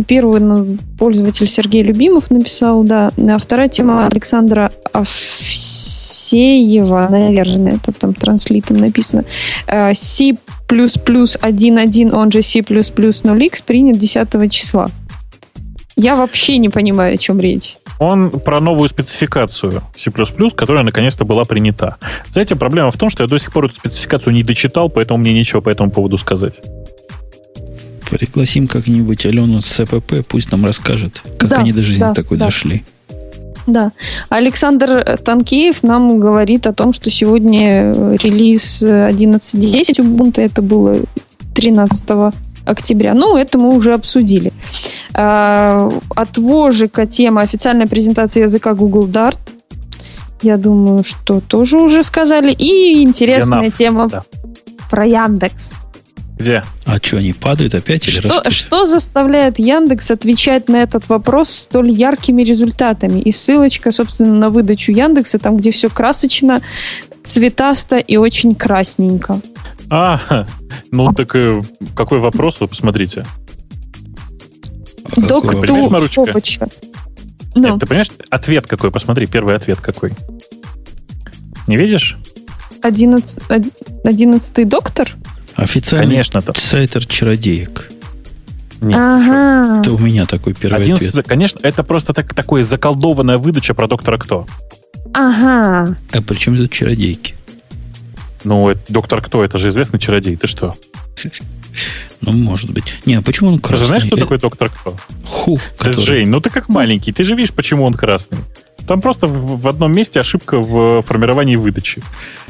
Первый пользователь Сергей Любимов написал, да. А вторая тема Александра Авсеева, наверное, это там транслитом написано. си плюс плюс один точка один, он же си плюс плюс ноль икс, принят десятого числа. Я вообще не понимаю, о чем речь. Он про новую спецификацию C++, которая наконец-то была принята. Знаете, проблема в том, что я до сих пор эту спецификацию не дочитал, поэтому мне нечего по этому поводу сказать. Пригласим как-нибудь Алену с СПП, пусть нам расскажет, как да, они до жизни да, такой да. дошли. Да. Александр Танкеев нам говорит о том, что сегодня релиз одиннадцать десять Ubuntu, это было тринадцатого октября. Ну, это мы уже обсудили. От вожика тема официальная презентация языка Google Dart. Я думаю, что тоже уже сказали. И интересная Enough. Тема да. про Яндекс. Где? А что, они падают опять или растут? Что заставляет Яндекс отвечать на этот вопрос столь яркими результатами? И ссылочка, собственно, на выдачу Яндекса, там, где все красочно, цветасто и очень красненько. А, ну так какой вопрос, вы посмотрите. Доктор Маручка. Нет, ты понимаешь, ответ какой, посмотри, первый ответ какой. Не видишь? Одиннадцатый одиннадцатый доктор? Официальный конечно, сайтер чародеек. Нет, ага. Это у меня такой первый одиннадцатый, ответ. Конечно, это просто так, такая заколдованная выдача про доктора кто. Ага. А при чем тут чародейки? Ну, это, доктор кто? Это же известный чародей. Ты что? Ну, может быть. Не, а почему он красный? Ты же знаешь, кто такой доктор кто? Ху. Жень, ну ты как маленький. Ты же видишь, почему он красный. Там просто в одном месте ошибка в формировании выдачи.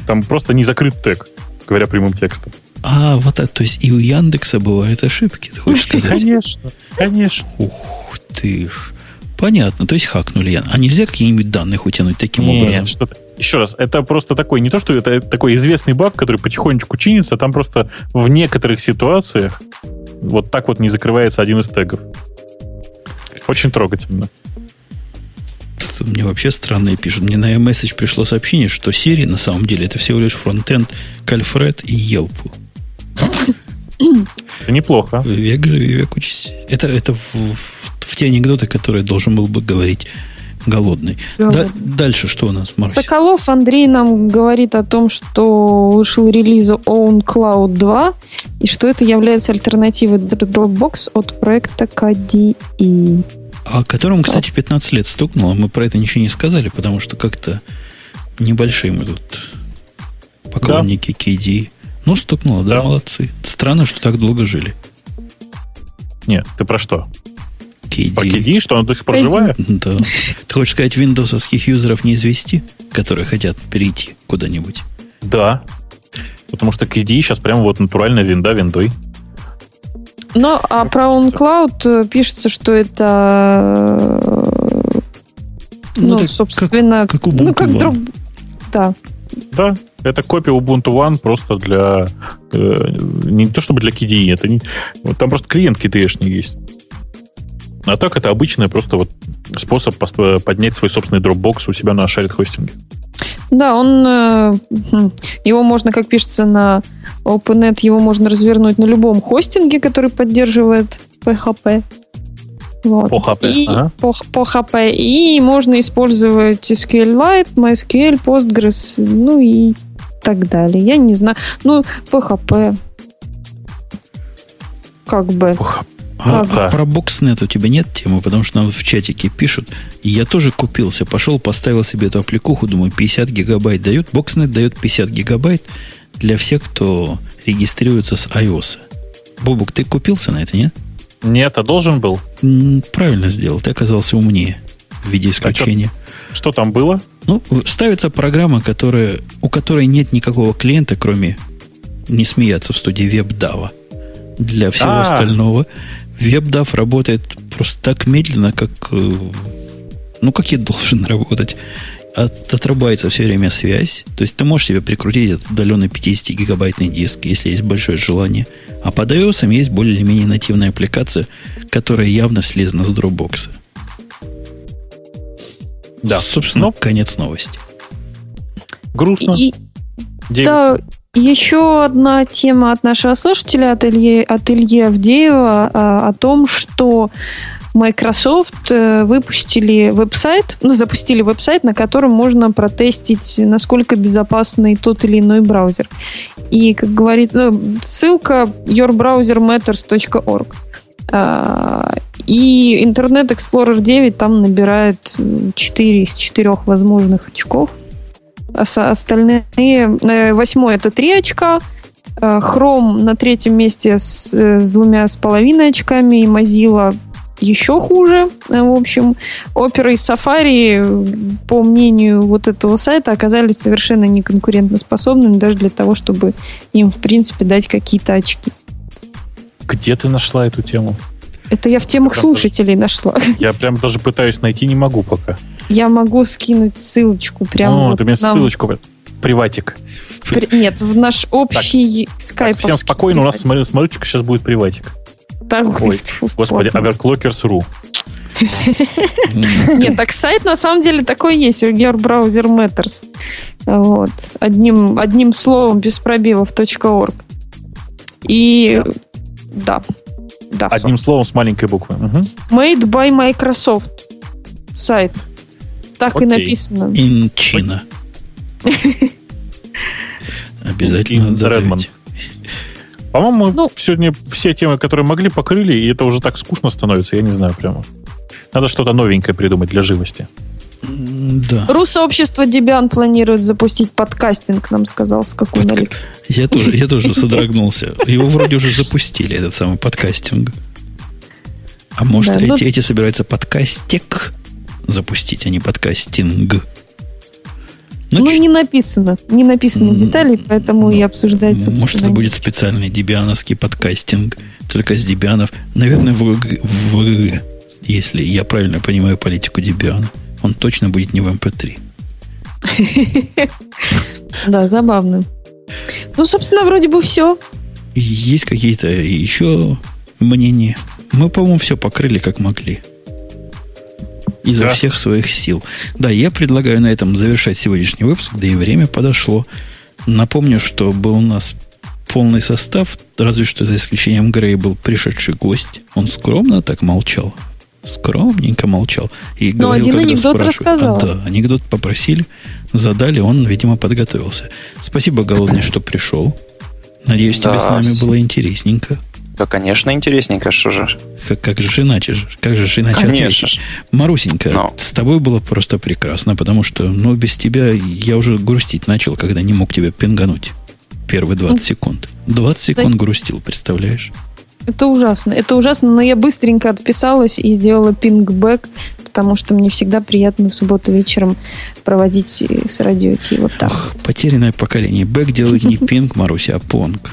Там просто не закрыт тег, говоря прямым текстом. А, вот это, то есть и у Яндекса бывают ошибки, ты хочешь сказать? Конечно, конечно. Ух ты ж. Понятно, то есть хакнули Яндекс. А нельзя какие-нибудь данные утянуть таким Нет, образом? Нет, что-то. Еще раз, это просто такой, не то, что это такой известный баг, который потихонечку чинится, там просто в некоторых ситуациях вот так вот не закрывается один из тегов. Очень трогательно. Мне вообще странные пишут. Мне на iMessage пришло сообщение, что Siri на самом деле это всего лишь фронтенд к Alfred и Елпу. Неплохо. Век живи, век учись. Это, это в, в, в те анекдоты, которые должен был бы говорить Голодный. Да, дальше что у нас, Марусь? Соколов Андрей нам говорит о том, что вышел релиз OwnCloud два и что это является альтернативой Dropbox от проекта кей ди и. А которому, кстати, пятнадцать лет стукнуло. Мы про это ничего не сказали, потому что как-то небольшие мы тут поклонники да. кей ди и. Ну, стукнуло, да, да, молодцы. Странно, что так долго жили. Нет, ты про что? кей ди и. Про кей ди и, что оно до сих пор живая? Да. Ты хочешь сказать, виндовсовских юзеров не извести, которые хотят перейти куда-нибудь? Да. Потому что кей ди и сейчас прям вот натурально винда виндой. Ну, а про OwnCloud пишется, что это, ну, ну так собственно, как, как Ubuntu, ну, как One. Дроп... Да. Да, это копия Ubuntu One просто для, э, не то чтобы для кей ди и, это не... там просто клиент кей ди и-шный есть. А так это обычный просто вот способ поднять свой собственный Dropbox у себя на shared-хостинге. Да, он, его можно, как пишется на OpenNet, его можно развернуть на любом хостинге, который поддерживает пэ хэ пэ. Вот. пэ хэ пэ, и, ага. пэ хэ пэ. И можно использовать эс кью эль Lite, MySQL, Postgres, ну и так далее. Я не знаю. Ну, пэ хэ пэ. Как бы. пэ хэ пэ. А, а про BoxNet у тебя нет темы, потому что нам в чатике пишут. Я тоже купился, пошел, поставил себе эту аппликуху, думаю, пятьдесят гигабайт дают. BoxNet дает пятьдесят гигабайт для всех, кто регистрируется с iOS. Бобук, ты купился на это, нет? Нет, а должен был. Правильно сделал, ты оказался умнее в виде исключения. А что, что там было? Ну, ставится программа, которая, у которой нет никакого клиента, кроме, не смеяться в студии, веб-дава. Для всего А-а-а. остального. WebDAV работает просто так медленно, как Ну, как я должен работать? От, отрубается все время связь. То есть ты можешь себе прикрутить этот удаленный пятидесятигигабайтный диск, если есть большое желание. А под iOS есть более или менее нативная аппликация, которая явно слезна с Dropbox. Да. Собственно, Но... конец новости. Грустно. И... Да, еще одна тема от нашего слушателя, от Ильи, от Ильи Авдеева, о том, что Microsoft выпустили веб-сайт, ну, запустили веб-сайт, на котором можно протестить, насколько безопасный тот или иной браузер. И, как говорит, ну, ссылка your browser matters dot org. И Internet Explorer девять там набирает четыре из четырёх возможных очков. Остальные восьмой это три очка. Chrome на третьем месте с, с двумя с половиной очками. И Mozilla еще хуже. В общем, Opera и Safari, по мнению вот этого сайта, оказались совершенно неконкурентоспособными даже для того, чтобы им, в принципе, дать какие-то очки. Где ты нашла эту тему? Это я в темах прям слушателей даже нашла. Я прям даже пытаюсь найти, не могу пока. Я могу скинуть ссылочку прямо. О, вот ты мне нам... ссылочку, приватик. При... Нет, в наш общий скайп. Всем спокойно, приватик. У нас с Марусечкой сейчас будет приватик. Так, ой, господи, overclockers.ru. Нет, так сайт на самом деле такой есть, Your Browser Matters. Вот. Одним, одним словом, без пробелов, .org. И да. Да, одним словом с маленькой буквы. Угу. Made by Microsoft. Сайт. Так окей. И написано. Инчина. Обязательно добавить. По-моему, мы ну, сегодня все темы, которые могли, покрыли, и это уже так скучно становится, я не знаю прямо. Надо что-то новенькое придумать для живости. Да. Руссообщество Debian планирует запустить подкастинг, нам сказал Скакун Алекс. Я тоже, я тоже содрогнулся. Его вроде уже запустили, этот самый подкастинг. А может, да, эти, ну... эти собираются подкастик запустить, а не подкастинг? Ну, ну чуть... не написано. Не написано деталей, поэтому ну, и обсуждается. Может, это будет специальный дебиановский подкастинг, только с дебианов. Наверное, в, в... если я правильно понимаю политику Debian. Он точно будет не в эм пэ три. Да, забавно. Ну, собственно, вроде бы все. Есть какие-то еще мнения? Мы, по-моему, все покрыли, как могли. Изо да. всех своих сил. Да, я предлагаю на этом завершать сегодняшний выпуск, да и время подошло. Напомню, что был у нас полный состав, разве что за исключением Грея был пришедший гость. Он скромно так молчал. Скромненько молчал. И но говорил, один анекдот рассказал. А, да, анекдот попросили, задали, он, видимо, подготовился. Спасибо, Голодный, что пришел. Надеюсь, да, тебе с нами было интересненько. Да, конечно, интересненько, что же. Как, как же иначе же? Как же иначе ответишь? Марусенька, но. С тобой было просто прекрасно, потому что, ну, без тебя я уже грустить начал, когда не мог тебя пингануть. Первые двадцать секунд. двадцать секунд да. грустил, представляешь? Это ужасно, это ужасно, но я быстренько отписалась и сделала пингбэк, потому что мне всегда приятно в субботу вечером проводить с радиоти вот так. Ох, вот. Потерянное поколение. Бэк делает не пинг, Маруся, а понг.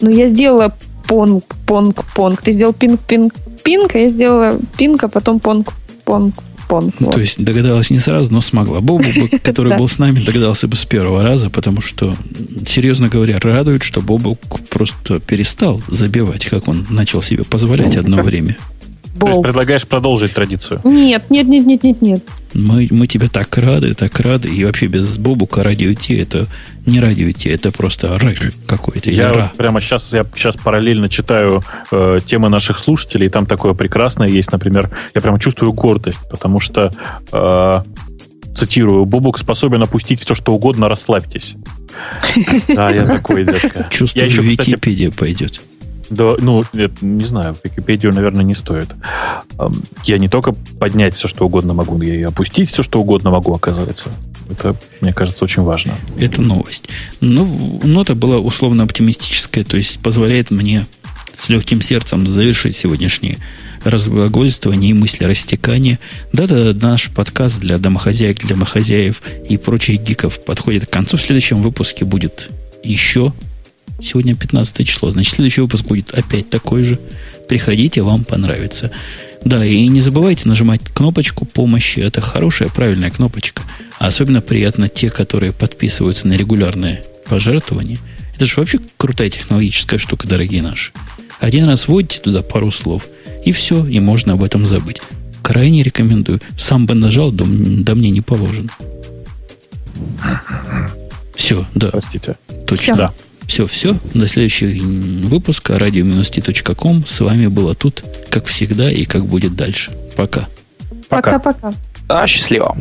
Ну, я сделала понг, понг, понг. Ты сделал пинг, пинг, пинг, а я сделала пинг, а потом понг, понг, понг. Ну, то есть догадалась не сразу, но смогла. Бобук, который был с нами, догадался бы с первого раза, потому что, серьезно говоря, радует, что Бобук просто перестал забивать, как он начал себе позволять одно время. То есть предлагаешь продолжить традицию? Нет, нет, нет, нет, нет, нет. Мы, мы тебе так рады, так рады. И вообще без Бобука радио Ти это не радио Ти, это просто рыр какой-то. Я вот прямо сейчас, я сейчас параллельно читаю э, темы наших слушателей, и там такое прекрасное есть, например, я прямо чувствую гордость, потому что, э, цитирую, Бобук способен опустить все, что угодно, расслабьтесь. Да, я такой, детка. Чувствую, Википедия пойдет. Да, ну, не знаю, Википедию, наверное, не стоит. Я не только поднять все, что угодно могу, я и опустить все, что угодно могу, оказывается. Это, мне кажется, очень важно. Это новость. Ну, нота была условно-оптимистическая, то есть позволяет мне с легким сердцем завершить сегодняшние разглагольствования и мысли растекания. Да-да, наш подкаст для домохозяек, для домохозяев и прочих гиков подходит к концу. В следующем выпуске будет еще Сегодня пятнадцатое число. Значит, следующий выпуск будет опять такой же. Приходите, вам понравится. Да, и не забывайте нажимать кнопочку помощи. Это хорошая, правильная кнопочка. Особенно приятно те, которые подписываются на регулярные пожертвования. Это же вообще крутая технологическая штука, дорогие наши. Один раз вводите туда пару слов, и все, и можно об этом забыть. Крайне рекомендую. Сам бы нажал, да, да мне не положено. Все, да. Простите. Точно. Да. Все, все. До следующего выпуска. радио минус ти точка ком. С вами было тут, как всегда, и как будет дальше. Пока. Пока-пока. Да, счастливо.